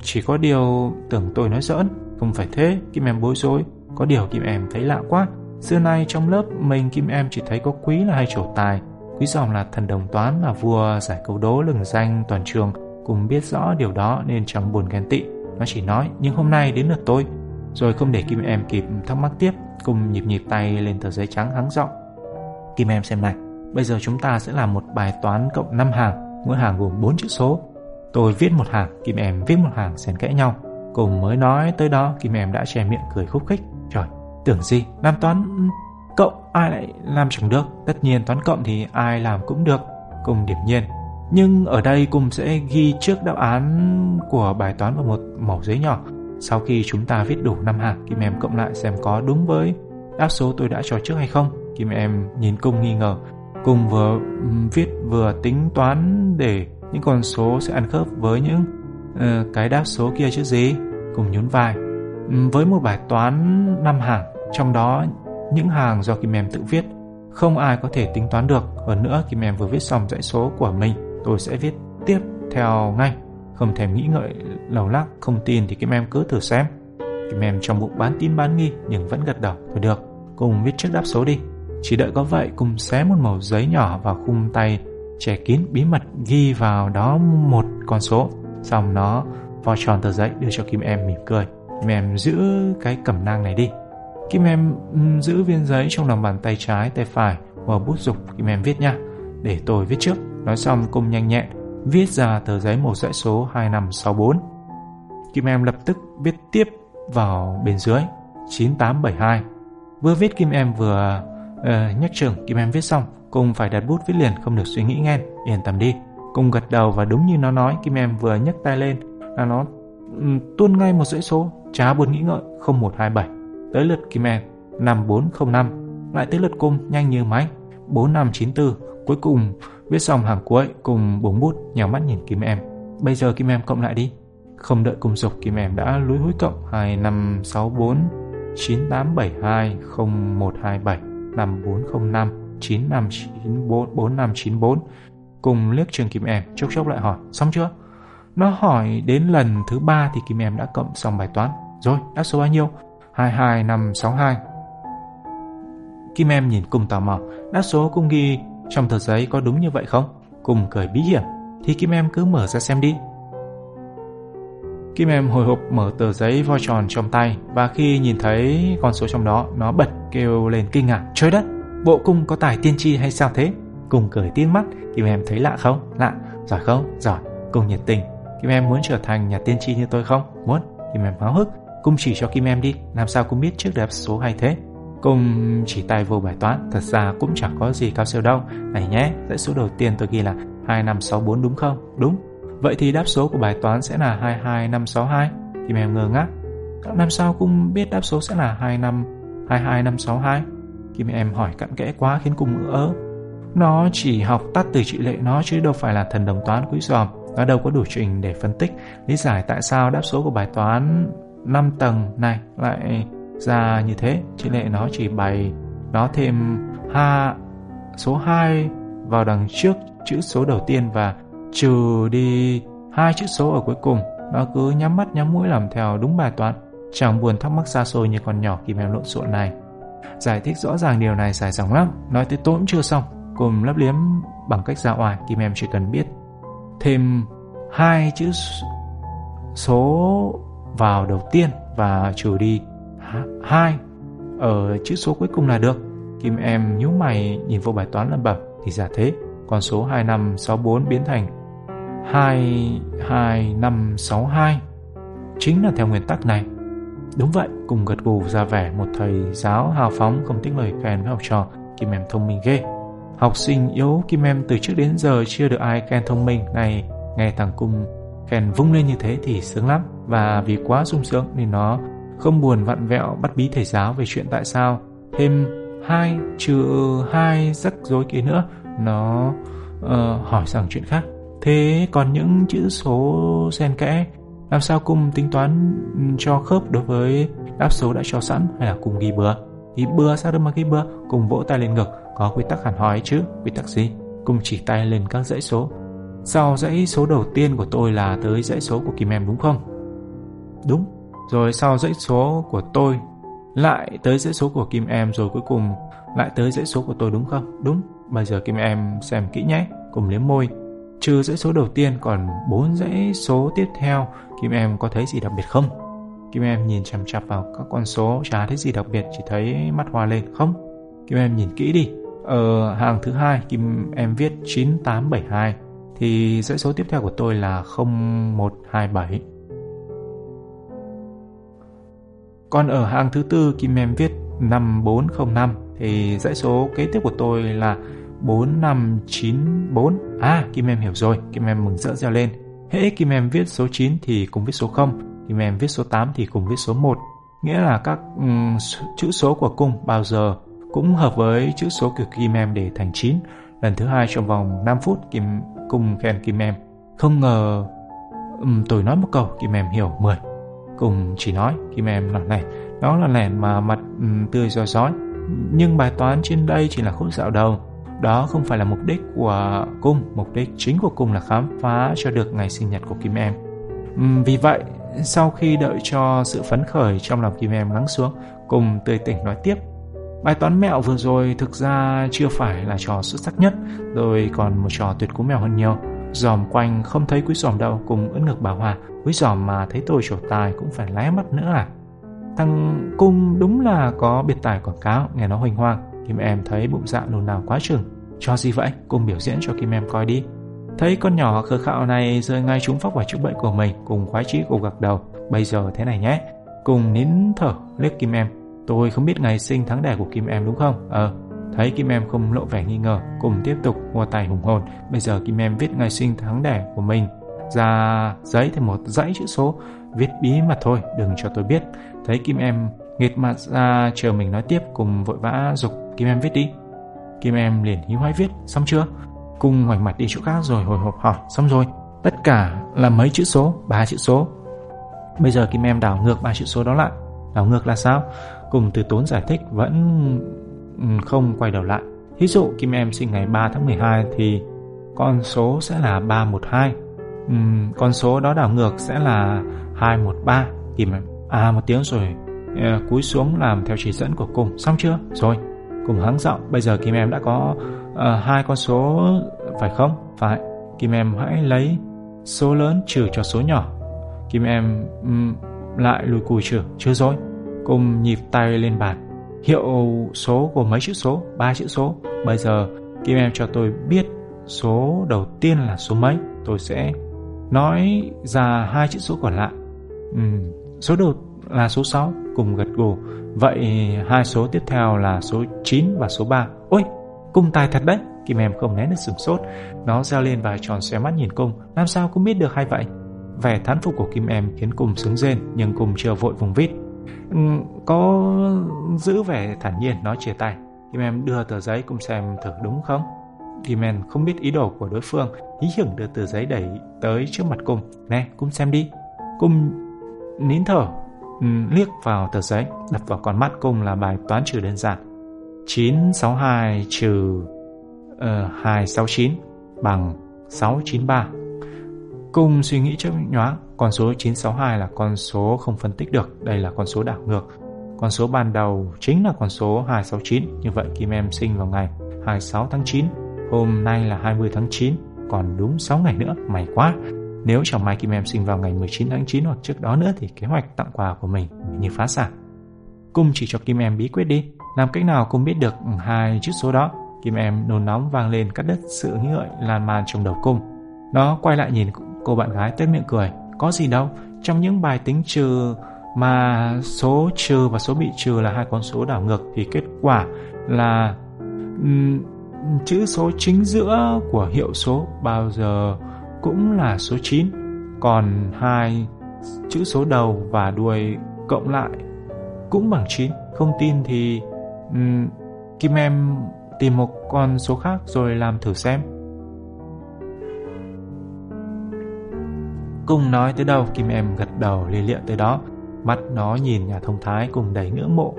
Chỉ có điều tưởng tôi nói giỡn. Không phải thế, Kim Em bối rối. Có điều Kim Em thấy lạ quá. Xưa nay trong lớp mình Kim Em chỉ thấy có Quý là hay trổ tài. Quý Giòm là thần đồng toán, là vua giải câu đố lừng danh toàn trường. Cùng biết rõ điều đó nên chẳng buồn ghen tị. Nó chỉ nói, nhưng hôm nay đến lượt tôi. Rồi không để Kim Em kịp thắc mắc tiếp, Cùng nhịp tay lên tờ giấy trắng hắng giọng. Kim Em xem này, bây giờ chúng ta sẽ làm một bài toán cộng 5 hàng, mỗi hàng gồm 4 chữ số. Tôi viết một hàng, Kim Em viết một hàng xen kẽ nhau. Cùng mới nói tới đó, Kim Em đã che miệng cười khúc khích. Trời, tưởng gì, làm toán cộng ai lại làm chẳng được. Tất nhiên toán cộng thì ai làm cũng được. Cùng điểm nhiên. Nhưng ở đây Cùng sẽ ghi trước đáp án của bài toán vào một mẩu giấy nhỏ. Sau khi chúng ta viết đủ 5 hàng, Kim Em cộng lại xem có đúng với đáp số tôi đã cho trước hay không. Kim Em nhìn Cung nghi ngờ. Cùng vừa viết vừa tính toán để những con số sẽ ăn khớp với những cái đáp số kia chứ gì. Cùng nhún vai. Với một bài toán 5 hàng, trong đó những hàng do Kim Em tự viết, không ai có thể tính toán được. Hơn nữa, Kim Em vừa viết xong dãy số của mình, tôi sẽ viết tiếp theo ngay. Không thèm nghĩ ngợi lầu lắc, không tin thì Kim Em cứ thử xem. Kim Em trong bụng bán tin bán nghi nhưng vẫn gật đầu. Thôi được, Cùng viết trước đáp số đi. Chỉ đợi có vậy, Cùng xé một mẩu giấy nhỏ vào khung tay che kín, bí mật ghi vào đó một con số. Xong nó vo tròn tờ giấy đưa cho Kim Em mỉm cười. Kim Em giữ cái cẩm nang này đi. Kim Em giữ viên giấy trong lòng bàn tay trái, tay phải và bút dục. Kim Em viết nha, để tôi viết trước. Nói xong, Cung nhanh nhẹn viết ra tờ giấy một dãy số 2564. Kim Em lập tức viết tiếp vào bên dưới 9872. Vừa viết Kim Em vừa nhắc chừng. Kim Em viết xong, Cung phải đặt bút viết liền, không được suy nghĩ nghen. Yên tâm đi. Cung gật đầu và đúng như nó nói, Kim Em vừa nhấc tay lên là nó tuôn ngay một dãy số, chả buồn nghĩ ngợi, 0127. Tới lượt Kim Em, 5405. Lại tới lượt Cung, nhanh như máy, 4594. Cuối cùng viết xong hàng cuối, Cùng búng bút nhào mắt nhìn Kim Em. Bây giờ Kim Em cộng lại đi. Không đợi Cùng dục, Kim Em đã lúi húi cộng 2564 9872 0127 5405 9594 4594. Cùng liếc trường Kim Em, chốc chốc lại hỏi xong chưa. Nó hỏi đến lần thứ 3 thì Kim Em đã cộng xong bài toán rồi. Đáp số bao nhiêu? 22562. Kim Em nhìn Cùng tò mò. Đáp số Cùng ghi trong tờ giấy có đúng như vậy không? Cùng cười bí hiểm. Thì Kim Em cứ mở ra xem đi. Kim Em hồi hộp mở tờ giấy vo tròn trong tay, và khi nhìn thấy con số trong đó, nó bật kêu lên kinh ngạc. Trời đất, bộ Cung có tài tiên tri hay sao thế? Cùng cười tít mắt. Kim Em thấy lạ không? Lạ. Giỏi không? Giỏi. Cùng nhiệt tình. Kim Em muốn trở thành nhà tiên tri như tôi không? Muốn. Kim Em háo hức. Cùng chỉ cho Kim Em đi. Làm sao Cung biết trước đáp số hay thế? Cùng chỉ tay vô bài toán. Thật ra cũng chẳng có gì cao siêu đâu. Này nhé, dãy số đầu tiên tôi ghi là 2564 đúng không? Đúng. Vậy thì đáp số của bài toán sẽ là 22562. Kim Em ngơ ngác. Làm sao Cung biết đáp số sẽ là 22562? Kim Em hỏi cặn kẽ quá khiến Cung ngỡ ớ. Nó chỉ học tắt từ trị lệ nó chứ đâu phải là thần đồng toán Quý Giòm. Nó đâu có đủ trình để phân tích, lý giải tại sao đáp số của bài toán 5 tầng này lại ra như thế. Chứ lẽ nó chỉ bày nó thêm số 2 vào đằng trước chữ số đầu tiên và trừ đi 2 chữ số ở cuối cùng. Nó cứ nhắm mắt nhắm mũi làm theo đúng bài toán, chẳng buồn thắc mắc xa xôi như con nhỏ Kim Em lộn xộn này. Giải thích rõ ràng điều này dài dòng lắm, nói tới tối cũng chưa xong. Cùng lấp liếm bằng cách ra oai. Kim Em chỉ cần biết thêm 2 chữ số vào đầu tiên và trừ đi 2 ở chữ số cuối cùng là được. Kim Em nhíu mày nhìn vô bài toán lẩm bẩm. Thì giả thế, con số 2564 biến thành 22562 chính là theo nguyên tắc này. Đúng vậy. Cùng gật gù ra vẻ một thầy giáo hào phóng, không tiếc lời khen với học trò. Kim Em thông minh ghê. Học sinh yếu Kim Em từ trước đến giờ chưa được ai khen thông minh này, nghe thằng Cung khen vung lên như thế thì sướng lắm. Và vì quá sung sướng nên nó không buồn vặn vẹo bắt bí thầy giáo về chuyện tại sao thêm 2 trừ 2 rắc rối kia nữa. Nó hỏi sang chuyện khác. Thế còn những chữ số xen kẽ, làm sao cùng tính toán cho khớp đối với đáp số đã cho sẵn, hay là cùng ghi bừa? Ghi bừa sao đâu mà ghi bừa, cùng vỗ tay lên ngực, có quy tắc hẳn hoi chứ, quy tắc gì? Cùng chỉ tay lên các dãy số. Sau dãy số đầu tiên của tôi là tới dãy số của Kim Em đúng không? Đúng. Rồi sau dãy số của tôi lại tới dãy số của Kim Em, rồi cuối cùng lại tới dãy số của tôi đúng không? Đúng. Bây giờ Kim Em xem kỹ nhé, cùng liếm môi. Trừ dãy số đầu tiên còn 4 dãy số tiếp theo, Kim Em có thấy gì đặc biệt không? Kim Em nhìn chằm chằm vào các con số, chả thấy gì đặc biệt, chỉ thấy mắt hoa lên. Không, Kim Em nhìn kỹ đi. Ở hàng thứ 2 Kim Em viết 9872, thì dãy số tiếp theo của tôi là 0127. Còn ở hàng thứ 4 Kim Em viết 5405, thì dãy số kế tiếp của tôi là 4594. À, Kim Em hiểu rồi. Kim Em mừng rỡ reo lên. Hễ Kim Em viết số 9 thì cùng viết số 0, Kim Em viết số 8 thì cùng viết số 1. Nghĩa là các chữ số của cung bao giờ cũng hợp với chữ số của Kim Em để thành 9. Lần thứ 2 trong vòng 5 phút cung khen Kim Em. Không ngờ tôi nói một câu Kim Em hiểu 10. Cùng chỉ nói Kim Em lỏn lẻn. Nó lỏn lẻn mà mặt tươi rói rói. Nhưng bài toán trên đây chỉ là khúc dạo đầu. Đó không phải là mục đích của cung. Mục đích chính của cung là khám phá cho được ngày sinh nhật của Kim Em. Vì vậy, sau khi đợi cho sự phấn khởi trong lòng Kim Em lắng xuống, cung tươi tỉnh nói tiếp. Bài toán mẹo vừa rồi thực ra chưa phải là trò xuất sắc nhất, rồi còn một trò tuyệt cú mèo hơn nhiều. Dòm quanh không thấy quý dòm đâu, cùng ưỡn ngực bà Hòa. Quý dòm mà thấy tôi trổ tài cũng phải lé mắt nữa à? Thằng cung đúng là có biệt tài quảng cáo, nghe nó hoành hoang. Kim Em thấy bụng dạ nôn nao quá chừng. Cho gì vậy? Cùng biểu diễn cho Kim Em coi đi. Thấy con nhỏ khờ khạo này rơi ngay trúng phóc vào chữ bậy của mình, cùng khoái chí cùng gật đầu. Bây giờ thế này nhé. Cùng nín thở liếc Kim Em. Tôi không biết ngày sinh tháng đẻ của Kim Em đúng không? Thấy Kim Em không lộ vẻ nghi ngờ, cùng tiếp tục mua tài hùng hồn. Bây giờ Kim Em viết ngày sinh tháng đẻ của mình ra giấy thêm một dãy chữ số, viết bí mật thôi, đừng cho tôi biết. Thấy Kim Em nghệt mặt ra chờ mình nói tiếp, cùng vội vã giục Kim Em viết đi. Kim Em liền hí hoái viết. Xong chưa? Cùng ngoảnh mặt đi chỗ khác rồi hồi hộp hỏi. Xong rồi. Tất cả là mấy chữ số? 3 chữ số. Bây giờ Kim Em đảo ngược 3 chữ số đó lại. Đảo ngược là sao? Cùng từ tốn giải thích, vẫn không quay đầu lại. Ví dụ Kim Em sinh ngày 3 tháng 12 thì con số sẽ là 312. Con số đó đảo ngược sẽ là 213. Kim Em à một tiếng rồi cúi xuống làm theo chỉ dẫn của cùng. Xong chưa? Rồi. Cùng hắng giọng. Bây giờ Kim Em đã có hai con số phải không? Phải. Kim Em hãy lấy số lớn trừ cho số nhỏ. Kim Em lại lùi cùi trừ. Chưa rồi. Cùng nhịp tay lên bàn. Hiệu số của mấy chữ số? 3 chữ số. Bây giờ Kim Em cho tôi biết số đầu tiên là số mấy, tôi sẽ nói ra 2 chữ số còn lại. Số đầu là số 6. Cùng gật gù. Vậy 2 số tiếp theo là số 9 và số 3. Ôi, cung tài thật đấy. Kim Em không nén được sửng sốt. Nó reo lên và tròn xoe mắt nhìn cung. Làm sao cũng biết được hay vậy? Vẻ thán phục của Kim Em khiến cung sướng rên, nhưng cung chưa vội vùng vít. Có giữ vẻ thản nhiên, nó chìa tay. Kim Em đưa tờ giấy, cùng xem thử đúng không? Kim Em không biết ý đồ của đối phương, hí hửng đưa tờ giấy đẩy tới trước mặt cung. Nè, cung xem đi. Cung nín thở liếc vào tờ giấy. Đập vào con mắt cung là bài toán trừ đơn giản. 962 trừ 269 bằng 693. Cung suy nghĩ chớp nhoáng. Con số 962 là con số không phân tích được. Đây là con số đảo ngược. Con số ban đầu chính là con số 269. Như vậy Kim Em sinh vào ngày 26 tháng 9. Hôm nay là 20 tháng 9. Còn đúng 6 ngày nữa. May quá. Nếu chẳng may Kim Em sinh vào ngày 19 tháng 9 hoặc trước đó nữa thì kế hoạch tặng quà của mình như phá sản. Cung chỉ cho Kim Em bí quyết đi. Làm cách nào Cung biết được 2 chữ số đó? Kim Em nôn nóng vang lên, cắt đứt sự nghĩ ngợi lan man trong đầu Cung. Nó quay lại nhìn cô bạn gái, tét miệng cười. Có gì đâu, trong những bài tính trừ mà số trừ và số bị trừ là hai con số đảo ngược thì kết quả là chữ số chính giữa của hiệu số bao giờ cũng là số 9. Còn hai chữ số đầu và đuôi cộng lại cũng bằng 9. Không tin thì Kim Em tìm một con số khác rồi làm thử xem. Cung nói tới đâu, Kim Em gật đầu lia lịa tới đó. Mắt nó nhìn nhà thông thái cùng đầy ngưỡng mộ,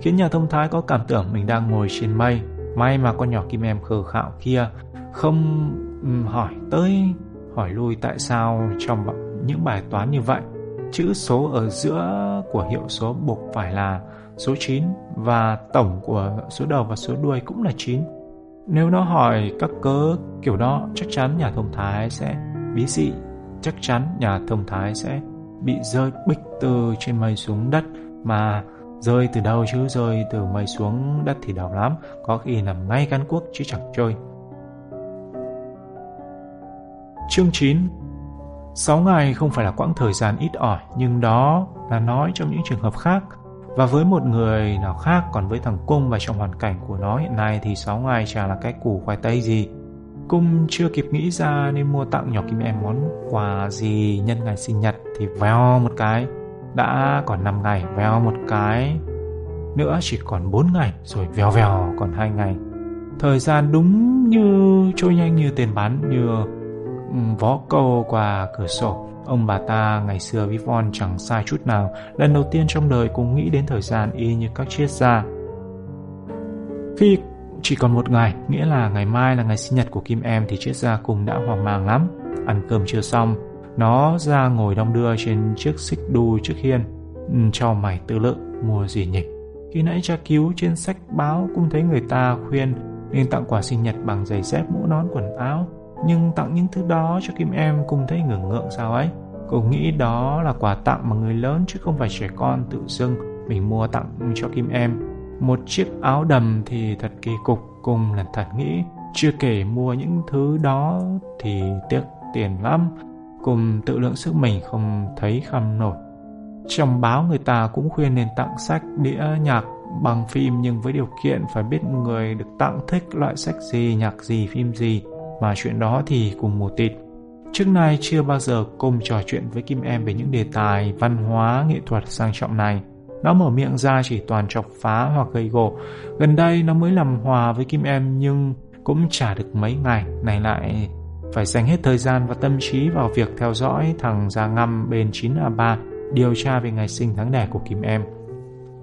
khiến nhà thông thái có cảm tưởng mình đang ngồi trên mây. May mà con nhỏ Kim Em khờ khạo kia không hỏi tới hỏi lui tại sao trong những bài toán như vậy, chữ số ở giữa của hiệu số buộc phải là số 9 và tổng của số đầu và số đuôi cũng là 9. Nếu nó hỏi các cớ kiểu đó, chắc chắn nhà thông thái sẽ bí xị, chắc chắn nhà thông thái sẽ bị rơi bịch từ trên mây xuống đất. Mà rơi từ đâu chứ, rơi từ mây xuống đất thì đau lắm, có khi nằm ngay căn cuốc chứ chẳng trôi. Chương 9. 6 ngày không phải là quãng thời gian ít ỏi, nhưng đó là nói trong những trường hợp khác và với một người nào khác. Còn với thằng Cung và trong hoàn cảnh của nó hiện nay thì 6 ngày chả là cái củ khoai tây gì. Cung chưa kịp nghĩ ra nên mua tặng nhỏ Kim Em món quà gì nhân ngày sinh nhật thì vèo một cái đã còn 5 ngày, vèo một cái nữa chỉ còn 4 ngày, rồi vèo vèo còn 2 ngày. Thời gian đúng như trôi nhanh, như tiền bắn, như vó câu qua cửa sổ. Ông bà ta ngày xưa ví von chẳng sai chút nào. Lần đầu tiên trong đời cũng nghĩ đến thời gian y như các triết gia. Khi chỉ còn 1 ngày, nghĩa là ngày mai là ngày sinh nhật của Kim Em, thì triết gia Cùng đã hoang mang lắm. Ăn cơm chưa xong, nó ra ngồi đong đưa trên chiếc xích đu trước hiên, cho mày tư lự mua gì nhỉ. Khi nãy tra cứu trên sách báo cũng thấy người ta khuyên nên tặng quà sinh nhật bằng giày dép, mũ nón, quần áo, nhưng tặng những thứ đó cho Kim Em cũng thấy ngượng ngượng sao ấy. Cô nghĩ đó là quà tặng mà người lớn chứ không phải trẻ con tự dưng mình mua tặng cho Kim Em. Một chiếc áo đầm thì thật kỳ cục, cùng lần thật nghĩ. Chưa kể mua những thứ đó thì tiếc tiền lắm, cùng tự lượng sức mình không thấy kham nổi. Trong báo người ta cũng khuyên nên tặng sách, đĩa, nhạc, bằng phim, nhưng với điều kiện phải biết người được tặng thích loại sách gì, nhạc gì, phim gì. Mà chuyện đó thì cùng mù tịt. Trước nay chưa bao giờ cùng trò chuyện với Kim Em về những đề tài văn hóa, nghệ thuật sang trọng này. Nó mở miệng ra chỉ toàn chọc phá hoặc gây gổ. Gần đây nó mới làm hòa với Kim Em, nhưng cũng chả được mấy ngày, này lại phải dành hết thời gian và tâm trí vào việc theo dõi thằng da ngăm bên 9A3 điều tra về ngày sinh tháng đẻ của Kim Em.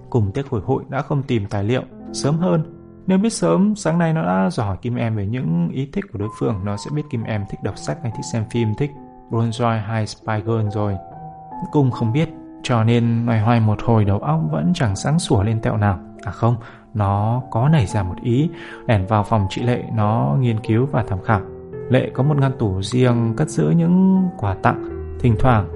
Cùng tiếc hồi hội đã không tìm tài liệu sớm hơn. Nếu biết sớm, sáng nay nó đã dò hỏi Kim Em về những ý thích của đối phương. Nó sẽ biết Kim Em thích đọc sách hay thích xem phim, thích Rolls Royce hay Spy Girl rồi. Cùng không biết, cho nên loay hoay một hồi đầu óc vẫn chẳng sáng sủa lên tẹo nào. À không, nó có nảy ra một ý. Lẻn vào phòng chị Lệ, nó nghiên cứu và tham khảo. Lệ có một ngăn tủ riêng cất giữ những quà tặng. Thỉnh thoảng,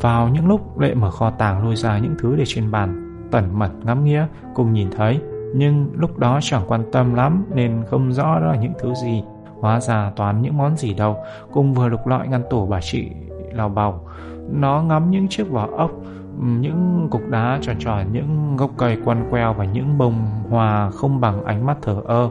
vào những lúc Lệ mở kho tàng lôi ra những thứ để trên bàn, tẩn mật ngắm nghía, cùng nhìn thấy. Nhưng lúc đó chẳng quan tâm lắm nên không rõ đó là những thứ gì. Hóa ra toàn những món gì đâu. Cùng vừa lục lọi ngăn tủ bà chị lào bào. Nó ngắm những chiếc vỏ ốc, những cục đá tròn tròn, những gốc cây quăn queo và những bông hoa không bằng ánh mắt thờ ơ.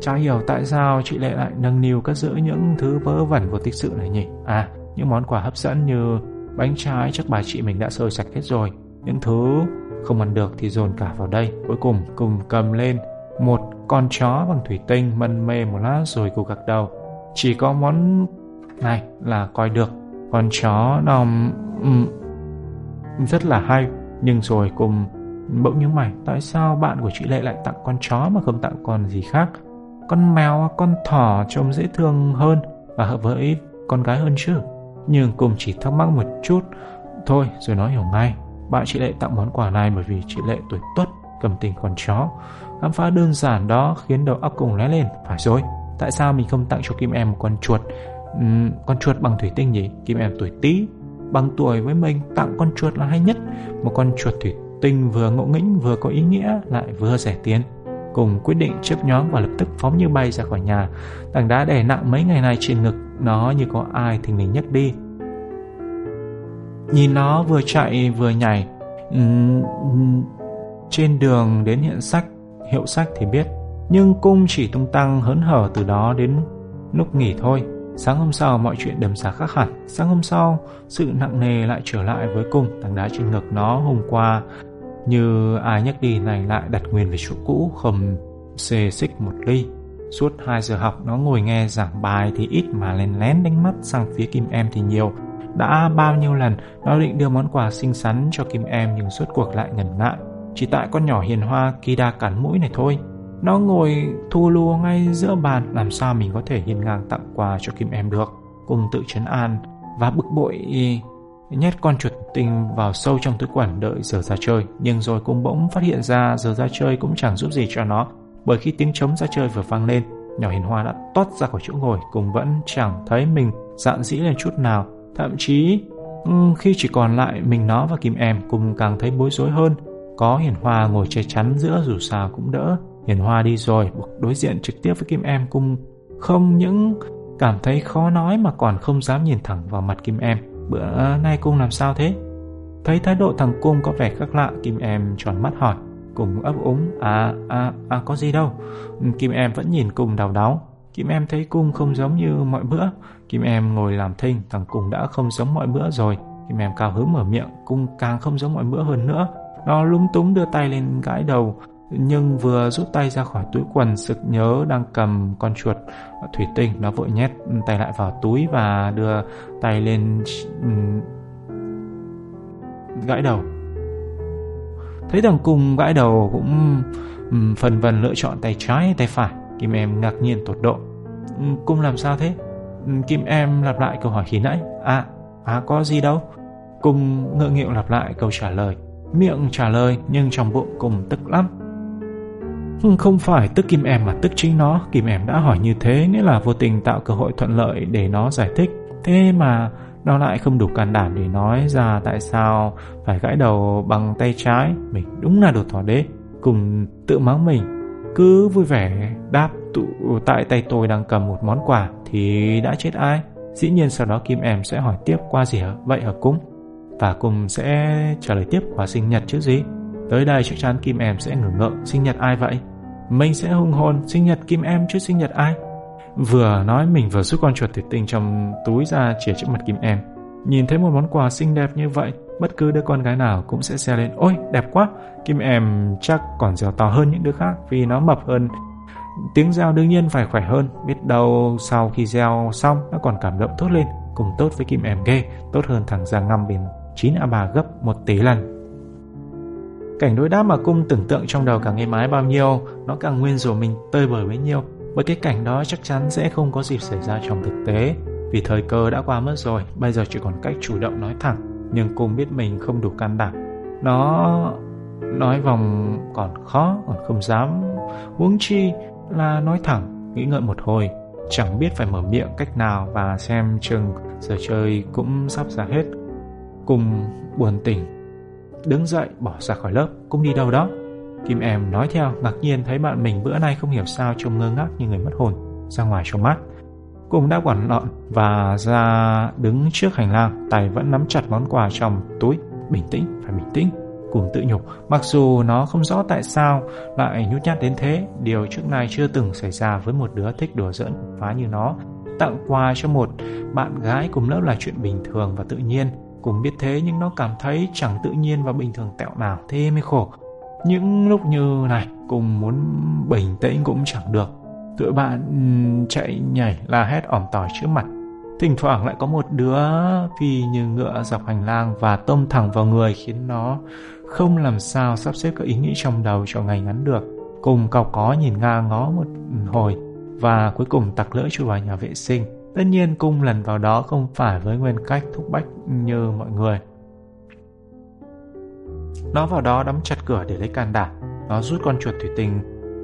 Chả hiểu tại sao chị Lệ lại nâng niu cất giữ những thứ vớ vẩn vô tích sự này nhỉ. À, những món quà hấp dẫn như bánh trái chắc bà chị mình đã sôi sạch hết rồi. Những thứ không ăn được thì dồn cả vào đây. Cuối cùng Cùng cầm lên một con chó bằng thủy tinh, mân mê một lát rồi cô gật đầu. Chỉ có món này là coi được. Con chó nó rất là hay. Nhưng rồi Cùng bỗng nhíu mày, tại sao bạn của chị Lệ lại tặng con chó mà không tặng con gì khác? Con mèo, con thỏ trông dễ thương hơn và hợp với con gái hơn chứ. Nhưng Cùng chỉ thắc mắc một chút thôi rồi nó hiểu ngay. Bạn chị Lệ tặng món quà này bởi vì chị Lệ tuổi tuất, cầm tình con chó. Khám phá đơn giản đó khiến đầu óc Cùng lóe lên. Phải rồi, tại sao mình không tặng cho Kim Em một con chuột? Con chuột bằng thủy tinh nhỉ? Kim Em tuổi Tý, bằng tuổi với mình, tặng con chuột là hay nhất. Một con chuột thủy tinh vừa ngộ nghĩnh, vừa có ý nghĩa, lại vừa rẻ tiền. Cùng quyết định chớp nhoáng và lập tức phóng như bay ra khỏi nhà. Tảng đá đè nặng mấy ngày này trên ngực nó như có ai thình lình nhấc đi. Nhìn nó vừa chạy vừa nhảy trên đường đến hiệu sách thì biết. Nhưng Cung chỉ tung tăng hớn hở từ đó đến lúc nghỉ thôi. Sáng hôm sau mọi chuyện đầm xà khác hẳn. Sáng hôm sau sự nặng nề lại trở lại với Cung. Tảng đá trên ngực nó hôm qua như ai nhắc đi này lại đặt nguyên về chỗ cũ, không xê xích một ly. Suốt 2 giờ học nó ngồi nghe giảng bài thì ít mà lén lén đánh mắt sang phía Kim Em thì nhiều. đã bao nhiêu lần nó định đưa món quà xinh xắn cho Kim Em nhưng suốt cuộc lại ngần ngại. Chỉ tại con nhỏ hiền hoa Kida cắn mũi này thôi. Nó ngồi thu lùa ngay giữa bàn, làm sao mình có thể hiên ngang tặng quà cho Kim Em được. Cùng tự trấn an và bực bội nhét con chuột tinh vào sâu trong túi quần đợi giờ ra chơi. Nhưng rồi cũng bỗng phát hiện ra giờ ra chơi cũng chẳng giúp gì cho nó, bởi khi tiếng trống ra chơi vừa vang lên, nhỏ hiền hoa đã tót ra khỏi chỗ ngồi, cũng vẫn chẳng thấy mình dạn dĩ lên chút nào. Thậm chí khi chỉ còn lại mình nó và Kim Em, cùng càng thấy bối rối hơn. Có hiền hoa ngồi che chắn giữa dù sao cũng đỡ. Hiền hoa đi rồi, buộc đối diện trực tiếp với Kim Em, cùng không những cảm thấy khó nói mà còn không dám nhìn thẳng vào mặt Kim Em. Bữa nay Cung làm sao thế? Thấy thái độ thằng Cung có vẻ khác lạ, Kim Em tròn mắt hỏi. Cùng ấp úng, có gì đâu. Kim Em vẫn nhìn Cung đau đáu. Kim Em thấy Cung không giống như mọi bữa. Kim Em ngồi làm thinh, thằng Cung đã không giống mọi bữa rồi. Kim Em cao hứng mở miệng, Cung càng không giống mọi bữa hơn nữa. Nó lúng túng đưa tay lên gãi đầu, nhưng vừa rút tay ra khỏi túi quần, sực nhớ đang cầm con chuột thủy tinh, nó vội nhét tay lại vào túi và đưa tay lên gãi đầu. Thấy thằng Cung gãi đầu cũng phần vần lựa chọn tay trái hay tay phải, Kim Em ngạc nhiên tột độ. Cung làm sao thế? Kim Em lặp lại câu hỏi khi nãy. Có gì đâu. Cung ngượng nghịu lặp lại câu trả lời. Miệng trả lời nhưng trong bụng Cung tức lắm. Không phải tức Kim Em mà tức chính nó. Kim Em đã hỏi như thế, nghĩa là vô tình tạo cơ hội thuận lợi để nó giải thích. Thế mà nó lại không đủ can đảm để nói ra tại sao phải gãi đầu bằng tay trái. Mình đúng là đồ thỏ đế. Cùng tự mắng mình, cứ vui vẻ đáp tại tay tôi đang cầm một món quà thì đã chết ai. Dĩ nhiên sau đó Kim Em sẽ hỏi tiếp qua gì vậy hả Cung, và Cung sẽ trả lời tiếp quà sinh nhật chứ gì. Tới đây chắc chắn Kim Em sẽ ngờ ngợ, sinh nhật ai vậy? Mình sẽ hùng hồn, sinh nhật Kim Em chứ sinh nhật ai? Vừa nói mình vừa rút con chuột thủy tinh trong túi ra chìa trước mặt Kim Em. Nhìn thấy một món quà xinh đẹp như vậy, bất cứ đứa con gái nào cũng sẽ xe lên. Ôi, đẹp quá! Kim Em chắc còn dẻo to hơn những đứa khác vì nó mập hơn. Tiếng reo đương nhiên phải khỏe hơn. Biết đâu sau khi reo xong, nó còn cảm động thốt lên. Cùng tốt với Kim Em ghê, tốt hơn thằng già ngăm bên 9A3 gấp 1 tỷ lần. Cảnh đối đáp mà Cung tưởng tượng trong đầu càng êm ái bao nhiêu, nó càng nguyên rủa mình tơi bời bấy nhiêu. Bởi cái cảnh đó chắc chắn sẽ không có dịp xảy ra trong thực tế, vì thời cơ đã qua mất rồi. Bây giờ chỉ còn cách chủ động nói thẳng, nhưng Cung biết mình không đủ can đảm. Nó nói vòng còn khó, còn không dám, huống chi là nói thẳng. Nghĩ ngợi một hồi, chẳng biết phải mở miệng cách nào, và xem chừng giờ chơi cũng sắp ra hết. Cung buồn tỉnh, đứng dậy bỏ ra khỏi lớp. Cung đi đâu đó? Kim Em nói theo, ngạc nhiên thấy bạn mình bữa nay không hiểu sao trông ngơ ngác như người mất hồn, ra ngoài trong mát. Cung đã quẳng lọn và ra đứng trước hành lang, tay vẫn nắm chặt món quà trong túi. Bình tĩnh, phải bình tĩnh, Cung tự nhủ. Mặc dù nó không rõ tại sao lại nhút nhát đến thế, điều trước nay chưa từng xảy ra với một đứa thích đùa giỡn phá như nó. Tặng quà cho một bạn gái cùng lớp là chuyện bình thường và tự nhiên. Cùng biết thế nhưng nó cảm thấy chẳng tự nhiên và bình thường tẹo nào, thế mới khổ. Những lúc như này Cùng muốn bình tĩnh cũng chẳng được. Tụi bạn chạy nhảy la hét ỏm tỏi trước mặt. Thỉnh thoảng lại có một đứa phi như ngựa dọc hành lang và tông thẳng vào người, khiến nó không làm sao sắp xếp các ý nghĩ trong đầu cho ngay ngắn được. Cùng cau có nhìn ngang ngó một hồi và cuối cùng tặc lưỡi chui vào nhà vệ sinh. Tất nhiên Cung lần vào đó không phải với nguyên cách thúc bách như mọi người. Nó vào đó đóng chặt cửa để lấy can đảm. Nó rút con chuột thủy tinh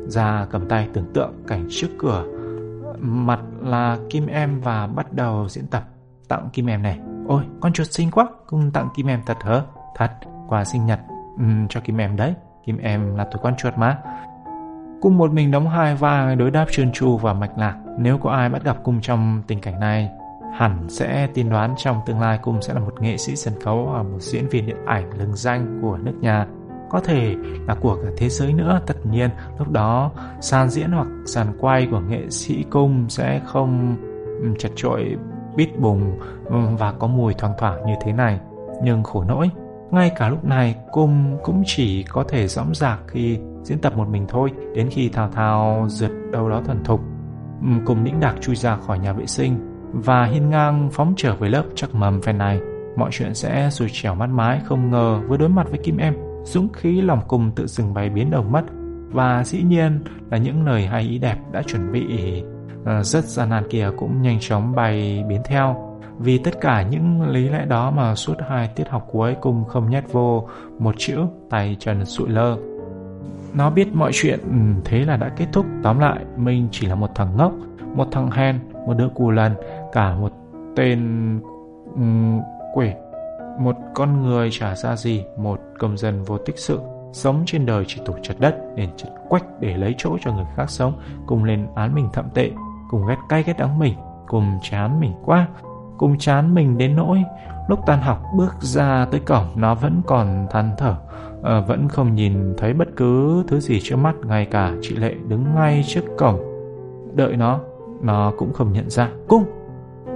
ra cầm tay, tưởng tượng cảnh trước cửa mặt là Kim Em và bắt đầu diễn tập. Tặng Kim Em này. Ôi, con chuột xinh quá. Cung tặng Kim Em thật hả? Thật, quà sinh nhật cho Kim Em đấy. Kim Em là tụi con chuột mà. Cung một mình đóng hai vai đối đáp trơn tru và mạch lạc. Nếu có ai bắt gặp Cung trong tình cảnh này, hẳn sẽ tin đoán trong tương lai Cung sẽ là một nghệ sĩ sân khấu hoặc một diễn viên điện ảnh lừng danh của nước nhà, có thể là của cả thế giới nữa. Tất nhiên lúc đó sàn diễn hoặc sàn quay của nghệ sĩ Cung sẽ không chật chội bít bùng và có mùi thoang thoảng như thế này. Nhưng khổ nỗi, ngay cả lúc này Cung cũng chỉ có thể dõng dạc khi diễn tập một mình thôi. Đến khi thao thao rượt đâu đó thuần thục, Cùng đĩnh đạc chui ra khỏi nhà vệ sinh, và hiên ngang phóng trở về lớp chắc mầm phen này mọi chuyện sẽ xuôi chèo mát mái. Không ngờ với đối mặt với Kim Em, dũng khí lòng cùng tự dừng bay biến đầu mất, và dĩ nhiên là những lời hay ý đẹp đã chuẩn bị rất gian nan kia cũng nhanh chóng bay biến theo. Vì tất cả những lý lẽ đó mà suốt 2 tiết học cuối cùng không nhét vô một chữ, tay chân sụi lơ. Nó biết mọi chuyện thế là đã kết thúc. Tóm lại, mình chỉ là một thằng ngốc, một thằng hèn, một đứa cù lần, cả một tên quỷ, một con người chả ra gì, một công dân vô tích sự, sống trên đời chỉ tủi chật đất, nên chật quách để lấy chỗ cho người khác sống, cùng lên án mình thậm tệ, cùng ghét cay ghét đắng mình, cùng chán mình quá. Cùng chán mình đến nỗi lúc tan học bước ra tới cổng nó vẫn còn than thở, vẫn không nhìn thấy bất cứ thứ gì trước mắt. Ngay cả chị Lệ đứng ngay trước cổng đợi nó cũng không nhận ra. Cung!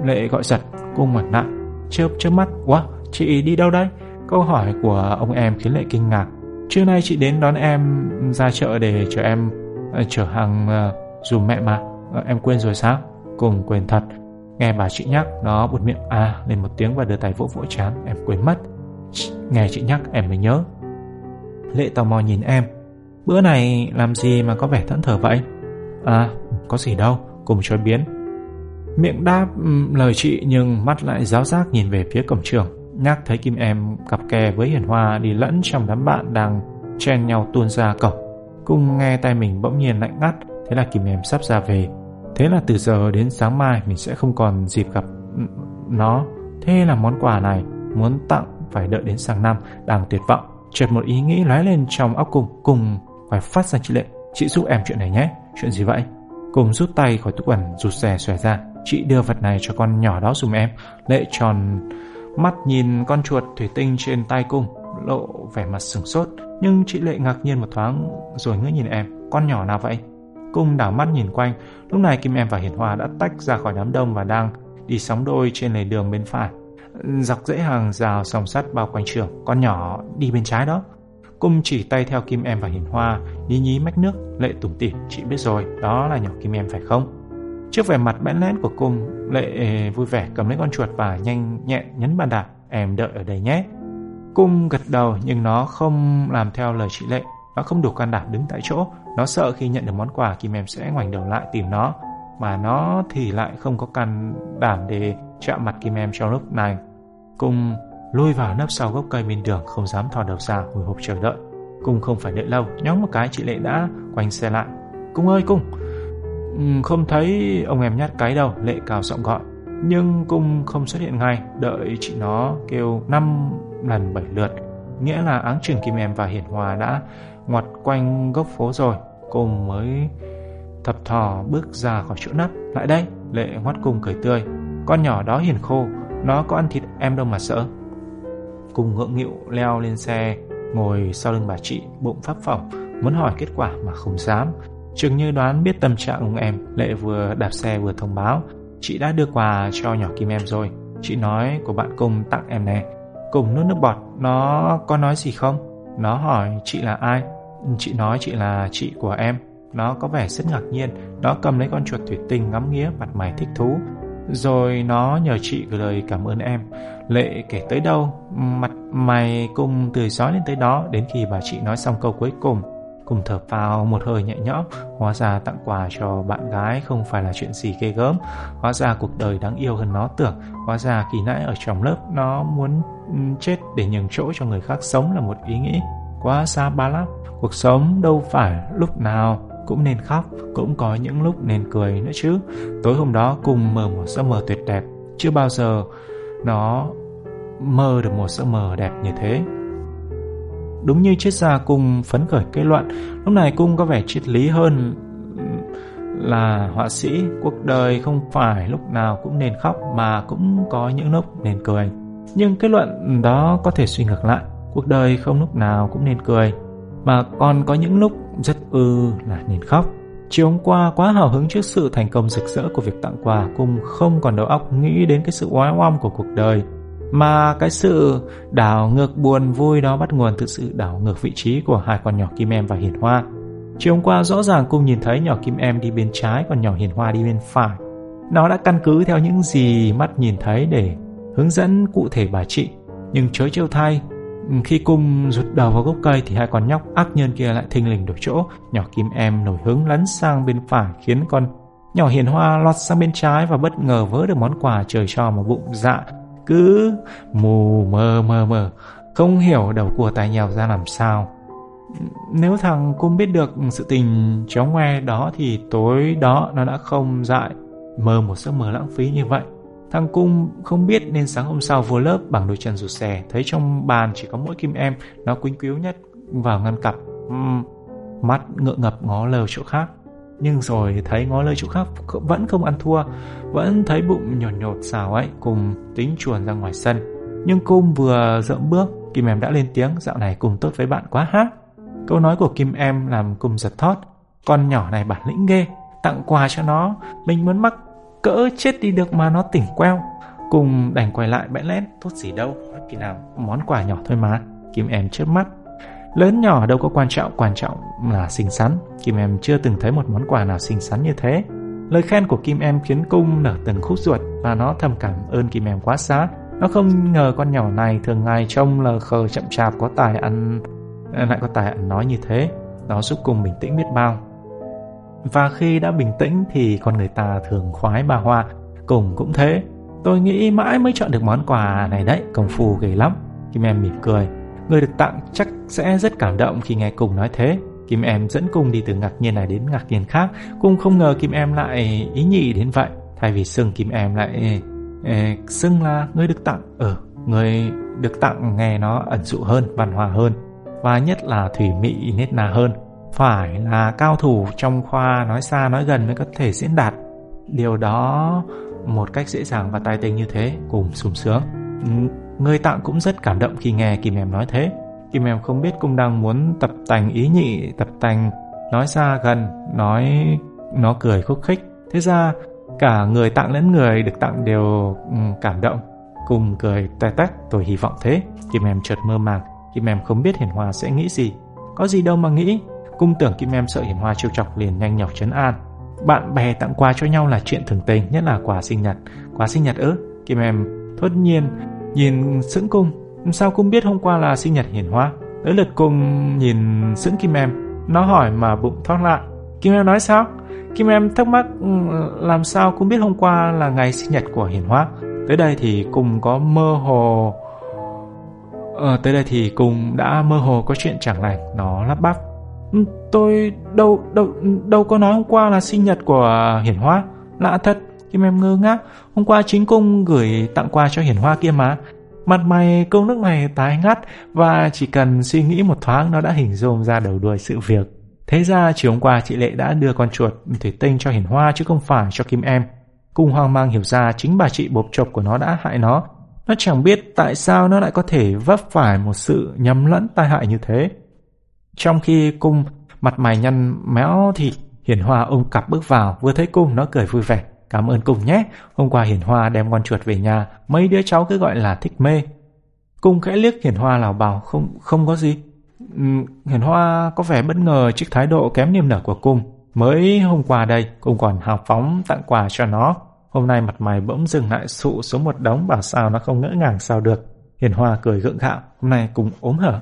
Lệ gọi giật. Cung mặt nạ chớp chớp mắt. Quá, chị đi đâu đấy? Câu hỏi của ông em khiến Lệ kinh ngạc. Trưa nay chị đến đón em ra chợ để chở em chở hàng dùm mẹ mà. Em quên rồi sao? Cùng quên thật. Nghe bà chị nhắc, nó buột miệng à lên một tiếng và đưa tay vỗ vỗ trán. Em quên mất. Nghe chị nhắc em mới nhớ. Lệ tò mò nhìn em. Bữa này làm gì mà có vẻ thẫn thờ vậy? À, có gì đâu, cùng chối biến. Miệng đáp lời chị nhưng mắt lại ráo rác nhìn về phía cổng trường. Nhắc thấy Kim Em cặp kè với Hiền Hoa đi lẫn trong đám bạn đang chen nhau tuôn ra cổng. Cùng nghe tay mình bỗng nhiên lạnh ngắt. Thế là Kim Em sắp ra về. Thế là từ giờ đến sáng mai mình sẽ không còn dịp gặp nó. Thế là món quà này muốn tặng phải đợi đến sang năm. Đang tuyệt vọng, chợt một ý nghĩ lóe lên trong óc Cùng. Cùng phải phát ra chị Lệ. Chị giúp em chuyện này nhé. Chuyện gì vậy? Cùng rút tay khỏi túi quần, rụt rè xòe ra. Chị đưa vật này cho con nhỏ đó dùm em. Lệ tròn mắt nhìn con chuột thủy tinh trên tay Cùng, lộ vẻ mặt sửng sốt. Nhưng chị Lệ ngạc nhiên một thoáng rồi ngước nhìn em. Con nhỏ nào vậy? Cùng đảo mắt nhìn quanh. Lúc này Kim Em và Hiền Hoa đã tách ra khỏi đám đông và đang đi sóng đôi trên lề đường bên phải, dọc dãy hàng rào song sắt bao quanh trường. Con nhỏ đi bên trái đó. Cùng chỉ tay theo Kim Em và Hiền Hoa, nhí nhí mách nước. Lệ tủm tỉm. Chị biết rồi, đó là nhỏ Kim Em phải không? Trước vẻ mặt bẽn lẽn của Cùng, Lệ vui vẻ cầm lấy con chuột và nhanh nhẹn nhấn bàn đạp. Em đợi ở đây nhé. Cùng gật đầu nhưng nó không làm theo lời chị Lệ. Nó không đủ can đảm đứng tại chỗ. Nó sợ khi nhận được món quà Kim Em sẽ ngoảnh đầu lại tìm nó, mà nó thì lại không có can đảm để chạm mặt Kim Em trong lúc này. Cùng lui vào nấp sau gốc cây bên đường, không dám thò đầu ra, hồi hộp chờ đợi. Cùng không phải đợi lâu, nhóng một cái chị Lệ đã quanh xe lại. Cung ơi, Cung! Không thấy ông em nhát cái đâu, Lệ cao giọng gọi. Nhưng Cung không xuất hiện ngay, đợi chị nó kêu 5 lần 7 lượt. Nghĩa là áng chừng Kim Em và Hiển Hòa đã ngoặt quanh góc phố rồi. Cùng mới thập thò bước ra khỏi chỗ nấp. Lại đây! Lệ ngoắt Cùng cười tươi. Con nhỏ đó hiền khô, nó có ăn thịt em đâu mà sợ. Cùng ngượng nghịu leo lên xe, ngồi sau lưng bà chị, bụng pháp phỏng, muốn hỏi kết quả mà không dám. Chừng như đoán biết tâm trạng ông em, Lệ vừa đạp xe vừa thông báo. Chị đã đưa quà cho nhỏ Kim Em rồi. Chị nói của bạn Cùng tặng em nè. Cùng nuốt nước bọt. Nó có nói gì không? Nó hỏi chị là ai. Chị nói chị là chị của em. Nó có vẻ rất ngạc nhiên. Nó cầm lấy con chuột thủy tinh ngắm nghía, mặt mày thích thú. Rồi nó nhờ chị gửi lời cảm ơn em. Lệ kể tới đâu mặt mày Cùng tươi rói lên tới đó. Đến khi bà chị nói xong câu cuối cùng, Cùng thở phào một hơi nhẹ nhõm. Hóa ra tặng quà cho bạn gái không phải là chuyện gì ghê gớm. Hóa ra cuộc đời đáng yêu hơn nó tưởng. Hóa ra kỳ nãy ở trong lớp nó muốn chết để nhường chỗ cho người khác sống là một ý nghĩ quá xa ba lắm. Cuộc sống đâu phải lúc nào cũng nên khóc, cũng có những lúc nên cười nữa chứ. Tối hôm đó Cùng mơ một giấc mơ tuyệt đẹp. Chưa bao giờ nó mơ được một giấc mơ đẹp như thế. Đúng như triết gia Cùng phấn khởi kết luận. Lúc này Cùng có vẻ triết lý hơn là họa sĩ. Cuộc đời không phải lúc nào cũng nên khóc, mà cũng có những lúc nên cười. Nhưng kết luận đó có thể suy ngược lại. Cuộc đời không lúc nào cũng nên cười, mà còn có những lúc rất là nên khóc. Chiều hôm qua quá hào hứng trước sự thành công rực rỡ của việc tặng quà, Cùng không còn đầu óc nghĩ đến cái sự oái oăm của cuộc đời, mà cái sự đảo ngược buồn vui đó bắt nguồn từ sự đảo ngược vị trí của hai con nhỏ Kim Em và Hiền Hoa. Chiều hôm qua rõ ràng Cùng nhìn thấy nhỏ Kim Em đi bên trái, còn nhỏ Hiền Hoa đi bên phải. Nó đã căn cứ theo những gì mắt nhìn thấy để hướng dẫn cụ thể bà chị. Nhưng chớ trêu thay, khi Cung rụt đầu vào gốc cây thì hai con nhóc ác nhân kia lại thình lình đổi chỗ. Nhỏ Kim Em nổi hứng lấn sang bên phải, khiến con nhỏ Hiền Hoa lọt sang bên trái và bất ngờ vớ được món quà trời cho mà bụng dạ cứ mù mờ, không hiểu đầu cua tai nheo ra làm sao. Nếu thằng Cung biết được sự tình cháu ngoe đó thì tối đó nó đã không dại mơ một giấc mơ lãng phí như vậy. Thằng Cung không biết nên sáng hôm sau vô lớp bằng đôi chân rụt rè, thấy trong bàn chỉ có mỗi Kim Em, nó quýnh quýu nhất vào ngăn cặp, mắt ngượng ngập ngó lơ chỗ khác. Nhưng rồi thấy ngó lơ chỗ khác vẫn không ăn thua, vẫn thấy bụng nhột xào ấy, Cùng tính chuồn ra ngoài sân. Nhưng Cung vừa dậm bước, Kim Em đã lên tiếng: "Dạo này Cùng tốt với bạn quá ha." Câu nói của Kim Em làm Cùng giật thót. Con nhỏ này bản lĩnh ghê, tặng quà cho nó, mình muốn mắc cỡ chết đi được mà nó tỉnh queo. Cùng đành quay lại bẽn lẽn: "Tốt gì đâu, khi nào món quà nhỏ thôi mà." Kim Em chớp mắt: "Lớn nhỏ đâu có quan trọng, quan trọng là xinh xắn." Kim Em chưa từng thấy một món quà nào xinh xắn như thế. Lời khen của Kim Em khiến Cung nở từng khúc ruột, và nó thầm cảm ơn Kim Em quá xá. Nó không ngờ con nhỏ này thường ngày trông lờ khờ chậm chạp, có tài ăn nói như thế. Nó giúp Cung bình tĩnh biết bao. Và khi đã bình tĩnh thì con người ta thường khoái bà hoa. Cùng cũng thế. "Tôi nghĩ mãi mới chọn được món quà này đấy, công phu ghê lắm." Kim Em mỉm cười. Người được tặng chắc sẽ rất cảm động khi nghe Cùng nói thế. Kim Em dẫn Cung đi từ ngạc nhiên này đến ngạc nhiên khác. Cung không ngờ Kim Em lại ý nhị đến vậy. Thay vì xưng Kim Em lại xưng là người được tặng. Người được tặng nghe nó ẩn dụ hơn, văn hòa hơn, và nhất là thủy mị nết nà hơn. Phải là cao thủ trong khoa nói xa nói gần mới có thể diễn đạt điều đó một cách dễ dàng và tài tình như thế. Cùng sung sướng. Người tặng cũng rất cảm động khi nghe Kim Em nói thế. Kim Em không biết Cung đang muốn tập tành ý nhị, tập tành nói xa gần, nó cười khúc khích. Thế ra cả người tặng lẫn người được tặng đều cảm động. Cùng cười toe toét: "Tôi hy vọng thế." Kim Em chợt mơ màng. Kim Em không biết Hiền Hoa sẽ nghĩ gì. "Có gì đâu mà nghĩ." Cung tưởng Kim Em sợ Hiền Hoa trêu chọc liền nhanh nhọc trấn an: "Bạn bè tặng quà cho nhau là chuyện thường tình, nhất là quà sinh nhật." "Quà sinh nhật ư?" Kim Em thốt nhiên nhìn sững Cung. Sao Cung biết hôm qua là sinh nhật Hiền Hoa? Tới lượt Cung nhìn sững Kim Em. Nó hỏi mà bụng thót lại. Kim Em nói sao? Kim Em thắc mắc làm sao Cung biết hôm qua là ngày sinh nhật của Hiền Hoa. Tới đây thì Cung đã mơ hồ có chuyện chẳng lành. Nó lắp bắp: "Tôi đâu có nói hôm qua là sinh nhật của Hiền Hoa." Lạ thật. Kim Em ngơ ngác. Hôm qua chính Cung gửi tặng quà cho Hiền Hoa kia mà. Mặt mày câu nước này tái ngắt, và chỉ cần suy nghĩ một thoáng nó đã hình dung ra đầu đuôi sự việc. Thế ra chiều hôm qua chị Lệ đã đưa con chuột thủy tinh cho Hiền Hoa chứ không phải cho Kim Em. Cùng hoang mang hiểu ra chính bà chị bộp chộp của nó đã hại nó. Nó chẳng biết tại sao nó lại có thể vấp phải một sự nhầm lẫn tai hại như thế. Trong khi Cung mặt mày nhăn méo thì Hiền Hoa ôm cặp bước vào. Vừa thấy Cung nó cười vui vẻ: "Cảm ơn Cung nhé, hôm qua Hiền Hoa đem con chuột về nhà, mấy đứa cháu cứ gọi là thích mê." Cung khẽ liếc Hiền Hoa lảo bảo: Không có gì." Hiền Hoa có vẻ bất ngờ trước thái độ kém niềm nở của Cung. Mới hôm qua đây Cung còn hào phóng tặng quà cho nó, hôm nay mặt mày bỗng dừng lại sụ xuống một đống, bảo sao nó không ngỡ ngàng sao được. Hiền Hoa cười gượng gạo: "Hôm nay Cung ốm hở?"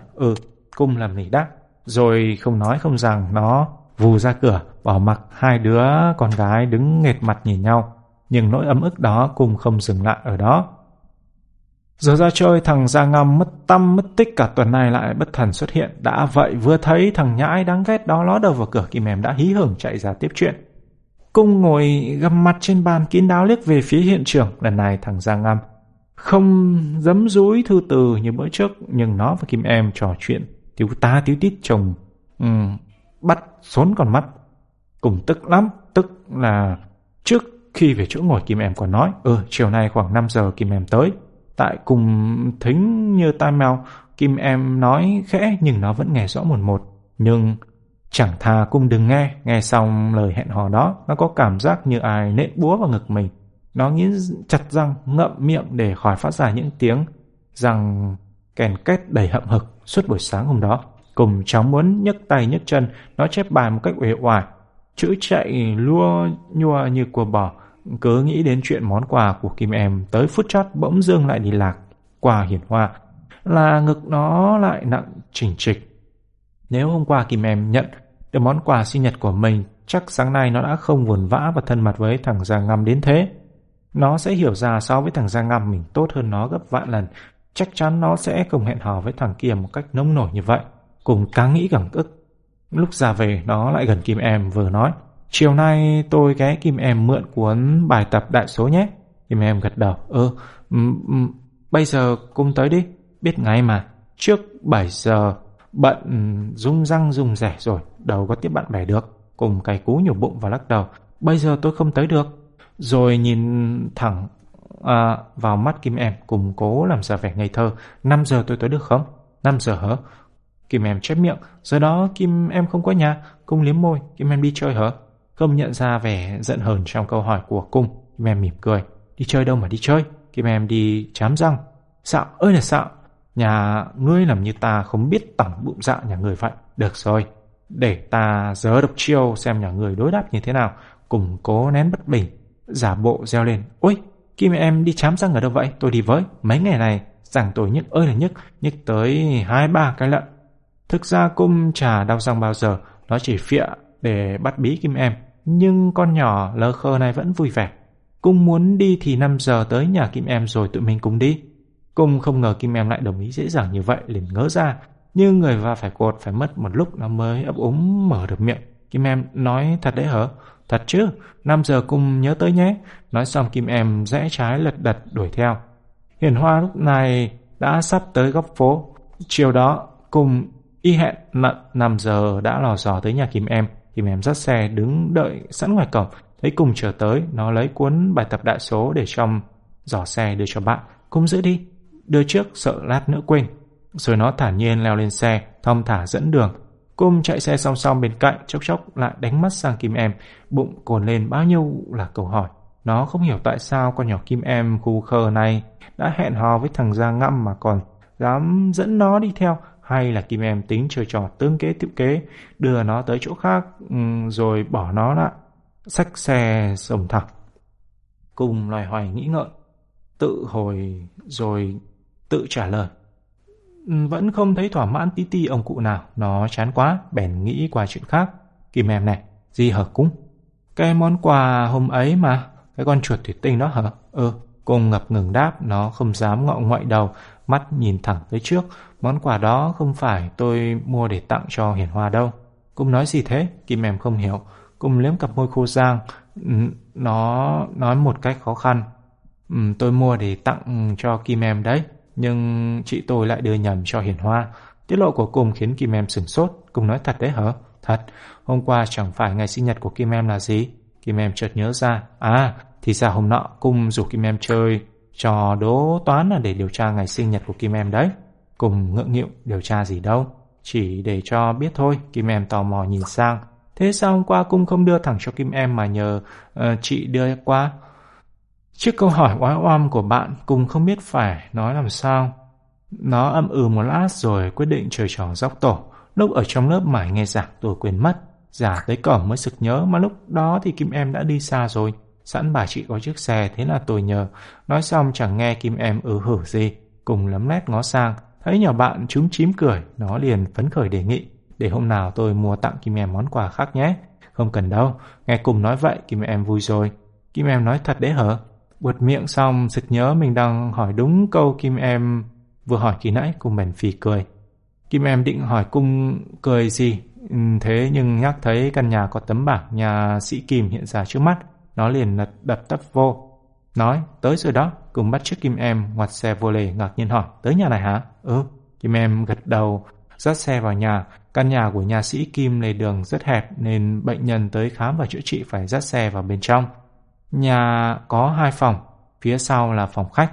Cung làm nỉ đáp, rồi không nói không rằng nó vù ra cửa, bỏ mặc hai đứa con gái đứng nghệt mặt nhìn nhau. Nhưng nỗi ấm ức đó Cung không dừng lại ở đó. Giờ ra chơi, thằng Gia Ngâm mất tăm mất tích cả tuần này lại bất thần xuất hiện. Đã vậy vừa thấy thằng nhãi đáng ghét đó ló đầu vào cửa, Kim Em đã hí hửng chạy ra tiếp chuyện. Cung ngồi găm mặt trên bàn, kín đáo liếc về phía hiện trường. Lần này thằng Gia Ngâm không dấm dúi thư từ như bữa trước, nhưng nó và Kim Em trò chuyện tíu tá tíu tít chồng bắt xốn con mắt. Cùng tức lắm, tức là trước khi về chỗ ngồi Kim Em còn nói: "Chiều nay khoảng 5 giờ Kim Em tới." Tại Cùng thính như tai mèo, Kim Em nói khẽ nhưng nó vẫn nghe rõ một. Nhưng chẳng thà Cung đừng nghe xong lời hẹn hò đó, nó có cảm giác như ai nện búa vào ngực mình. Nó nghiến chặt răng, ngậm miệng để khỏi phát ra những tiếng răng kèn két đầy hậm hực suốt buổi sáng hôm đó. Cùng cháu muốn nhấc tay nhấc chân, nó chép bài một cách uể oải, chữ chạy lua nhua như cua bò. cứ nghĩ đến chuyện món quà của Kim Em, tới phút chót bỗng dưng lại đi lạc qua Hiển Hoa, là ngực nó lại nặng chỉnh trịch. Nếu hôm qua Kim Em nhận được món quà sinh nhật của mình, chắc sáng nay nó đã không vồn vã và thân mật với thằng già ngăm đến thế. Nó sẽ hiểu ra so với thằng già ngăm mình tốt hơn nó gấp vạn lần. Chắc chắn nó sẽ không hẹn hò với thằng kia một cách nông nổi như vậy. Cùng càng nghĩ càng ức. Lúc ra về nó lại gần Kim Em vừa nói: "Chiều nay tôi ghé Kim Em mượn cuốn bài tập đại số nhé." Kim Em gật đầu: Bây giờ cùng tới đi, biết ngay mà, trước 7 giờ bận rung răng rung rẻ rồi, đâu có tiếp bạn bè được." Cùng cày cú nhổ bụng và lắc đầu: "Bây giờ tôi không tới được." Rồi nhìn thẳng vào mắt Kim Em, cùng cố làm ra vẻ ngây thơ: "5 giờ tôi tới được không?" "5 giờ hả?" Kim Em chép miệng. "Giờ đó Kim Em không có nhà." Cung liếm môi: "Kim Em đi chơi hả?" Không nhận ra vẻ giận hờn trong câu hỏi của Cung, Kim Em mỉm cười: "Đi chơi đâu mà đi chơi, Kim Em đi chám răng." "Xạo ơi là xạo, nhà ngươi làm như ta không biết tỏng bụng dạ nhà người vậy. Được rồi, để ta dớ độc chiêu xem nhà người đối đáp như thế nào." Cùng cố nén bất bình, giả bộ reo lên: "Ôi, Kim Em đi chám răng ở đâu vậy? Tôi đi với, mấy ngày này răng tôi nhức ơi là nhức, nhức tới 2-3 cái lận." Thực ra Cung chả đau răng bao giờ, nó chỉ phịa để bắt bí Kim Em, nhưng con nhỏ lơ khơ này vẫn vui vẻ. Cung muốn đi thì 5 giờ tới nhà Kim Em rồi tụi mình cùng đi. Cung không ngờ Kim Em lại đồng ý dễ dàng như vậy, liền ngớ ra. Nhưng người va phải cột, phải mất một lúc nó mới ấp úng mở được miệng: "Kim Em nói thật đấy hả?" "Thật chứ, 5 giờ Cung nhớ tới nhé." Nói xong Kim Em rẽ trái lật đật đuổi theo. Hiển Hoa lúc này đã sắp tới góc phố. Chiều đó Cung y hẹn nặn 5 giờ đã lò dò tới nhà Kim Em. Kim Em dắt xe đứng đợi sẵn ngoài cổng. Thấy Cung chờ tới, nó lấy cuốn bài tập đại số để trong giỏ xe đưa cho bạn: "Cung giữ đi, đưa trước sợ lát nữa quên." Rồi nó thản nhiên leo lên xe, thong thả dẫn đường. Cung chạy xe song song bên cạnh, chốc chốc lại đánh mắt sang Kim Em, bụng cồn lên bao nhiêu là câu hỏi. Nó không hiểu tại sao con nhỏ Kim Em khu khờ này đã hẹn hò với thằng da ngăm mà còn dám dẫn nó đi theo, hay là Kim Em tính chơi trò tương kế tựu kế, đưa nó tới chỗ khác rồi bỏ nó lại, xách xe sổng thẳng. Cung loài hoài nghĩ ngợi, tự hồi rồi tự trả lời, vẫn không thấy thỏa mãn tí ti ông cụ nào. Nó chán quá, bèn nghĩ qua chuyện khác. "Kim Em này, gì hở Cung?" "Cái món quà hôm ấy mà." "Cái con chuột thủy tinh đó hả?" Cung ngập ngừng đáp, nó không dám ngọ ngoại đầu, mắt nhìn thẳng tới trước. "Món quà đó không phải tôi mua để tặng cho Hiển Hoa đâu." "Cung nói gì thế?" Kim Em không hiểu. Cung liếm cặp môi khô giang. Nó nói một cách khó khăn: "Tôi mua để tặng cho Kim Em đấy, nhưng chị tôi lại đưa nhầm cho Hiển Hoa." Tiết lộ của Cung khiến Kim Em sửng sốt. "Cung nói thật đấy hả?" "Thật, hôm qua chẳng phải ngày sinh nhật của Kim Em là gì?" Kim Em chợt nhớ ra. Thì ra hôm nọ Cung rủ Kim Em chơi trò đố toán là để điều tra ngày sinh nhật của Kim Em đấy. Cùng ngượng nghịu: "Điều tra gì đâu, chỉ để cho biết thôi." Kim Em tò mò nhìn sang: "Thế sao hôm qua Cung không đưa thẳng cho Kim Em mà nhờ chị đưa qua?" Trước câu hỏi oái oăm của bạn, Cung không biết phải nói làm sao. Nó âm một lát rồi quyết định chơi trò dốc tổ: "Lúc ở trong lớp mải nghe giảng tôi quên mất, giả tới cổng mới sực nhớ, mà lúc đó thì Kim Em đã đi xa rồi. Sẵn bà chị có chiếc xe, thế là tôi nhờ." Nói xong chẳng nghe Kim Em hử gì. Cùng lấm lét ngó sang, thấy nhỏ bạn trúng chím cười, nó liền phấn khởi đề nghị: "Để hôm nào tôi mua tặng Kim Em món quà khác nhé." "Không cần đâu." Nghe Cùng nói vậy, Kim Em vui rồi. "Kim Em nói thật đấy hở?" Buột miệng xong, sực nhớ mình đang hỏi đúng câu Kim Em vừa hỏi khi nãy. Cùng bèn phì cười. Kim Em định hỏi Cung cười gì thế, nhưng nhắc thấy căn nhà có tấm bảng nhà sĩ Kim hiện ra trước mắt, nó liền đập tấp vô, nói: "Tới rồi đó." Cùng bắt chước Kim Em ngoặt xe vô lề, ngạc nhiên hỏi: "Tới nhà này hả?" Kim Em gật đầu, dắt xe vào nhà. Căn nhà của nhà sĩ Kim lề đường rất hẹp, nên bệnh nhân tới khám và chữa trị phải dắt xe vào bên trong. Nhà có 2 phòng, phía sau là phòng khách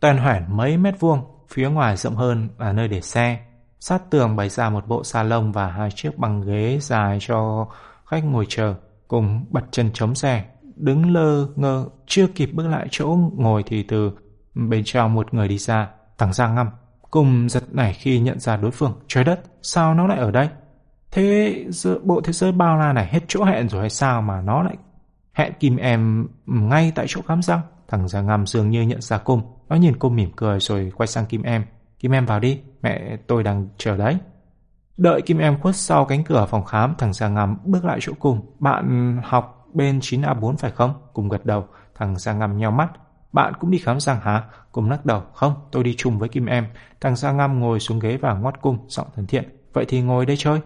toèn hoẻn mấy mét vuông, phía ngoài rộng hơn là nơi để xe. Sát tường bày ra một bộ salon và 2 chiếc băng ghế dài cho khách ngồi chờ. Cùng bật chân chống xe, đứng lơ ngơ, chưa kịp bước lại chỗ ngồi thì từ bên trong một người đi ra: "Thằng Giang Ngâm." Cùng giật nảy khi nhận ra đối phương. Trời đất, sao nó lại ở đây? Thế bộ thế giới bao la này hết chỗ hẹn rồi hay sao mà nó lại Hẹn kìm em ngay tại chỗ khám răng. Thằng già ngầm dường như nhận ra Cung. Nó nhìn Cung mỉm cười rồi quay sang Kim Em. Kim Em vào đi, mẹ tôi đang chờ đấy. Đợi Kim Em khuất sau cánh cửa phòng khám, thằng già ngầm bước lại chỗ Cung. Bạn học bên 9A4 phải không? Cung gật đầu. Thằng già ngầm nheo mắt. Bạn cũng đi khám răng hả? Cung lắc đầu. Không, tôi đi chung với Kim Em. Thằng già ngầm ngồi xuống ghế và ngoắt Cung, giọng thân thiện. Vậy thì ngồi đây chơi.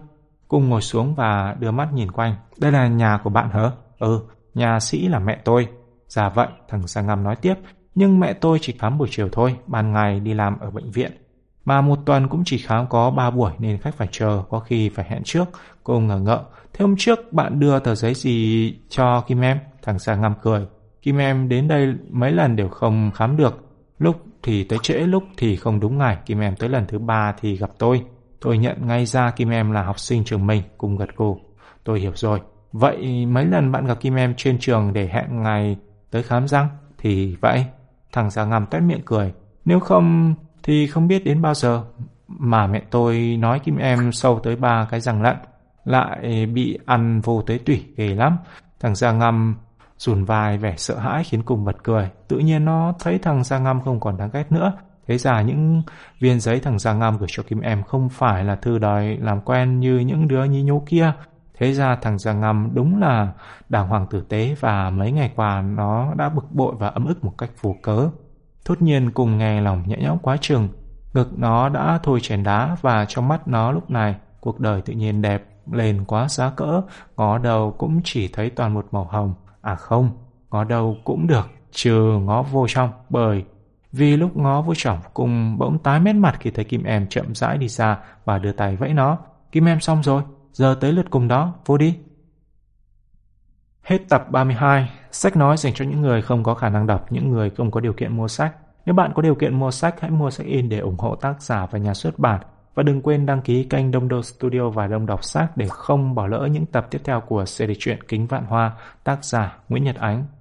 Cung ngồi xuống và đưa mắt nhìn quanh. Đây là nhà của bạn hả? Ừ, nhà sĩ là mẹ tôi. Dạ vậy, thằng Sang Ngâm nói tiếp. Nhưng mẹ tôi chỉ khám buổi chiều thôi, ban ngày đi làm ở bệnh viện. Mà một tuần cũng chỉ khám có 3 buổi nên khách phải chờ, có khi phải hẹn trước. Cô ngờ ngợ. Thế hôm trước bạn đưa tờ giấy gì cho Kim Em? Thằng Sang Ngâm cười. Kim Em đến đây mấy lần đều không khám được. Lúc thì tới trễ, lúc thì không đúng ngày. Kim Em tới lần thứ 3 thì gặp tôi. Tôi nhận ngay ra Kim Em là học sinh trường mình. Cùng gật gù. Tôi hiểu rồi. Vậy mấy lần bạn gặp Kim Em trên trường để hẹn ngày tới khám răng? Thì vậy. Thằng già ngầm toét miệng cười. Nếu không thì không biết đến bao giờ. Mà mẹ tôi nói Kim Em sâu tới 3 cái răng lận, lại bị ăn vô tới tủy, ghê lắm. Thằng già ngầm rùn vai vẻ sợ hãi khiến Cùng bật cười. Tự nhiên nó thấy thằng già ngầm không còn đáng ghét nữa. Thế ra những viên giấy thằng già ngầm gửi cho Kim Em không phải là thư đòi làm quen như những đứa nhí nhố kia. Thế ra thằng già ngầm đúng là đàng hoàng tử tế, và mấy ngày qua nó đã bực bội và ấm ức một cách vô cớ. Thốt nhiên Cùng nghe lòng nhẹ nhõm quá chừng. Ngực nó đã thôi chèn đá, và trong mắt nó lúc này cuộc đời tự nhiên đẹp lên quá giá cỡ. Ngó đầu cũng chỉ thấy toàn một màu hồng. À không, ngó đầu cũng được, trừ ngó vô trong. Bởi vì lúc ngó vô trong, Cùng bỗng tái mét mặt khi thấy Kim Em chậm rãi đi xa và đưa tay vẫy nó. Kim Em xong rồi, giờ tới lượt Cùng đó, vô đi. Hết tập 32. Sách nói dành cho những người không có khả năng đọc, những người không có điều kiện mua sách. Nếu bạn có điều kiện mua sách, hãy mua sách in để ủng hộ tác giả và nhà xuất bản. Và đừng quên đăng ký kênh Đông Đô Studio và Đông Đọc Sách để không bỏ lỡ những tập tiếp theo của series truyện Kính Vạn Hoa, tác giả Nguyễn Nhật Ánh.